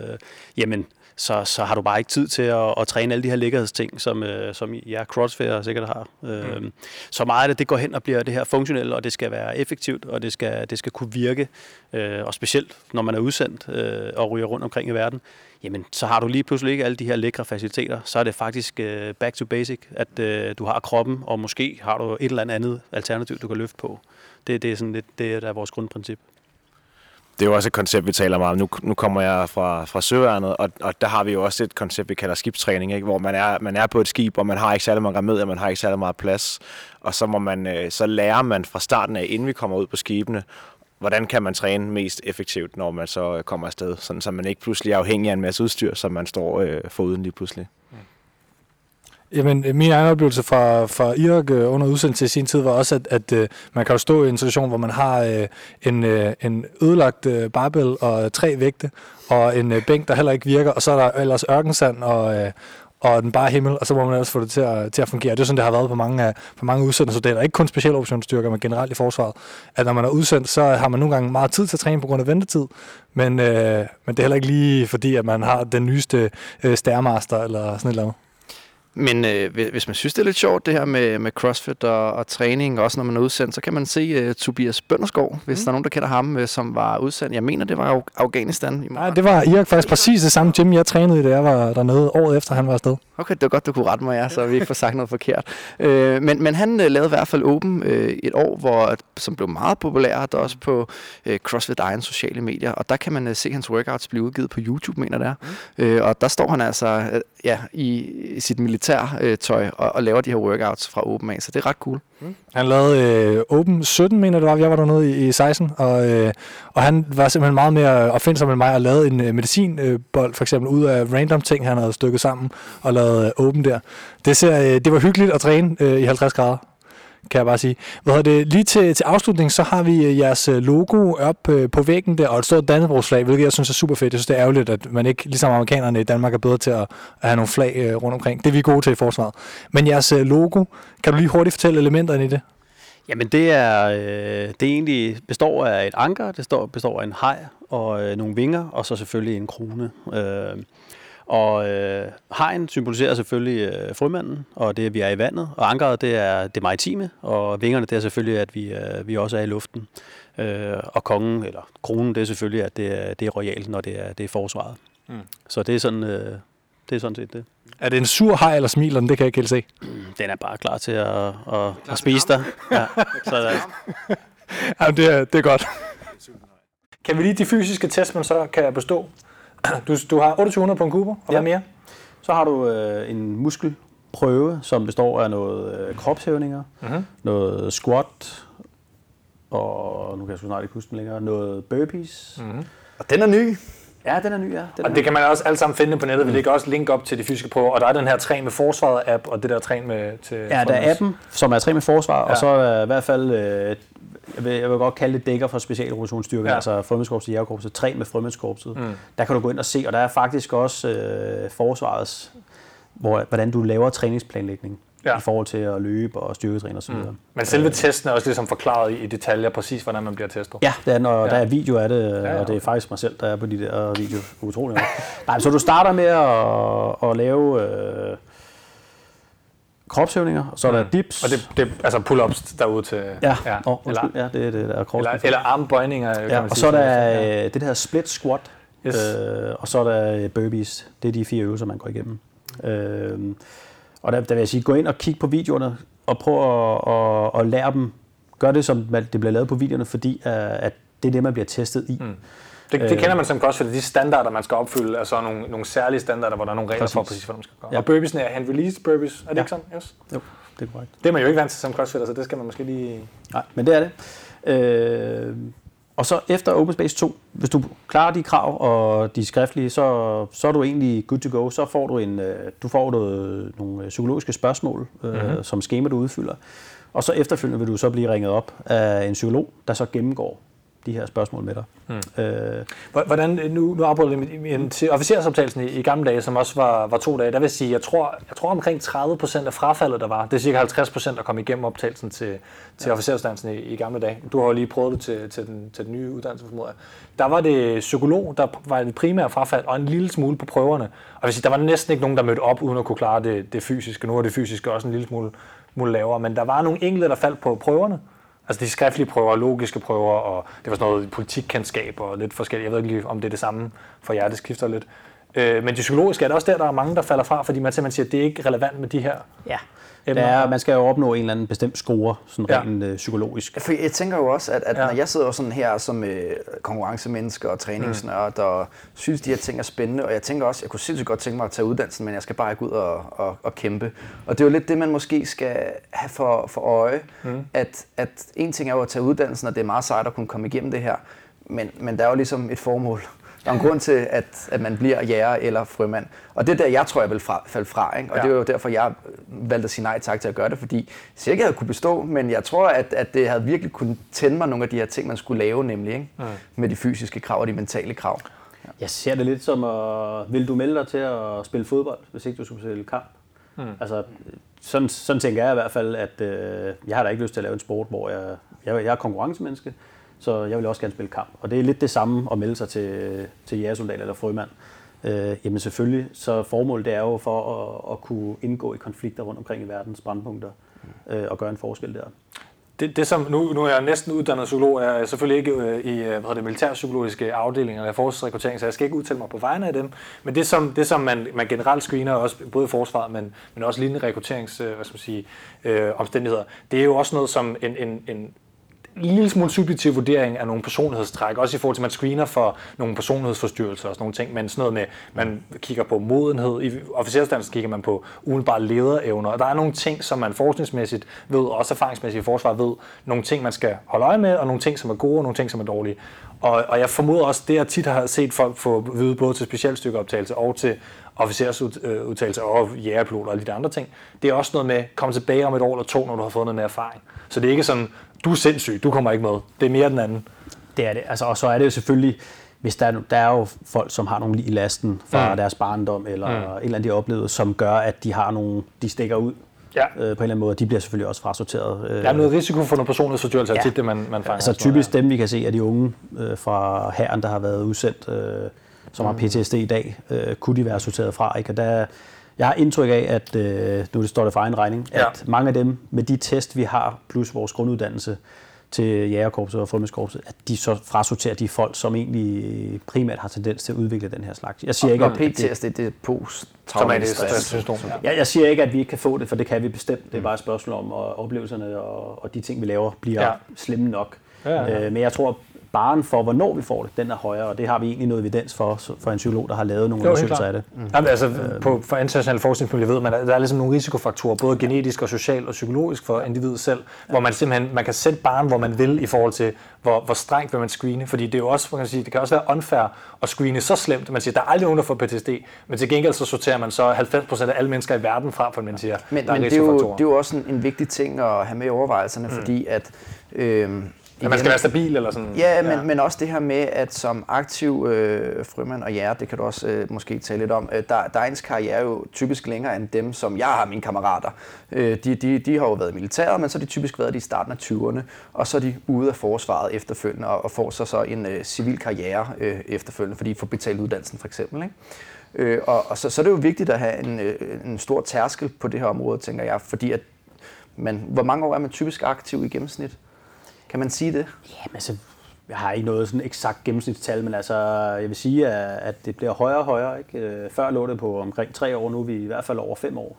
jamen, så, så har du bare ikke tid til at, at træne alle de her lækkerhedsting, som, øh, som ja, crossfitter sikkert har. Øh, mm. Så meget af det, det går hen og bliver det her funktionelle, og det skal være effektivt, og det skal, det skal kunne virke, øh, og specielt når man er udsendt øh, og ryger rundt omkring i verden, jamen, så har du lige pludselig ikke alle de her lækre faciliteter. Så er det faktisk øh, back to basic, at øh, du har kroppen, og måske har du et eller andet alternativ, du kan løfte på. Det, det er sådan lidt det, der er vores grundprincip. Det er jo også et koncept, vi taler meget om. Nu, nu kommer jeg fra, fra Søværnet, og, og der har vi jo også et koncept, vi kalder skibstræning, ikke? Hvor man er, man er på et skib, og man har ikke særlig mange remedier, man har ikke særlig meget plads. Og så, må man, så lærer man fra starten af, inden vi kommer ud på skibene, hvordan kan man træne mest effektivt, når man så kommer afsted, sådan, så man ikke pludselig er afhængig af en masse udstyr, som man står øh, foruden lige pludselig. Jamen, min egen oplevelse fra, fra Irak øh, under udsendelse i sin tid var også, at, at øh, man kan jo stå i en situation, hvor man har øh, en, øh, en ødelagt øh, barbel og øh, tre vægte, og en øh, bænk, der heller ikke virker, og så er der ellers ørkensand og... Øh, og den bare himmel, og så må man også få det til at, til at fungere. Det er sådan, det har været på mange, på mange udsendte soldater, ikke kun specialoperationsstyrker, men generelt i forsvaret, at når man er udsendt, så har man nogle gange meget tid til at træne på grund af ventetid, men, øh, men det er heller ikke lige fordi, at man har den nyeste øh, stærmaster eller sådan et eller andet. Men øh, hvis man synes, det er lidt sjovt, det her med, med CrossFit og, og træning, også når man er udsendt, så kan man se uh, Tobias Bønderskov, hvis mm. der er nogen, der kender ham, øh, som var udsendt. Jeg mener, det var Afghanistan. Nej, det var Irak, faktisk præcis det samme gym, jeg trænede i, da jeg var dernede året efter, han var afsted. Okay, det var godt, du kunne rette mig, ja, så vi ikke får sagt noget forkert. Øh, men, men han øh, lavede i hvert fald Open øh, et år, hvor, som blev meget populært, også på øh, CrossFit egen sociale medier. Og der kan man øh, se hans workouts blive udgivet på YouTube, mener der. Mm. Øh, og der står han altså øh, ja, i, i sit militær tøj og, og laver de her workouts fra Open af, så det er ret cool. Mm. Han lavede øh, Open sytten, mener det var, jeg var dernede i, i seksten, og, øh, og han var simpelthen meget mere offensiv med mig og lavede en øh, medicinbold, øh, for eksempel, ud af random ting, han havde stykket sammen og lavede øh, Open der. Det, ser, øh, det var hyggeligt at træne øh, i halvtreds grader, kan jeg bare sige. Hvad det? Lige til, til afslutning, så har vi øh, jeres logo op øh, på væggen der, og et stort dannebrugsflag, hvilket jeg synes er super fedt. Jeg synes, det er ærgerligt, at man ikke, ligesom amerikanerne i Danmark, er bedre til at, at have nogle flag øh, rundt omkring. Det er vi gode til i forsvaret. Men jeres øh, logo, kan du lige hurtigt fortælle elementerne i det? Jamen, det er øh, det egentlig består af et anker, det står, består af en haj og øh, nogle vinger, og så selvfølgelig en krone. Øh, Og øh, hajen symboliserer selvfølgelig øh, frømanden, og det, at vi er i vandet. Og ankeret, det er det maritime, og vingerne, det er selvfølgelig, at vi, øh, vi også er i luften. Øh, og kongen, eller kronen, det er selvfølgelig, at det er, det er royalt, når det er, det er forsvaret. Mm. Så det er, sådan, øh, det er sådan set det. Er det en sur haj, eller smiler den? Det kan jeg ikke helt se. Mm, den er bare klar til at, at, klar at spise dig. Ja, så, jamen, det, er, det er godt. Kan vi lige de fysiske test, man så kan bestå? Du, du har otteogtyve hundrede på en kuber, og ja. Hvad mere? Så har du øh, en muskelprøve, som består af noget øh, kropshævninger, mm-hmm. noget squat, og nu kan jeg sgu snart ikke huske den længere, noget burpees. Mm-hmm. Og den er ny. Ja, den er ny, ja. Den og er det ny. Kan man også alle sammen finde på nettet, mm. vi lægger også link op til de fysiske prøver, og der er den her træn med forsvaret-app, og det der træn med til... Ja, der er appen, som er træn med forsvaret, ja. Og så er i hvert fald... Øh, Jeg vil, jeg vil godt kalde det dækker fra Specialoperationsstyrker, ja. Altså Frømandskorpset og Jægerkorpset, træn med Frømandskorpset. Mm. Der kan du gå ind og se, og der er faktisk også øh, forsvarets, hvor, hvordan du laver træningsplanlægning ja. I forhold til at løbe og styrketræne osv. Mm. Men selve øh, testen er også ligesom forklaret i detaljer, præcis hvordan man bliver testet. Ja, det er den, og ja. Der er video af det, ja, ja. Og det er faktisk mig selv, der er på de der videoer. Utrolig meget. Nej, så du starter med at, at lave... Øh, kropshævninger, og så er der mm. dips. Og det, det altså pull-ups derude til... Ja, ja. Oh, eller, ja det er det, der er kropshævninger. Eller, eller armbøjninger, kan ja, man og sige. Og så er der ja. Det, der hedder split squat, yes. øh, og så er der burpees. Det er de fire øvelser, man går igennem. Øh, og der, der vil jeg sige, gå ind og kig på videoerne, og prøv at, at, at lære dem. Gør det, som det bliver lavet på videoerne, fordi at det er det, man bliver testet i. Mm. Det, det kender man som CrossFit, de standarder, man skal opfylde, er så nogle, nogle særlige standarder, hvor der er nogle regler præcis. For, præcis, hvad man skal gøre. Ja. Og burpees er hand-release burpees, er det ja. Ikke sådan? Yes. Jo, det er korrekt. Det er man jo ikke vant til som CrossFit, så altså det skal man måske lige... Nej, men det er det. Øh, og så efter Open Space to, hvis du klarer de krav og de skriftlige, så, så er du egentlig good to go. Så får du, en, du får noget, nogle psykologiske spørgsmål, mm-hmm. øh, som schema du udfylder. Og så efterfølgende vil du så blive ringet op af en psykolog, der så gennemgår de her spørgsmål med dig. Mm. Øh, Hvordan, nu, nu afbryder jeg til officersoptagelsen i, i gamle dage, som også var, var to dage, der vil sige, jeg tror, jeg tror omkring tredive procent af frafaldet, der var, det er cirka halvtreds procent, der kom igennem optagelsen til, til ja. Officersoptagelsen i, i gamle dage. Du har jo lige prøvet det til, til, den, til den nye uddannelse, formoder jeg. Der var det psykolog, der var det primære frafald, og en lille smule på prøverne. Og vil sige, der var næsten ikke nogen, der mødte op, uden at kunne klare det, det fysiske. Nu er det fysiske også en lille smule, smule lavere, men der var nogle enkelte, der faldt på prøverne. Altså de skriftlige prøver, logiske prøver, og det var sådan noget politikkendskab og lidt forskelligt. Jeg ved ikke, om det er det samme for jer, det skifter lidt. Øh, men det psykologiske er det også der, der er mange, der falder fra, fordi man simpelthen siger, at det er ikke relevant med de her ja. Emner. Der er, man skal jo opnå en eller anden bestemt score, sådan ja. Rent øh, psykologisk. For jeg tænker jo også, at, at ja. Når jeg sidder sådan her som øh, konkurrencemennesker og træningsnørd, mm. og synes, de her ting er spændende, og jeg tænker også, jeg kunne sindssygt godt tænke mig at tage uddannelsen, men jeg skal bare ikke ud og, og, og kæmpe. Og det er jo lidt det, man måske skal have for, for øje, mm. at, at en ting er jo at tage uddannelsen, og det er meget sejt at kunne komme igennem det her, men, men der er jo ligesom et formål. Der er en grund til, at, at man bliver jæger eller frømand. Og det er der, jeg tror, jeg vil fra, falde fra. Ikke? Og ja. Det er jo derfor, jeg valgte at sige nej tak til at gøre det, fordi jeg sikkert ikke havde kunne bestå, men jeg tror, at, at det havde virkelig kunne tænde mig nogle af de her ting, man skulle lave nemlig, ikke? Mm. Med de fysiske krav og de mentale krav. Ja. Jeg ser det lidt som, at vil du melde dig til at spille fodbold, hvis ikke du skulle spille kamp? Mm. Altså, sådan, sådan tænker jeg i hvert fald, at øh, jeg har da ikke lyst til at lave en sport, hvor jeg, jeg, jeg er konkurrencemenneske. Så jeg vil også gerne spille kamp. Og det er lidt det samme at melde sig til, til jægersoldat eller frømand. Øh, jamen selvfølgelig, så formålet er jo for at, at kunne indgå i konflikter rundt omkring i verdens brandpunkter øh, og gøre en forskel der. Det, det som, nu, nu er jeg næsten uddannet psykolog, er selvfølgelig ikke øh, i hvad hedder det, militærpsykologiske afdelinger eller forsvarsrekruttering, så jeg skal ikke udtale mig på vegne af dem. Men det som, det, som man, man generelt screener, også, både i forsvaret, men, men også lignende rekrutterings øh, hvad skal man sige, øh, omstændigheder, det er jo også noget som en... en, en en lille smule subjektiv vurdering af nogle personlighedstræk, også i forhold til, at man screener for nogle personlighedsforstyrrelser og sådan nogle ting, men sådan noget med, man kigger på modenhed, i officerstandelsen kigger man på umiddelbare lederevner, og der er nogle ting, som man forskningsmæssigt ved, og også erfaringsmæssigt i forsvaret ved, nogle ting, man skal holde øje med, og nogle ting, som er gode, og nogle ting, som er dårlige. Og, og jeg formoder også, det jeg tit har set folk få vide, både til specialstyrkeoptagelse og til officersudtagelse og jægerpiloter og lidt andre ting, det er også noget med, kom tilbage om et år eller to, når du har fået noget mere erfaring. Så det er ikke sådan, du er sindssyg, du kommer ikke med. Det er mere den anden. Det er det. Altså, og så er det jo selvfølgelig, hvis der, der er jo folk, som har nogle lig i lasten fra mm. deres barndom, eller mm. et eller andet, de har oplevet, som gør, at de har nogle, de stikker ud ja. øh, på en eller anden måde. De bliver selvfølgelig også frasorteret. Øh. Der er noget risiko for nogle personlighedsforstyrrelser, ja. tit det, man, man fanger. Altså typisk dem, vi kan se, at de unge øh, fra hæren, der har været udsendt, øh, som mm. har P T S D i dag, øh, kunne de være sorteret fra, ikke? Og der, jeg har indtryk af, at øh, nu står det for egen regning, ja. at mange af dem med de test, vi har, plus vores grunduddannelse til Jægerkorpset og Frømandskorpset, at de så frasorterer de folk, som egentlig primært har tendens til at udvikle den her slags. Jeg siger ikke, at P T S D, det er posttraumatisk stresssyndrom. Ja, jeg siger ikke, at vi ikke kan få det, for det kan vi bestemt. Det er bare et spørgsmål om, at oplevelserne og, og de ting, vi laver, bliver ja. slemme nok. Ja, ja, ja. Øh, men jeg tror, barren for, hvornår vi får det, den er højere, og det har vi egentlig noget evidens for, for en psykolog, der har lavet nogle undersøgelser af det. Mm. Jamen, altså, på, for internationale forskning, ved man, der er ligesom nogle risikofaktorer, både genetisk og social og psykologisk for individet selv, ja. hvor man simpelthen man kan sætte barren, hvor man vil, i forhold til, hvor, hvor strengt vil man screene, fordi det, er jo også, man kan sige, det kan også være unfair at screene så slemt, man siger, der er aldrig nogen, der får P T S D, men til gengæld så sorterer man så halvfems procent af alle mennesker i verden fra, for man siger, men, der er men risikofaktorer. Men det, det er jo også en, en vigtig ting at have med i overvejelserne, mm. fordi at øh, ja, man skal være stabil eller sådan. Ja, men, ja. men også det her med, at som aktiv øh, frømand og jæger, det kan du også øh, måske tale lidt om, øh, der, der er ens karriere jo typisk længere end dem, som jeg har mine kammerater. Øh, de, de, de har jo været militæret, men så har de typisk været i starten af tyverne, og så er de ude af forsvaret efterfølgende og, og får så, så en øh, civil karriere øh, efterfølgende, fordi de får betalt uddannelsen for eksempel, ikke? Øh, og og så, så er det jo vigtigt at have en, øh, en stor tærskel på det her område, tænker jeg, fordi at man, hvor mange år er man typisk aktiv i gennemsnit? Kan man sige det? Jamen altså, jeg har ikke noget sådan eksakt gennemsnitstal, men altså, jeg vil sige, at det bliver højere og højere, ikke? Før lå det på omkring tre år, nu er vi i hvert fald over fem år.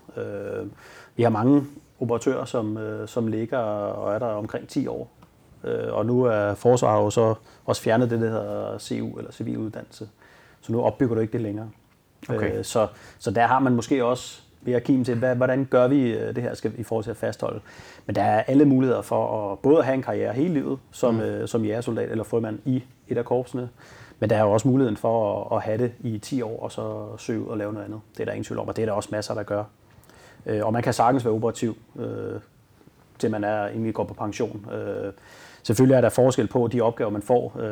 Vi har mange operatører, som, som ligger og er der omkring ti år. Og nu er Forsvaret jo så også fjernet det, der hedder C U, eller civil uddannelse. Så nu opbygger du ikke det længere. Okay. Så, så der har man måske også... Vi har kigget til, hvordan gør vi det her skal i forhold til at fastholde. Men der er alle muligheder for at både have en karriere hele livet som, mm. øh, som jægersoldat eller frømand i et af korpsene, men der er jo også muligheden for at, at have det i ti år og så søge ud og lave noget andet. Det er der ingen tvivl om, og det er der også masser, der gør. Øh, og man kan sagtens være operativ, øh, til man er, egentlig går på pension. Øh, selvfølgelig er der forskel på de opgaver, man får. Øh,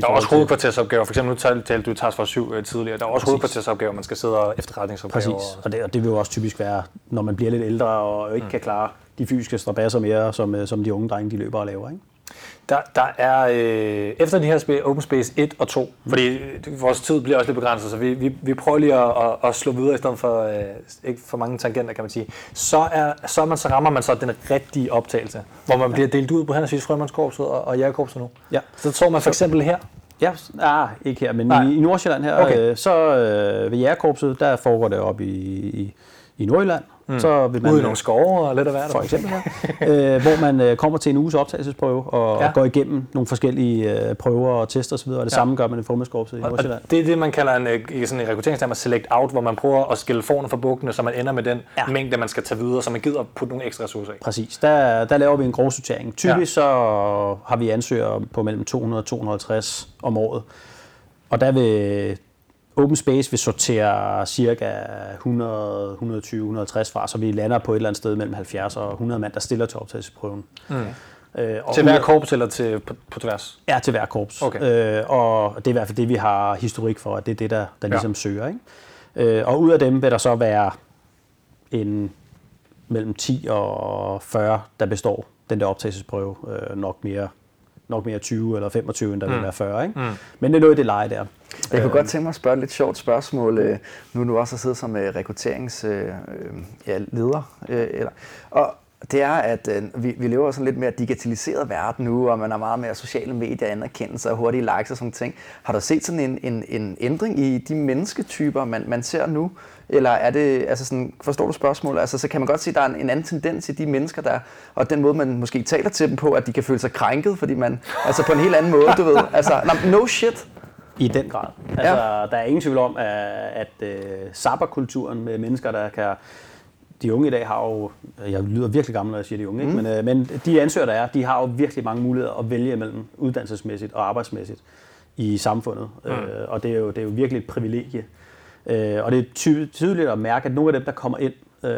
Der er også hovedkvartersopgaver. For eksempel nu talte du task force syv tidligere. Der er også hovedkvartersopgaver, man skal sidde og efterretningsopgaver. Præcis, og det, og det vil jo også typisk være, når man bliver lidt ældre og ikke mm. kan klare de fysiske strabasser mere, som, som de unge drenge de løber og laver, ikke? Der, der er, øh, efter de her Open Space et og to, fordi vores tid bliver også lidt begrænset, så vi, vi, vi prøver lige at, at, at slå videre i stedet for, øh, ikke for mange tangenter, kan man sige, så, er, så, man, så rammer man så den rigtige optagelse, hvor man ja. bliver delt ud på henholdsvis Frømandskorpset og, og Jægerkorpset nu. Ja. Så står man for eksempel her. Ja, ah, ikke her, men i, i Nordsjælland her, okay. øh, så øh, ved Jægerkorpset, der foregår det op i, i, i Nordjylland. Mm. Så vil man ude i nogle skove og lidt af hvert, for eksempel her, øh, hvor man øh, kommer til en uges optagelsesprøve og, ja. og går igennem nogle forskellige øh, prøver og tester osv., og det ja. samme gør man i Frømandskorpset i Nordsjælland. Det er det, man kalder en, i sådan en rekrutteringsterm, select out, hvor man prøver at skille forne fra bukkene, så man ender med den ja. mængde, man skal tage videre, så man gider at putte nogle ekstra ressourcer i. Præcis. Der, der laver vi en grov sortering. Typisk ja. så har vi ansøgere på mellem to hundrede og to hundrede og halvtreds om året, og der vil... Open Space vil sortere cirka hundrede, hundrede og tyve, hundrede og halvtreds fra, så vi lander på et eller andet sted mellem halvfjerds og hundrede mand, der stiller til optagelsesprøven. Mm. Øh, til hver korps eller til, på, på tværs? Ja, til hver korps. Okay. Øh, og det er i hvert fald det, vi har historik for, at det er det, der, der ligesom ja. søger, ikke? Øh, og ud af dem vil der så være en, mellem ti og fyrre, der består den der optagelsesprøve, øh, nok mere nok mere tyve eller femogtyve, end der mm. vil være fyrre. Ikke? Mm. Men det er noget, det leger der. Jeg kunne godt tænke mig at spørge et lidt sjovt spørgsmål, nu nu også har siddet som rekrutteringsleder. Og det er, at vi lever sådan lidt mere digitaliseret verden nu, og man har meget mere sociale medier, anerkendelse og hurtige likes og sådan ting. Har du set sådan en, en, en ændring i de mennesketyper, man, man ser nu? Eller er det, altså sådan, forstår du spørgsmålet? Altså, så kan man godt se, at der er en, en anden tendens i de mennesker, der, og den måde, man måske taler til dem på, at de kan føle sig krænket, fordi man, altså på en helt anden måde, du ved. Altså, no shit. I den grad. Altså, ja. Der er ingen tvivl om, at, at uh, sabberkulturen med mennesker, der kan... De unge i dag har jo... Jeg lyder virkelig gammel, når jeg siger de unge, ikke? Mm. Men, øh, men de ansøgere, der er, de har jo virkelig mange muligheder at vælge mellem uddannelsesmæssigt og arbejdsmæssigt i samfundet. Mm. Øh, og det er, jo, det er jo virkelig et privilegie. Øh, og det er ty- tydeligt at mærke, at nogle af dem, der kommer ind, øh,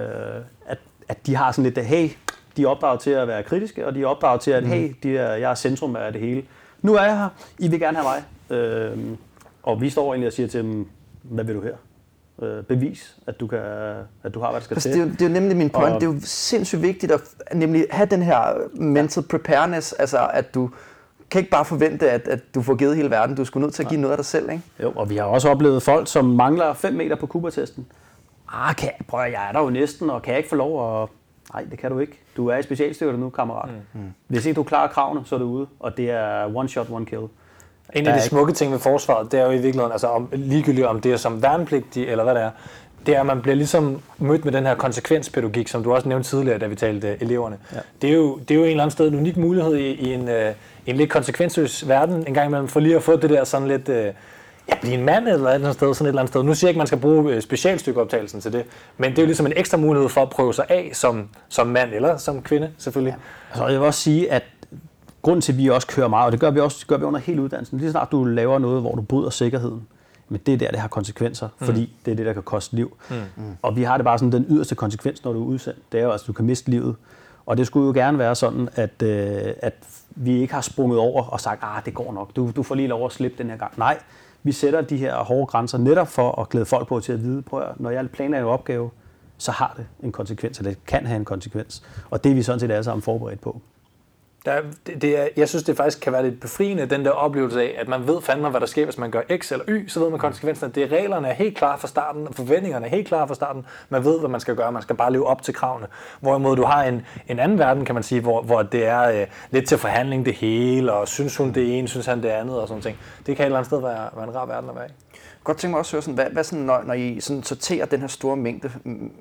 at, at de har sådan lidt, at hey, de er opdraget til at være kritiske, og de er opdraget til, at hey, de er, jeg er centrum af det hele. Nu er jeg her. I vil gerne have mig. Øh, og vi står egentlig og siger til dem, hvad vil du her? Bevis, at du, kan, at du har, hvad der skal altså, til. Det er, jo, det er jo nemlig min point. Og det er jo sindssygt vigtigt at nemlig have den her mental preparedness, altså at du kan ikke bare forvente, at, at du får givet hele verden. Du er sgu nødt til at give ja. noget af dig selv, ikke? Jo, og vi har også oplevet folk, som mangler fem meter på Cooper-testen. Ah, kan jeg, prøv, jeg er der jo næsten, og kan jeg ikke få lov at... Nej, det kan du ikke. Du er i specialstyrker nu, kammerat. Mm. Hvis ikke du klarer kravene, så er du ude, og det er one shot, one kill. En af de smukke ting ved forsvaret, det er jo i virkeligheden, altså om, ligegyldigt om det er som værnepligtig eller hvad det er, det er, at man bliver ligesom mødt med den her konsekvenspædagogik, som du også nævnte tidligere, da vi talte eleverne. Ja. Det, er jo, det er jo en eller anden sted en unik mulighed i, i en, øh, en lidt konsekvensløs verden, en gang imellem for lige at få det der sådan lidt, øh, ja, blive en mand eller et eller andet sted, sådan et eller andet sted. Nu siger jeg ikke, man skal bruge specialstykkeoptagelsen til det, men det er jo ligesom en ekstra mulighed for at prøve sig af som, som mand eller som kvinde, selvfølgelig. Ja. Så jeg vil også sige, at grunden til, at vi også kører meget, og det gør vi også gør vi under hele uddannelsen, lige snart du laver noget, hvor du bryder sikkerheden, men det er der, det har konsekvenser, mm. fordi det er det, der kan koste liv. Mm. Og vi har det bare sådan, den yderste konsekvens, når du er udsendt, det er jo, at du kan miste livet. Og det skulle jo gerne være sådan, at, øh, at vi ikke har sprunget over og sagt, ah, det går nok, du, du får lige lov at slippe den her gang. Nej, vi sætter de her hårde grænser netop for at glæde folk på til at vide, prøv at, når jeg planlægger en opgave, så har det en konsekvens, eller det kan have en konsekvens. Og det er vi sådan set alle sammen forberedt på. Der, det, det er, jeg synes, det faktisk kan være lidt befriende, den der oplevelse af, at man ved fandme, hvad der sker, hvis man gør X eller Y, så ved man konsekvenserne. Det, reglerne er helt klare fra starten, forventningerne er helt klare fra starten. Man ved, hvad man skal gøre, man skal bare leve op til kravene. Hvorimod du har en, en anden verden, kan man sige, hvor, hvor det er øh, lidt til forhandling det hele, og synes hun det ene, synes han det andet og sådan ting. Det kan et eller andet sted være, være en rar verden at være i. Godt tænke mig også at høre, sådan, hvad, hvad sådan, når, når I sådan sorterer den her store mængde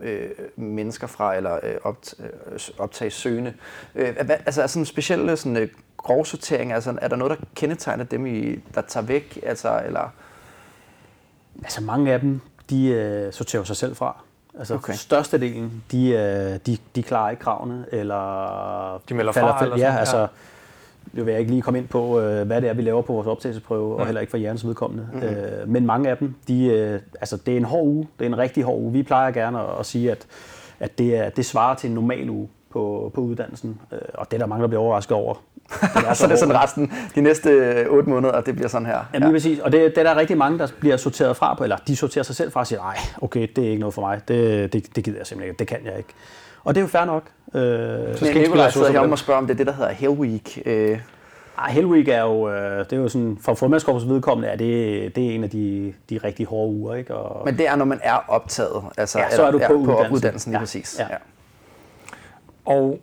øh, mennesker fra, eller øh, opt, øh, optages søgende, øh, hvad, altså er sådan en speciel sådan, øh, grov sortering, altså, er der noget, der kendetegner dem, I, der tager væk? Altså, eller? Altså mange af dem, de øh, sorterer sig selv fra. Altså okay. Størstedelen, de, øh, de, de klarer ikke kravene, eller... De melder fra, eller ja, altså... Ja. Nu vil jeg ikke lige komme ind på, hvad det er, vi laver på vores optagelsesprøve, og heller ikke for jeres vedkommende. Mm-hmm. Men mange af dem, de, altså det er en hård uge, det er en rigtig hård uge. Vi plejer gerne at sige, at, at det, er, det svarer til en normal uge på, på uddannelsen. Og det er der mange, der bliver overrasket over. Det er så, så det er sådan resten, de næste otte måneder, det bliver sådan her. Jamen lige præcis. Og det, det er der rigtig mange, der bliver sorteret fra på, eller de sorterer sig selv fra og siger, nej, okay, det er ikke noget for mig, det, det, det gider jeg simpelthen ikke, det kan jeg ikke. Og det er jo fair nok. Øh, så skal men Nicolaj sidder heromme og spørger, om det er det, der hedder Hell Week. Øh. Ej, Hell Week er jo, det er jo sådan, for Frømandskorpsets vedkommende, er det, det er en af de, de rigtig hårde uger, ikke? Og men det er, når man er optaget. Altså, ja, så er du på, er, uddannelsen. på uddannelsen. Ja, præcis. Ja. Ja. Og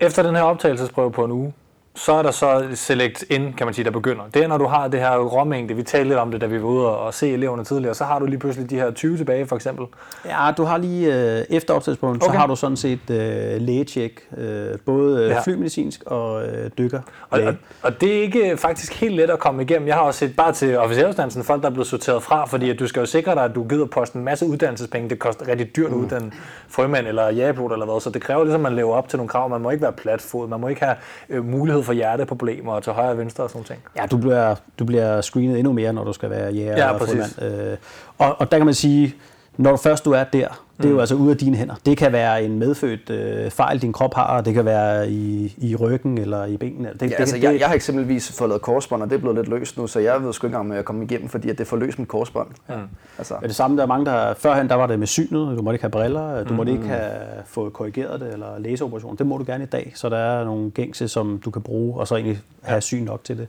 efter den her optagelsesprøve på en uge, så er der så select in, kan man sige, der begynder. Det er, når du har det her råmængde, vi talte lidt om det, da vi var ude og se eleverne tidligere, så har du lige pludselig de her tyve tilbage, for eksempel. Ja, du har lige øh, efter optagelsesprøven, okay. Så har du sådan set øh, lægetjek, øh, både øh, ja. flymedicinsk og øh, dykker. Og, og, og det er ikke faktisk helt let at komme igennem. Jeg har også set bare til officersuddannelsen folk, der er blevet sorteret fra, fordi at du skal jo sikre dig, at du gider poste en masse uddannelsespenge. Det koster rigtig dyrt mm. at uddanne frømand eller jægerpilot eller hvad, så det kræver ligesom, at man lever op til nogle krav. Man må ikke være platfod, man må ikke have øh, mulighed for hjerteproblemer og til højre og venstre og sådan ting. Ja, du bliver, du bliver screenet endnu mere, når du skal være jæger ja, og frømand. Øh, og, og der kan man sige, når du først du er der, det er jo mm. altså ude af dine hænder. Det kan være en medfødt øh, fejl, din krop har, og det kan være i, i ryggen eller i benene. Det, ja, det, altså, det, jeg, jeg har eksempelvis fået lavet korsbånd, og det er blevet lidt løst nu, så jeg ved sgu ikke engang, om jeg kommer igennem, fordi at det får løst mit korsbånd. Mm. Altså. Ja, det samme, der er mange, der førhen der var det med synet, du måtte ikke have briller, du mm. måtte ikke have fået korrigeret det, eller læseoperation. Det må du gerne i dag, så der er nogle gængse, som du kan bruge, og så egentlig have syn nok til det.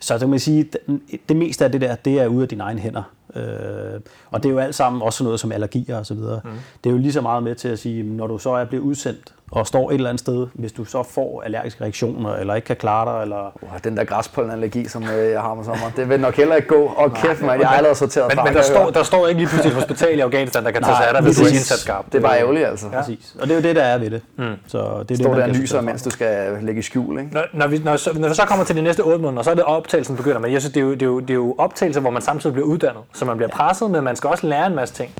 Så det, man sige, det meste af det der, det er ude af dine egne hænder. Øh, og det er jo alt sammen også noget som allergier og så videre. Mm. Det er jo lige så meget med til at sige, når du så er blevet udsendt og står et eller andet sted, hvis du så får allergiske reaktioner eller ikke kan klare dig eller oh, den der græspollenallergi som øh, jeg har med sommer, det vil nok heller ikke gå. Og oh, kæft man, jeg har allerede sorteret fra. Men, men der, står, der står ikke lige pludselig et hospital i Afghanistan, der kan tage sig af dig, hvis du er indsatskarp. Det er bare ærgerligt altså. Ja. Præcis. Og det er jo det der er ved det. Mm. Så det er står det, der og nyser, mens du skal ligge i skjul, ikke? Når, når, vi, når, når vi så kommer til de næste otte måneder, så er det optagelsen begynder, men jeg synes det er jo, det er jo, det er jo optagelser, hvor man samtidig bliver uddannet. Så man bliver presset, men man skal også lære en masse ting.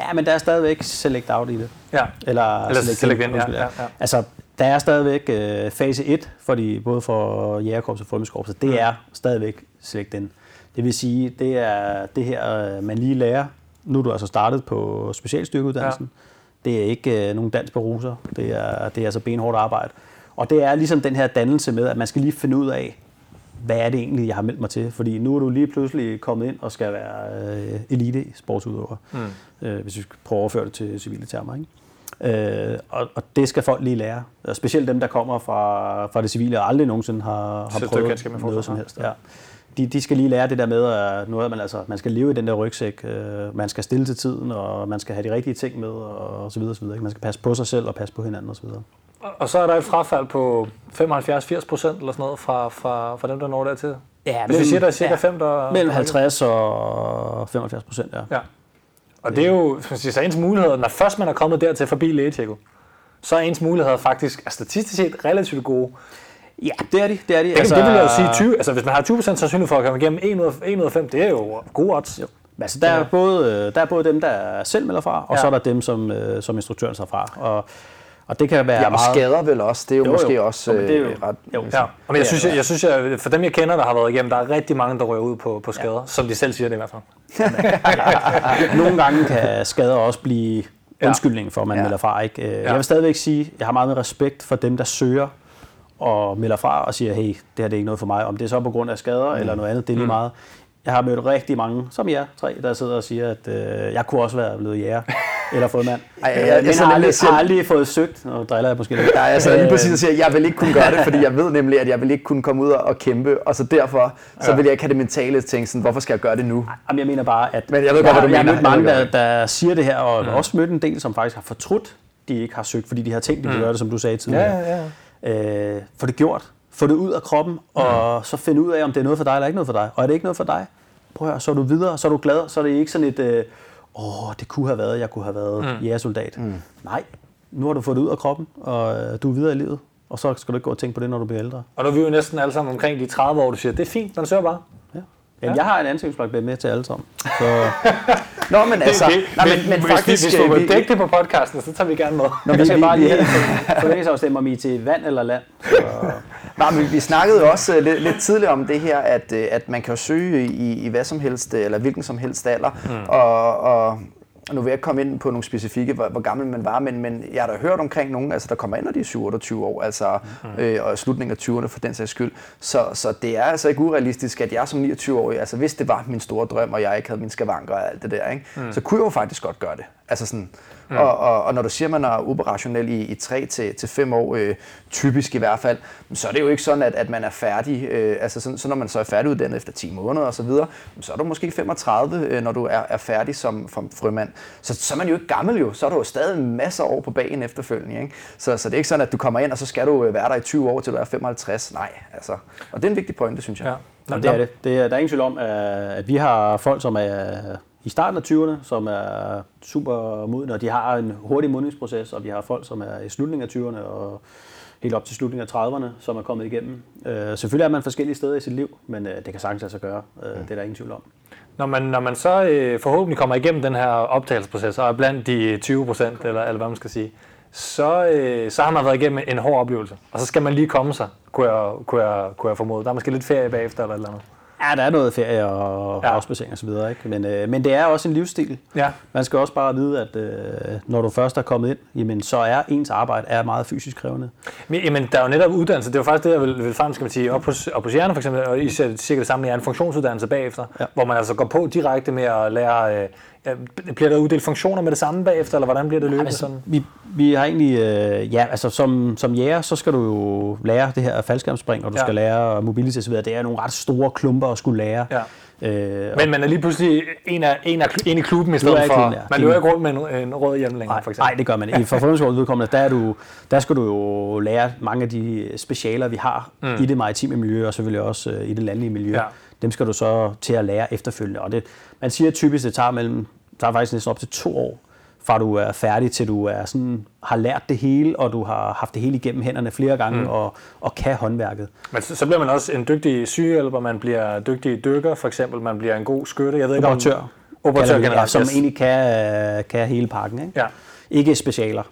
Ja, men der er stadigvæk select out i det. Ja. Eller, Eller select, select in, in. Ja, ja, ja. Altså, der er stadigvæk øh, fase et, fordi både for Jægerkorpset og Frømandskorpset, det mm. er stadigvæk select in. Det vil sige, det er det her, man lige lærer. Nu er du altså startet på specialstyrkeuddannelsen. Ja. Det er ikke øh, nogen dans på ruser. Det er, det er altså benhårdt arbejde. Og det er ligesom den her dannelse med, at man skal lige finde ud af, hvad er det egentlig, jeg har meldt mig til? Fordi nu er du lige pludselig kommet ind og skal være øh, elite-sportsudøver, mm. øh, hvis vi prøver at overføre det til civile termer. Ikke? Øh, og, og det skal folk lige lære. Og specielt dem, der kommer fra, fra det civile og aldrig nogensinde har, har prøvet noget forstår. Som helst. Ja. De, de skal lige lære det der med, at nu er man, altså, man skal leve i den der rygsæk, øh, man skal stille til tiden, og man skal have de rigtige ting med, og så videre, så videre. Ikke? Man skal passe på sig selv og passe på hinanden, og så videre. Og så er der et frafald på femoghalvfjerds til firs procent eller sådan noget fra, fra, fra dem, der når dertil? Ja, hvis vi siger, der er cirka fem, der... Mellem halvtreds og femoghalvfjerds procent, ja. ja. Og det er jo, som man siger, så ens muligheder, når først man er kommet dertil forbi lægetjekket, så er ens muligheder faktisk er statistisk set relativt gode. Ja, det er de. Det, er de. Det, altså, det vil jeg jo sige tyve. Altså, hvis man har tyve procent sandsynlighed for at komme igennem en ud af fem, det er jo gode odds. Jo. Altså, der, er ja. både, der er både dem, der selv melder fra, og ja. så er der dem, som, som instruktøren sig fra. Og, Og det kan være ja, og meget... skader vel også. Det er jo, jo måske jo. også øh, ja, det er jo. ret... Jo. Ja. Men jeg synes, jeg, jeg synes jeg, for dem jeg kender, der har været igennem, der er rigtig mange, der rører ud på, på skader, ja. som de selv siger det i hvert fald. Ja. Nogle gange kan skader også blive undskyldning for, at man ja. melder fra. Ikke? Jeg vil stadigvæk sige, at jeg har meget med respekt for dem, der søger og melder fra og siger, hey, det her det er ikke noget for mig. Om det er så på grund af skader mm. eller noget andet, det er lige mm. meget. Jeg har mødt rigtig mange, som jer tre, der sidder og siger, at øh, jeg kunne også være blevet jæger eller fået mand. Ej, jeg, jeg, jeg har, aldrig, har aldrig fået søgt, og driller jeg måske lidt. Nej, jeg sidder lige præcis og siger, at jeg vil ikke kunne gøre det, fordi jeg ved nemlig, at jeg vil ikke kunne komme ud og kæmpe, og så derfor så ja. vil jeg ikke have det mentale tænke sådan, hvorfor skal jeg gøre det nu? Jamen, jeg mener bare, at Men jeg, ved godt, jeg, hvad du jeg mener. har mødt mange, der, der siger det her, og ja. også mødt en del, som faktisk har fortrudt, de ikke har søgt, fordi de har tænkt, de ville gøre det, som du sagde tidligere. Ja, ja. Øh, for det gjort. Få det ud af kroppen, og mm. så finde ud af, om det er noget for dig eller ikke noget for dig. Og er det ikke noget for dig, prøv at høre, så er du videre, så er du glad, så er det ikke sådan et, åh, øh, oh, det kunne have været, jeg kunne have været mm. jægersoldat. Mm. Nej, nu har du fået det ud af kroppen, og du er videre i livet, og så skal du ikke gå og tænke på det, når du bliver ældre. Og nu er vi jo næsten alle sammen omkring de tredive år, du siger, det er fint, når du søger bare. Ja. Jamen, ja. Jeg har en ansøgningsblok med til alle sammen. Så... Nå, men altså... Det, det, nej, men, men hvis faktisk, vi skulle dække det på podcasten, så tager vi gerne med. Når vi skal bare lige forlængesafstemme om I til vand eller land. Så... nej, men vi snakkede også uh, lidt, lidt tidligere om det her, at, uh, at man kan søge i, i hvad som helst, eller hvilken som helst alder. Mm. Og, og nu vil jeg komme ind på nogle specifikke, hvor, hvor gammel man var, men, men jeg har da hørt omkring nogen, altså, der kommer ind, når de er syv til otteogtyve år, altså, mm. øh, og slutningen af tyverne for den sags skyld. Så, så det er altså ikke urealistisk, at jeg som niogtyve-årig, altså hvis det var min store drøm, og jeg ikke havde mine skavanker og alt det der, ikke? Mm. så kunne jeg jo faktisk godt gøre det. Altså sådan, mm. og, og, og når du siger, man er operationel i, i tre til fem år, øh, typisk i hvert fald, så er det jo ikke sådan, at, at man er færdig. Øh, altså sådan, så når man så er færdiguddannet efter ti måneder osv., så, så er du måske femogtredive, øh, når du er, er færdig som, som frømand. Så, så er man jo ikke gammel jo, så er du jo stadig masser af år på bagen efterfølgende. Ikke? Så, så det er ikke sådan, at du kommer ind, og så skal du være der i tyve år, til du er femoghalvtreds. Nej, altså. Og det er en vigtig pointe, synes jeg. Ja. Jamen, det er det. Det er, der er ingen tvivl om, at vi har folk, som er... i starten af tyverne, som er super modne, og de har en hurtig modningsproces, og vi har folk, som er i slutningen af tyverne og helt op til slutningen af trediverne, som er kommet igennem. Øh, selvfølgelig er man forskellige steder i sit liv, men øh, det kan sagtens altså gøre. Øh, det er der ingen tvivl om. Når man, når man så øh, forhåbentlig kommer igennem den her optagelsesproces, og er blandt de tyve procent, eller, eller hvad man skal sige, så, øh, så har man været igennem en hård oplevelse, og så skal man lige komme sig, kunne jeg, kunne jeg, kunne jeg formode. Der er måske lidt ferie bagefter eller et eller andet. Ja, der er noget ferie og afspacering og så videre, ikke? Men, øh, men det er også en livsstil. Ja. Man skal også bare vide, at øh, når du først er kommet ind, jamen, så er ens arbejde er meget fysisk krævende. Men jamen, der er jo netop uddannelse. Det var faktisk det, jeg ville, ville frem, skal man sige, op hos, op hos Jægerne for eksempel, og I ser cirka det samme, er en funktionsuddannelse bagefter, ja. Hvor man altså går på direkte med at lære... Øh, bliver der uddelt funktioner med det samme bagefter, eller hvordan bliver det løbende sådan? Altså, vi, vi har egentlig, øh, ja, altså som, som jæger, så skal du jo lære det her faldskærmsspring, og du ja. skal lære mobilitet og så videre. Det er nogle ret store klumper at skulle lære. Ja. Øh, men man er lige pludselig en, af, en, af, en i klubben i stedet for, klubben, ja. Man løber ikke rundt med en, en rød hjelm længere, for eksempel. Nej, det gør man ikke. For Frømandskorpsets vedkommende, der, du, der skal du jo lære mange af de specialer, vi har mm. i det maritime miljø, og selvfølgelig også øh, i det landlige miljø. Ja. Dem skal du så til at lære efterfølgende. Og det, man siger typisk, det tager, mellem, tager faktisk næsten op til to år, fra du er færdig, til du er sådan, har lært det hele, og du har haft det hele igennem hænderne flere gange, mm. og, og kan håndværket. Men så bliver man også en dygtig sygehjælper, man bliver dygtig dykker, for eksempel, man bliver en god skytte. Jeg ved ikke operatør. Om, operatør generelt, ja, som yes. egentlig kan, kan hele pakken. Ikke, ja. Ikke specialer.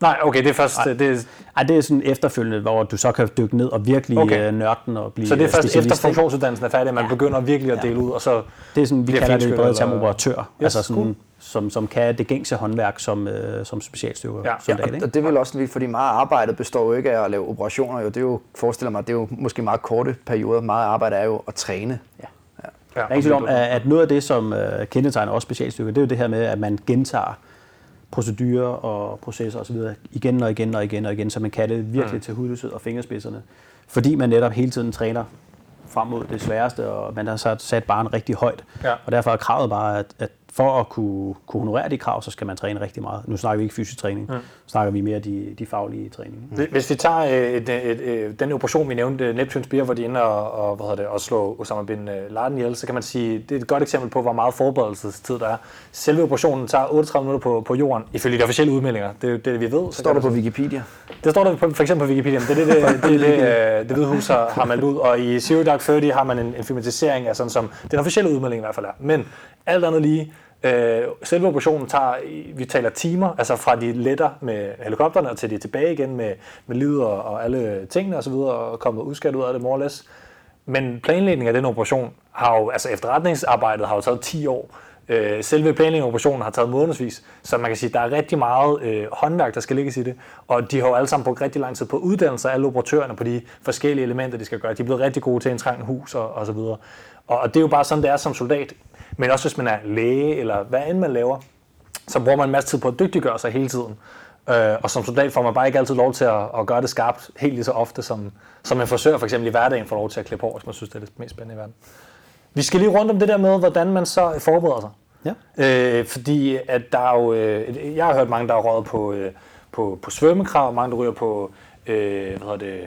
Nej, okay, det er først... Nej, det er, Ej, det er sådan efterfølgende, hvor du så kan dykke ned og virkelig okay. nørde den og blive Så det er først efter funktionsuddannelsen er færdig, at man ja. begynder virkelig at dele ja. ud, og så... Det er sådan, vi kalder det både som operatør, yes, altså sådan, cool. som, som kan det gængse håndværk som, øh, som specialstyrker. Ja, ja. Og, og det vil også, fordi meget arbejdet består jo ikke af at lave operationer, jo. Det er jo, forestiller mig, det er jo måske meget korte perioder. Meget arbejde er jo at træne. Ja. Ja. Ja, der er ikke tvivl om, at noget af det, som kendetegner også specialstyrker, det er jo det her med, at man gentager procedurer og processer osv. igen og igen og igen og igen, så man kan det virkelig mm. til hudløshed og fingerspidserne. Fordi man netop hele tiden træner frem mod det sværeste, og man har sat barren rigtig højt. Ja. Og derfor er kravet bare, at, at for at kunne, kunne honorere de krav, så skal man træne rigtig meget. Nu snakker vi ikke fysisk træning, mm. snakker vi mere de, de faglige træninger. Mm. Hvis vi tager et, et, et, den operation, vi nævnte, Neptun Spear, hvor de ender og, og, hvad hedder det, og slår Osama bin Laden ihjel, så kan man sige, det er et godt eksempel på, hvor meget forberedelsestid der er. Selve operationen tager otteogtredive minutter på, på jorden, ifølge de officielle udmeldinger. Det er det, vi ved. Så står der på Wikipedia? Det står der på, for eksempel på Wikipedia. Det er det, det, det, det, det Hvide Hus har meldt ud. Og i Zero Dark Thirty har man en, en filmatisering af sådan, som den officielle udmelding i hvert fald er. Men alt andet lige, øh, selve operationen tager, vi taler timer, altså fra de letter med helikopterne og til de tilbage igen med, med livet og, og alle tingene osv. og, og kommet udskat ud af det, more or less. Men planlægningen af den operation har jo, altså efterretningsarbejdet har jo taget ti år. Øh, selve planlægningen af operationen har taget månedsvis, så man kan sige, at der er rigtig meget øh, håndværk, der skal lægges i det. Og de har jo alle sammen brugt rigtig lang tid på uddannelse af alle operatørerne på de forskellige elementer, de skal gøre. De er blevet rigtig gode til en trængt hus og, og så videre. Og, og det er jo bare sådan, det er som soldat. Men også hvis man er læge, eller hvad end man laver, så bruger man en masse tid på at dygtiggøre sig hele tiden. Øh, og som soldat får man bare ikke altid lov til at, at gøre det skarpt helt lige så ofte, som, som en frisør for eksempel i hverdagen får lov til at klippe hår, hvis man synes, det er det mest spændende i verden. Vi skal lige rundt om det der med, hvordan man så forbereder sig. Ja. Øh, fordi at der er jo, øh, jeg har hørt mange, der er røget på, øh, på, på svømmekrav, mange, der ryger på, øh, hvad hedder det...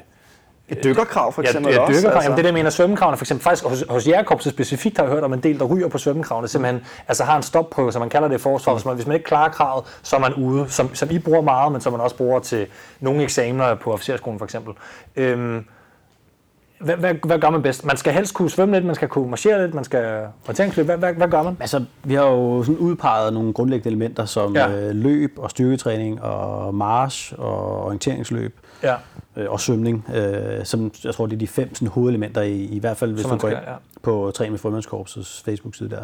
Et dykkerkrav for eksempel ja, også. Altså. Jamen, det der mener svømmekravene for eksempel. Faktisk hos, hos Jægerkorpset specifikt har jeg hørt om en del, der ryger på svømmekravene. Simpelthen altså har en stopprøve, som man kalder det i forsvaret. Hvis man, hvis man ikke klarer kravet, så er man ude. Som, som I bruger meget, men som man også bruger til nogle eksamener på officerskolen for eksempel. Øhm, hvad, hvad, hvad gør man bedst? Man skal helst kunne svømme lidt, man skal kunne marchere lidt, man skal orienteringsløbe. Hvad, hvad, hvad gør man? Altså, vi har jo sådan udpeget nogle grundlæggende elementer som ja. øh, løb og styrketræning og march og orienteringsløb. Ja. Og svømning, øh, som jeg tror, det er de fem sådan, hovedelementer, i, i hvert fald hvis du går ind ja. på Træn med Frømandskorpsets Facebook-side der.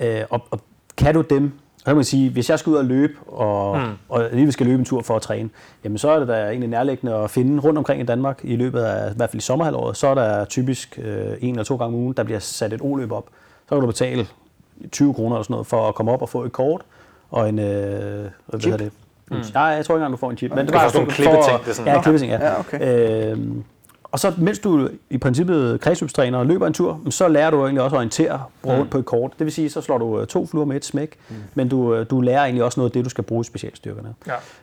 Øh, og, og kan du dem, så kan man sige, hvis jeg skal ud og løbe, og, mm. og lige skal løbe en tur for at træne, jamen så er det da egentlig nærliggende at finde rundt omkring i Danmark i løbet af, i hvert fald i sommerhalvåret, så er der typisk øh, en eller to gange om ugen, der bliver sat et O-løb op. Så kan du betale tyve kroner eller sådan noget, for at komme op og få et kort, og en, øh, hvad hedder det? Mm. Nej, jeg tror ikke engang, du får en chip. Men det var også nogle klippeting. Det sådan. Ja, klippeting, ja. ja okay. øhm, og så mens du i princippet kredsløbstræner og løber en tur, så lærer du egentlig også at orientere rundt mm. på et kort. Det vil sige, så slår du to fluer med et smæk, mm. men du, du lærer egentlig også noget af det, du skal bruge i specialstyrkerne.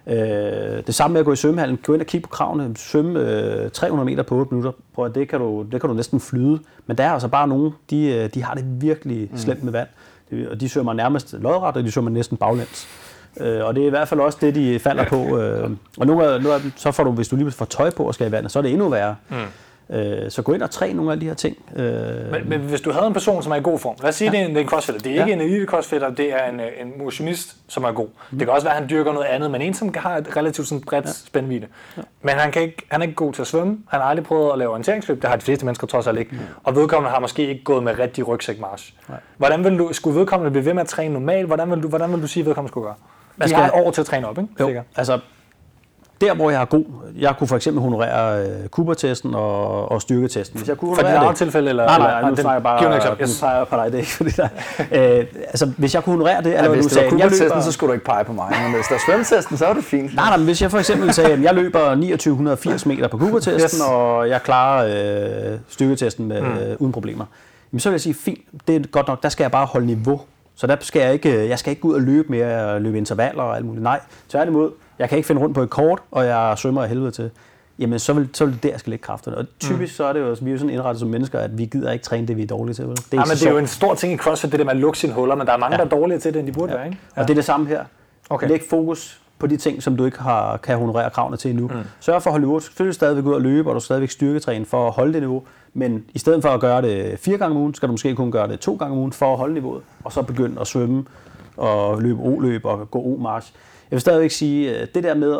Ja. Øh, det samme med at gå i svømmehallen. Gå ind og kigge på kravene. Svømme øh, tre hundrede meter på otte minutter. Prøv at det kan du, det kan du næsten flyde. Men der er altså bare nogen, de, de har det virkelig mm. slemt med vand. Og de svømmer nærmest lodret, og de svømmer næsten baglæns. Øh, og det er i hvert fald også det, de falder på. Øh, og nu, er, nu er, så får du, hvis du lige får tøj på og skal i vandet, så er det endnu værre. Mm. Så gå ind og træn nogle af de her ting. Men, men hvis du havde en person, som er i god form, lad os sige, ja. det, er en, det er en crossfitter. Det er ikke ja. en elite crossfitter, det er en, en motionist, som er god. Mm. Det kan også være, at han dyrker noget andet, men en, som har et relativt sådan bredt ja. spændvidde. Ja. Men han, kan ikke, han er ikke god til at svømme, han har aldrig prøvet at lave orienteringsløb, det har de fleste mennesker trods alt ikke. Mm. Og vedkommende har måske ikke gået med rigtig rygsækmarsch. Hvordan vil du, skulle vedkommende blive ved med at træne normalt? Hvordan vil du, hvordan vil du sige, at vedkommende skulle gøre? Man skal have et år til at træne op, ikke? Jo, sikkert. Altså... Der, hvor jeg er god, jeg kunne for eksempel honorere Cooper-testen og, og styrketesten. Hvis jeg kunne honorere for det, det tilfælde, eller, nej, nej, eller, nej, nu snakker jeg bare, nu snakker jeg på dig, det er ikke fordi der... øh, altså, hvis jeg kunne honorere det, eller ja, hvis du sagde, jeg løber... så skulle du ikke pege på mig, men hvis der er svømmetesten, så er det fint. Nej, nej, men hvis jeg for eksempel sagde, at jeg løber to tusind ni hundrede og firs meter på Cooper-testen, yes. og jeg klarer øh, styrketesten med, mm. øh, uden problemer, jamen, så vil jeg sige, fint, det er godt nok, der skal jeg bare holde niveau. Så der skal jeg ikke, jeg skal ikke ud og løbe mere, og løbe intervaller og alt muligt. Nej, tværtimod. Jeg kan ikke finde rundt på et kort, og jeg svømmer af helvede til. Jamen, så vil, så vil det der skal ligge kræfterne. Og typisk mm. så er det jo, vi er jo sådan indrettet som mennesker, at vi gider ikke træne det, vi er dårlige til. Det er, ja, men det er jo en stor ting i CrossFit, det der med at lukke sine huller, men der er mange, ja. der er dårligere til det, end de burde ja. være, ikke? Ja. Og det er det samme her. Okay. Læg fokus på de ting, som du ikke har, kan honorere kravene til endnu. Mm. Sørg for at holde ud. Selvfølgelig stadigvæk ud og løbe, og du stadigvæk styrketræne for at holde det niveau. Men i stedet for at gøre det fire gange om ugen, skal du måske kun gøre det to gange om ugen for at holde niveauet, og så begynde at svømme og løbe O-løb og gå O-march. Jeg vil stadigvæk sige, at det der med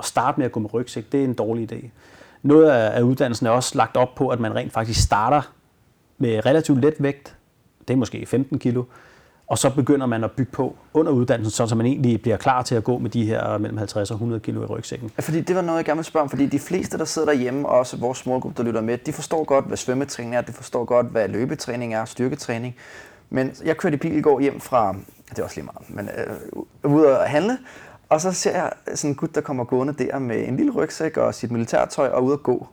at starte med at gå med rygsæk, det er en dårlig idé. Noget af uddannelsen er også lagt op på, at man rent faktisk starter med relativt let vægt, det er måske femten kilo, og så begynder man at bygge på under uddannelsen, så man egentlig bliver klar til at gå med de her mellem halvtreds og hundrede kilo i rygsækken. Ja, fordi det var noget, jeg gerne ville spørge om, fordi de fleste, der sidder derhjemme, og også vores målgruppe, der lytter med, de forstår godt, hvad svømmetræning er, de forstår godt, hvad løbetræning er, styrketræning. Men jeg kørte i bil i går hjem fra, det er også lige meget, men øh, ud at handle, og så ser jeg sådan en gut, der kommer gående der med en lille rygsæk og sit militærtøj og ud at gå.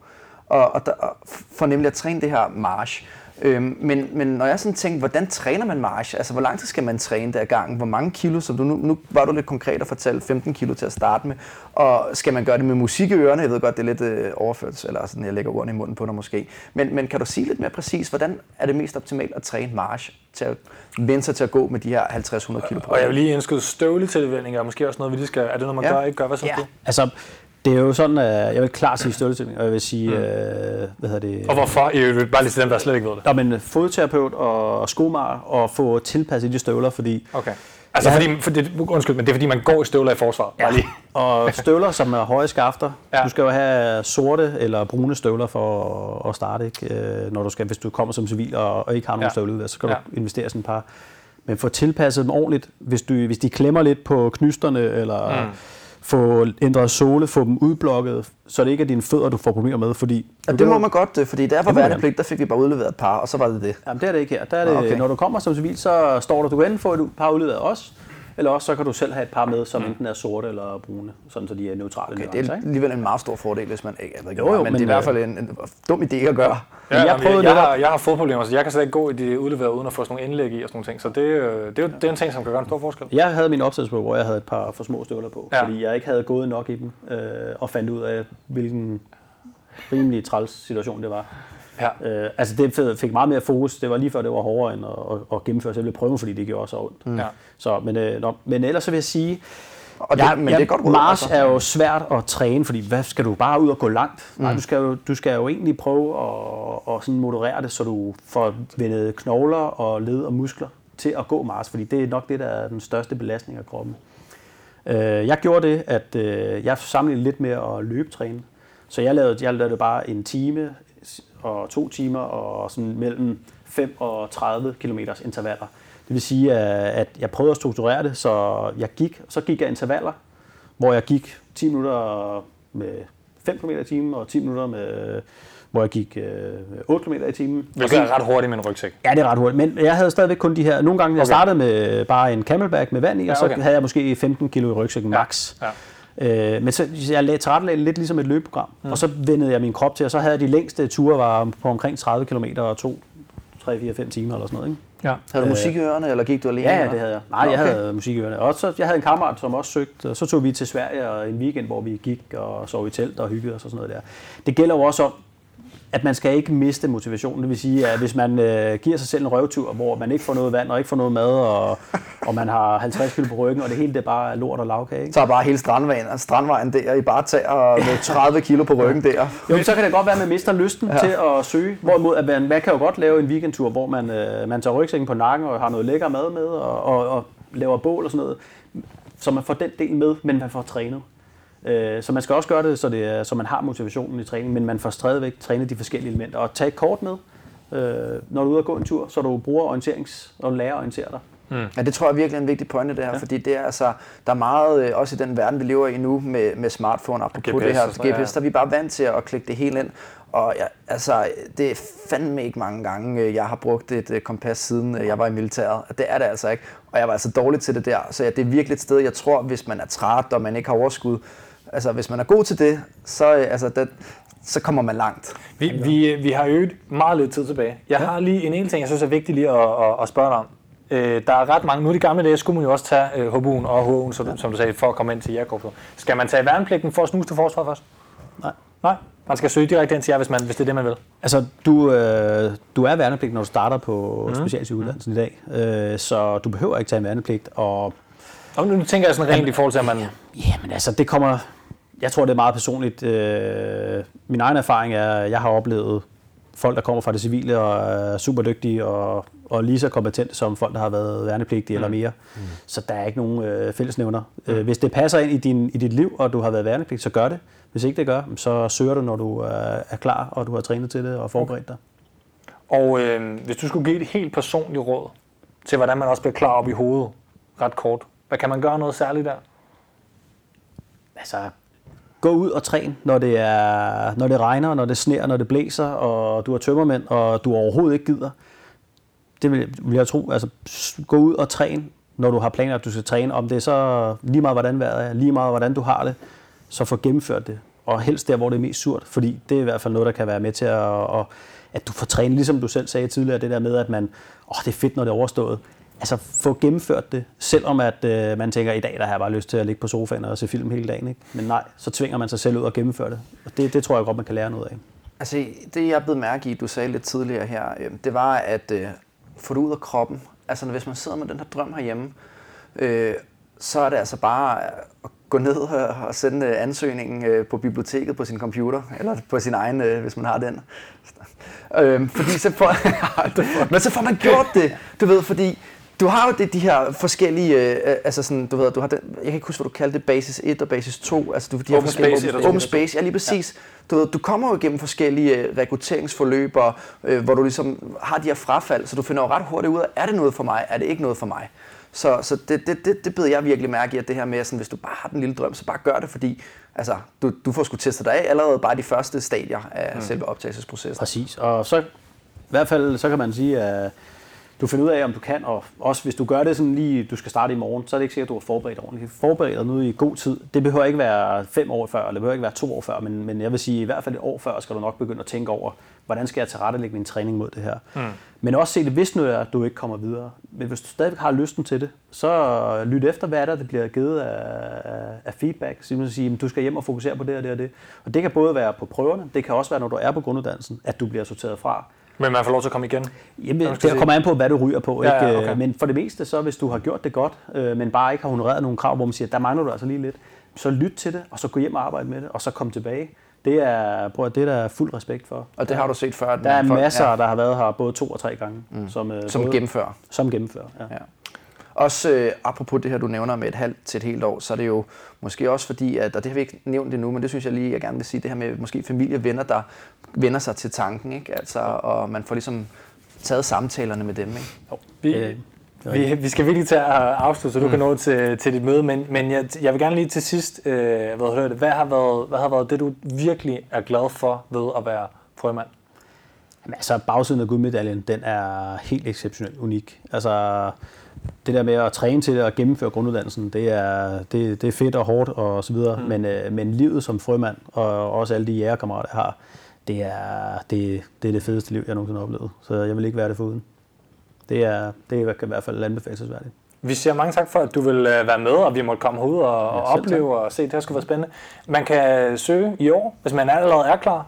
Og, og, der, og for nemlig at træne det her march. Øhm, men, men når jeg sådan tænkte, hvordan træner man march? Altså, hvor lang tid skal man træne der gangen? Hvor mange kilo? Som du nu, nu var du lidt konkret og fortalte femten kilo til at starte med. Og skal man gøre det med musik i ørerne? Jeg ved godt, det er lidt øh, overført, eller sådan, jeg lægger ordene i munden på dig måske. Men, men kan du sige lidt mere præcis, hvordan er det mest optimalt at træne march? Til at vende sig til at gå med de her halvtreds til hundrede kilo på? Og jeg vil lige indskyde støvlig tilvændinger, og måske også noget, vi lige skal... Er det noget, man ja. gør ikke gør? Hvad så? Ja. Altså, det er jo sådan, at jeg vil klart sige støttetænding, og jeg vil sige, mm. øh, hvad hedder det? Og hvorfor? I vil bare lige til dem, der slet ikke ved det. Nå, men fodterapeut og skomager og få tilpasset de støvler, fordi... Okay. Altså, ja, fordi, for det, undskyld, men det er fordi, man går i støvler i forsvaret. Ja. Lige. Og støvler, som er høje skafter. Ja. Du skal jo have sorte eller brune støvler for at starte, ikke? Når du skal, hvis du kommer som civil og ikke har nogen ja. støvler, så kan ja. du investere sådan et par. Men få tilpasset dem ordentligt, hvis, du, hvis de klemmer lidt på knysterne eller... Mm. Få ændret såle, få dem udblokket, så det ikke er dine fødder, du får problemer med, fordi... Ja, det må man godt, fordi der var værnepligt, der fik vi bare udleveret et par, og så var det det. Jamen det er det ikke her. Der er det, okay. Når du kommer som civil, så står der, du kan enten få et par udleveret også, eller også så kan du selv have et par med, som mm. enten er sorte eller brune, sådan så de er neutrale. Okay, det er alligevel en meget stor fordel, hvis man ikke... Jeg ved ikke jo, jo, men, men det er i hvert fald en, en dum idé at gøre. Ja, jeg, jamen, jeg, jeg, har, jeg har fodproblemer, så jeg kan slet ikke gå i de udleverede uden at få sådan nogle indlæg i og sådan nogle ting. Så det, det, det, det er en ting, som kan gøre en stor forskel. Jeg havde min opsættelsesprøve, hvor jeg havde et par for små støvler på, ja. fordi jeg ikke havde gået nok i dem øh, og fandt ud af, hvilken rimelig træls situation det var. Ja. Øh, altså det fik meget mere fokus. Det var lige før, det var hårdere end at, at gennemføre selve prøven, fordi det gjorde så ondt. Mm. Ja. Så, men, øh, nå, men ellers så vil jeg sige, og det, ja, men ja, det er godt råd, march altså. Er jo svært at træne, fordi hvad skal du bare ud og gå langt? Mm. Nej, du skal jo, du skal jo egentlig prøve at, at sådan moderere det, så du får vendet knogler og led og muskler til at gå march, fordi det er nok det, der er den største belastning af kroppen. Øh, jeg gjorde det, at øh, jeg sammenlignede lidt med at løbetræne, så jeg lavede, jeg lavede bare en time og to timer og sådan mellem fem og tredive kilometers intervaller. Det vil sige, at jeg prøvede at strukturere det, så jeg gik, så gik jeg intervaller, hvor jeg gik ti minutter med fem kilometer i timen og ti minutter med, hvor jeg gik otte kilometer i timen. Det er ret hurtigt med en rygsæk. Ja, det er ret hurtigt, men jeg havde stadigvæk kun de her. Nogle gange okay. jeg startede med bare en camelback med vand i, og så ja, okay. havde jeg måske femten kilo i rygsækken max. Ja, ja. Men så jeg tilrettelagde lidt ligesom et løbeprogram, mm. og så vendede jeg min krop til, og så havde jeg de længste ture var på omkring tredive kilometer og to, tre, fire, fem timer eller sådan noget. Ikke? Ja. Havde du musik i ørerne, eller gik du alene? Ja, ja, det havde jeg. Nej, okay. jeg havde musik i ørerne. Og så, jeg havde en kammerat, som også søgte, og så tog vi til Sverige og en weekend, hvor vi gik og sov i telt og hyggede os og sådan noget der. Det gælder jo også om, at man skal ikke miste motivationen. Det vil sige, at hvis man øh, giver sig selv en røvtur, hvor man ikke får noget vand og ikke får noget mad, og, og man har halvtreds kilo på ryggen, og det hele det er bare lort og lavkage, ikke? Så bare hele strandvejen, strandvejen der, I bare tager med tredive kilo på ryggen der. Jo, så kan det godt være, at man mister lysten ja. til at søge. Hvorimod, at man, man kan jo godt lave en weekendtur, hvor man, øh, man tager rygsækken på nakken og har noget lækker mad med, og, og, og laver bål og sådan noget. Så man får den del med, men man får trænet. Så man skal også gøre det så, det er, så man har motivationen i træningen, men man får stadigvæk trænet de forskellige elementer. Og tage et kort med, når du er ude og gå en tur, så du bruger orienterings- og lærer at orientere dig. Mm. Ja, det tror jeg virkelig er en vigtig pointe, det her, ja. fordi det er, altså, der er meget, også i den verden, vi lever i nu, med, med smartphone og apropos G P S, det her, G P S, ja. der er vi bare vant til at klikke det hele ind. Og jeg, altså, det er fandme ikke mange gange, jeg har brugt et kompas, siden jeg var i militæret. Det er det altså ikke. Og jeg var altså dårlig til det der. Så ja, det er virkelig et sted, jeg tror, hvis man er træt, og man ikke har overskud. Altså, hvis man er god til det, så, altså, det, så kommer man langt. Vi, vi, vi har øget meget lidt tid tilbage. Jeg har lige en ene ting, jeg synes er vigtigt lige at, at, at spørge dig om. Øh, der er ret mange, nu i de gamle dage skulle man jo også tage øh, H B U'en og H O'en, som, ja. som du sagde, for at komme ind til Jægerkorpset. Skal man tage værnepligten for at snuse til forsvaret først? Nej. Nej? Man skal søge direkte ind til jer, hvis, man, hvis det er det, man vil. Altså, du, øh, du er værnepligt, når du starter på mm. specialsygeuddannelsen mm. i dag, øh, så du behøver ikke tage en værnepligt. Og, og nu tænker jeg sådan rent jamen, i forhold til, at man... Jamen altså, det kommer... Jeg tror, det er meget personligt. Øh, min egen erfaring er, at jeg har oplevet folk, der kommer fra det civile og er super dygtige og, og lige så kompetente som folk, der har været værnepligtige mm. eller mere. Mm. Så der er ikke nogen øh, fællesnævner. Mm. Hvis det passer ind i, din, i dit liv, og du har været værnepligt, så gør det. Hvis ikke det gør, så søger du, når du er klar, og du har trænet til det og forberedt dig. Okay. Og øh, hvis du skulle give et helt personligt råd til, hvordan man også bliver klar op i hovedet ret kort, hvad kan man gøre noget særligt der? Altså, gå ud og træn, når det, er, når det regner, når det sner, når det blæser, og du har tømmermænd, og du overhovedet ikke gider. Det vil, vil jeg tro. Altså, gå ud og træn, når du har planer, at du skal træne. Om det er så lige meget, hvordan vejret er, lige meget, hvordan du har det, så få gennemført det. Og helst der, hvor det er mest surt, fordi det er i hvert fald noget, der kan være med til, at, at du får trænet, ligesom du selv sagde tidligere, det der med, at man, åh, det er fedt, når det er overstået. Altså, få gennemført det, selvom at, øh, man tænker, i dag der har jeg bare lyst til at ligge på sofaen og se film hele dagen, ikke? Men nej, så tvinger man sig selv ud og gennemføre det. Og det, det tror jeg godt, man kan lære noget af. Altså, det jeg blev mærke i, du sagde lidt tidligere her, øh, det var at øh, få det ud af kroppen. Altså, hvis man sidder med den her drøm herhjemme, øh, så er det altså bare at gå ned og sende ansøgningen på biblioteket på sin computer, eller på sin egen, hvis man har den. Øhm, fordi så får, men så får man gjort det, du ved, fordi du har jo det, de her forskellige, øh, altså sådan, du ved, du har den, jeg kan ikke huske, hvad du kaldte det, basis et og basis to, altså du, de her Open Space, open, open space ja lige præcis. Ja. Du ved, du kommer jo igennem forskellige rekrutteringsforløb, øh, hvor du ligesom har de her frafald, så du finder jo ret hurtigt ud af, er det noget for mig, er det ikke noget for mig. Så, så det, det, det, det beder jeg virkelig mærke i, at det her med, at hvis du bare har den lille drøm, så bare gør det, fordi altså, du, du får sgu testet dig af allerede bare de første stadier af mm. selve optagelsesprocessen. Præcis, og så, i hvert fald så kan man sige, at du finder ud af, om du kan, og også hvis du gør det sådan lige, du skal starte i morgen, så er det ikke sikkert, at du har forberedt ordentligt. Forbered dig nu i god tid. Det behøver ikke være fem år før, eller det behøver ikke være to år før, men, men jeg vil sige, i hvert fald et år før, skal du nok begynde at tænke over, hvordan skal jeg tilrettelægge min træning mod det her. Mm. Men også se det, hvis nu du ikke kommer videre. Men hvis du stadig har lysten til det, så lyt efter, hvad der, det bliver givet af, af feedback. Så man siger, at du skal hjem og fokusere på det og det og det. Og det kan både være på prøverne, det kan også være, når du er på grunduddannelsen, at du bliver sorteret fra. Men man får lov til at komme igen? Jamen, det kommer an på, hvad du ryger på. Ikke? Ja, ja, okay. Men for det meste, så hvis du har gjort det godt, øh, men bare ikke har honoreret nogle krav, hvor man siger, der mangler du altså lige lidt, så lyt til det, og så gå hjem og arbejde med det, og så kom tilbage. Det er, prøv at, det er der fuld respekt for. Og det har du set før? Der er masser, ja. der har været her både to og tre gange. Mm. Som, øh, som både, gennemfører? Som gennemfører, ja. ja. Også øh, apropos det her, du nævner med et halvt til et helt år, så er det jo måske også fordi, at, og det har vi ikke nævnt endnu, men det synes jeg lige, jeg gerne vil sige, det her med måske familie og venner, der vender sig til tanken, ikke? Altså, og man får ligesom taget samtalerne med dem. Ikke? Jo, vi, øh, vi, vi skal virkelig til at afslutte, så du mm. kan nå til, til dit møde, men, men jeg, jeg vil gerne lige til sidst, øh, hvad, hørte, hvad, har været, hvad har været det, du virkelig er glad for ved at være frømand? Jamen, altså, bagsiden af guldmedaljen, den er helt exceptionelt unik. Altså, det der med at træne til det og gennemføre grunduddannelsen, det er, det, det er fedt og hårdt og så videre, mm. men, øh, men livet som frømand og også alle de jægerkammerater, jeg har, det er det, det er det fedeste liv, jeg nogensinde har oplevet. Så jeg vil ikke være det foruden. Det er, det er i hvert fald anbefalelsesværdigt. Vi siger mange tak for, at du vil være med, og vi måtte komme ud og, ja, og opleve tak. og se, det her skulle være spændende. Man kan søge i år, hvis man allerede er klar.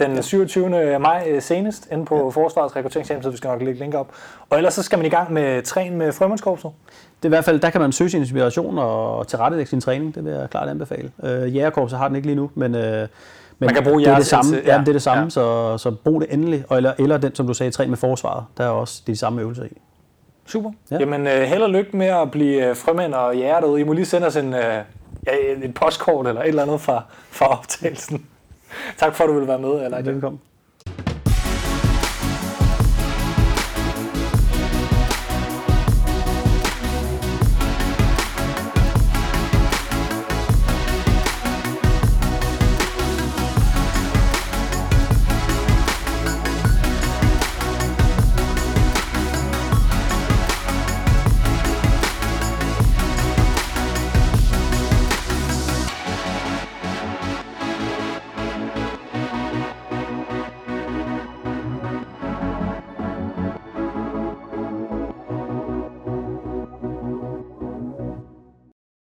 den syvogtyvende maj senest, inde på ja. Forsvarets rekrutteringshjemmeside, vi skal nok lægge link op. Og ellers så skal man i gang med træn med Frømandskorpset. Det er i hvert fald, der kan man søge sin inspiration og tilrettelægge sin træning, det vil jeg klart anbefale. Øh, Jægerkorpset har den ikke lige nu, men... Øh, Men man kan bruge det er det samme, ja. Ja, det er det samme ja. så, så brug det endelig. Eller, eller den, som du sagde, træn med Forsvaret. Der er også de samme øvelser i. Super. Ja. Jamen, held og lykke med at blive frømænd og jæger derude. I må lige sende os en, ja, en postkort eller et eller andet fra, fra optagelsen. Tak for, at du ville være med. Eller? Velkommen.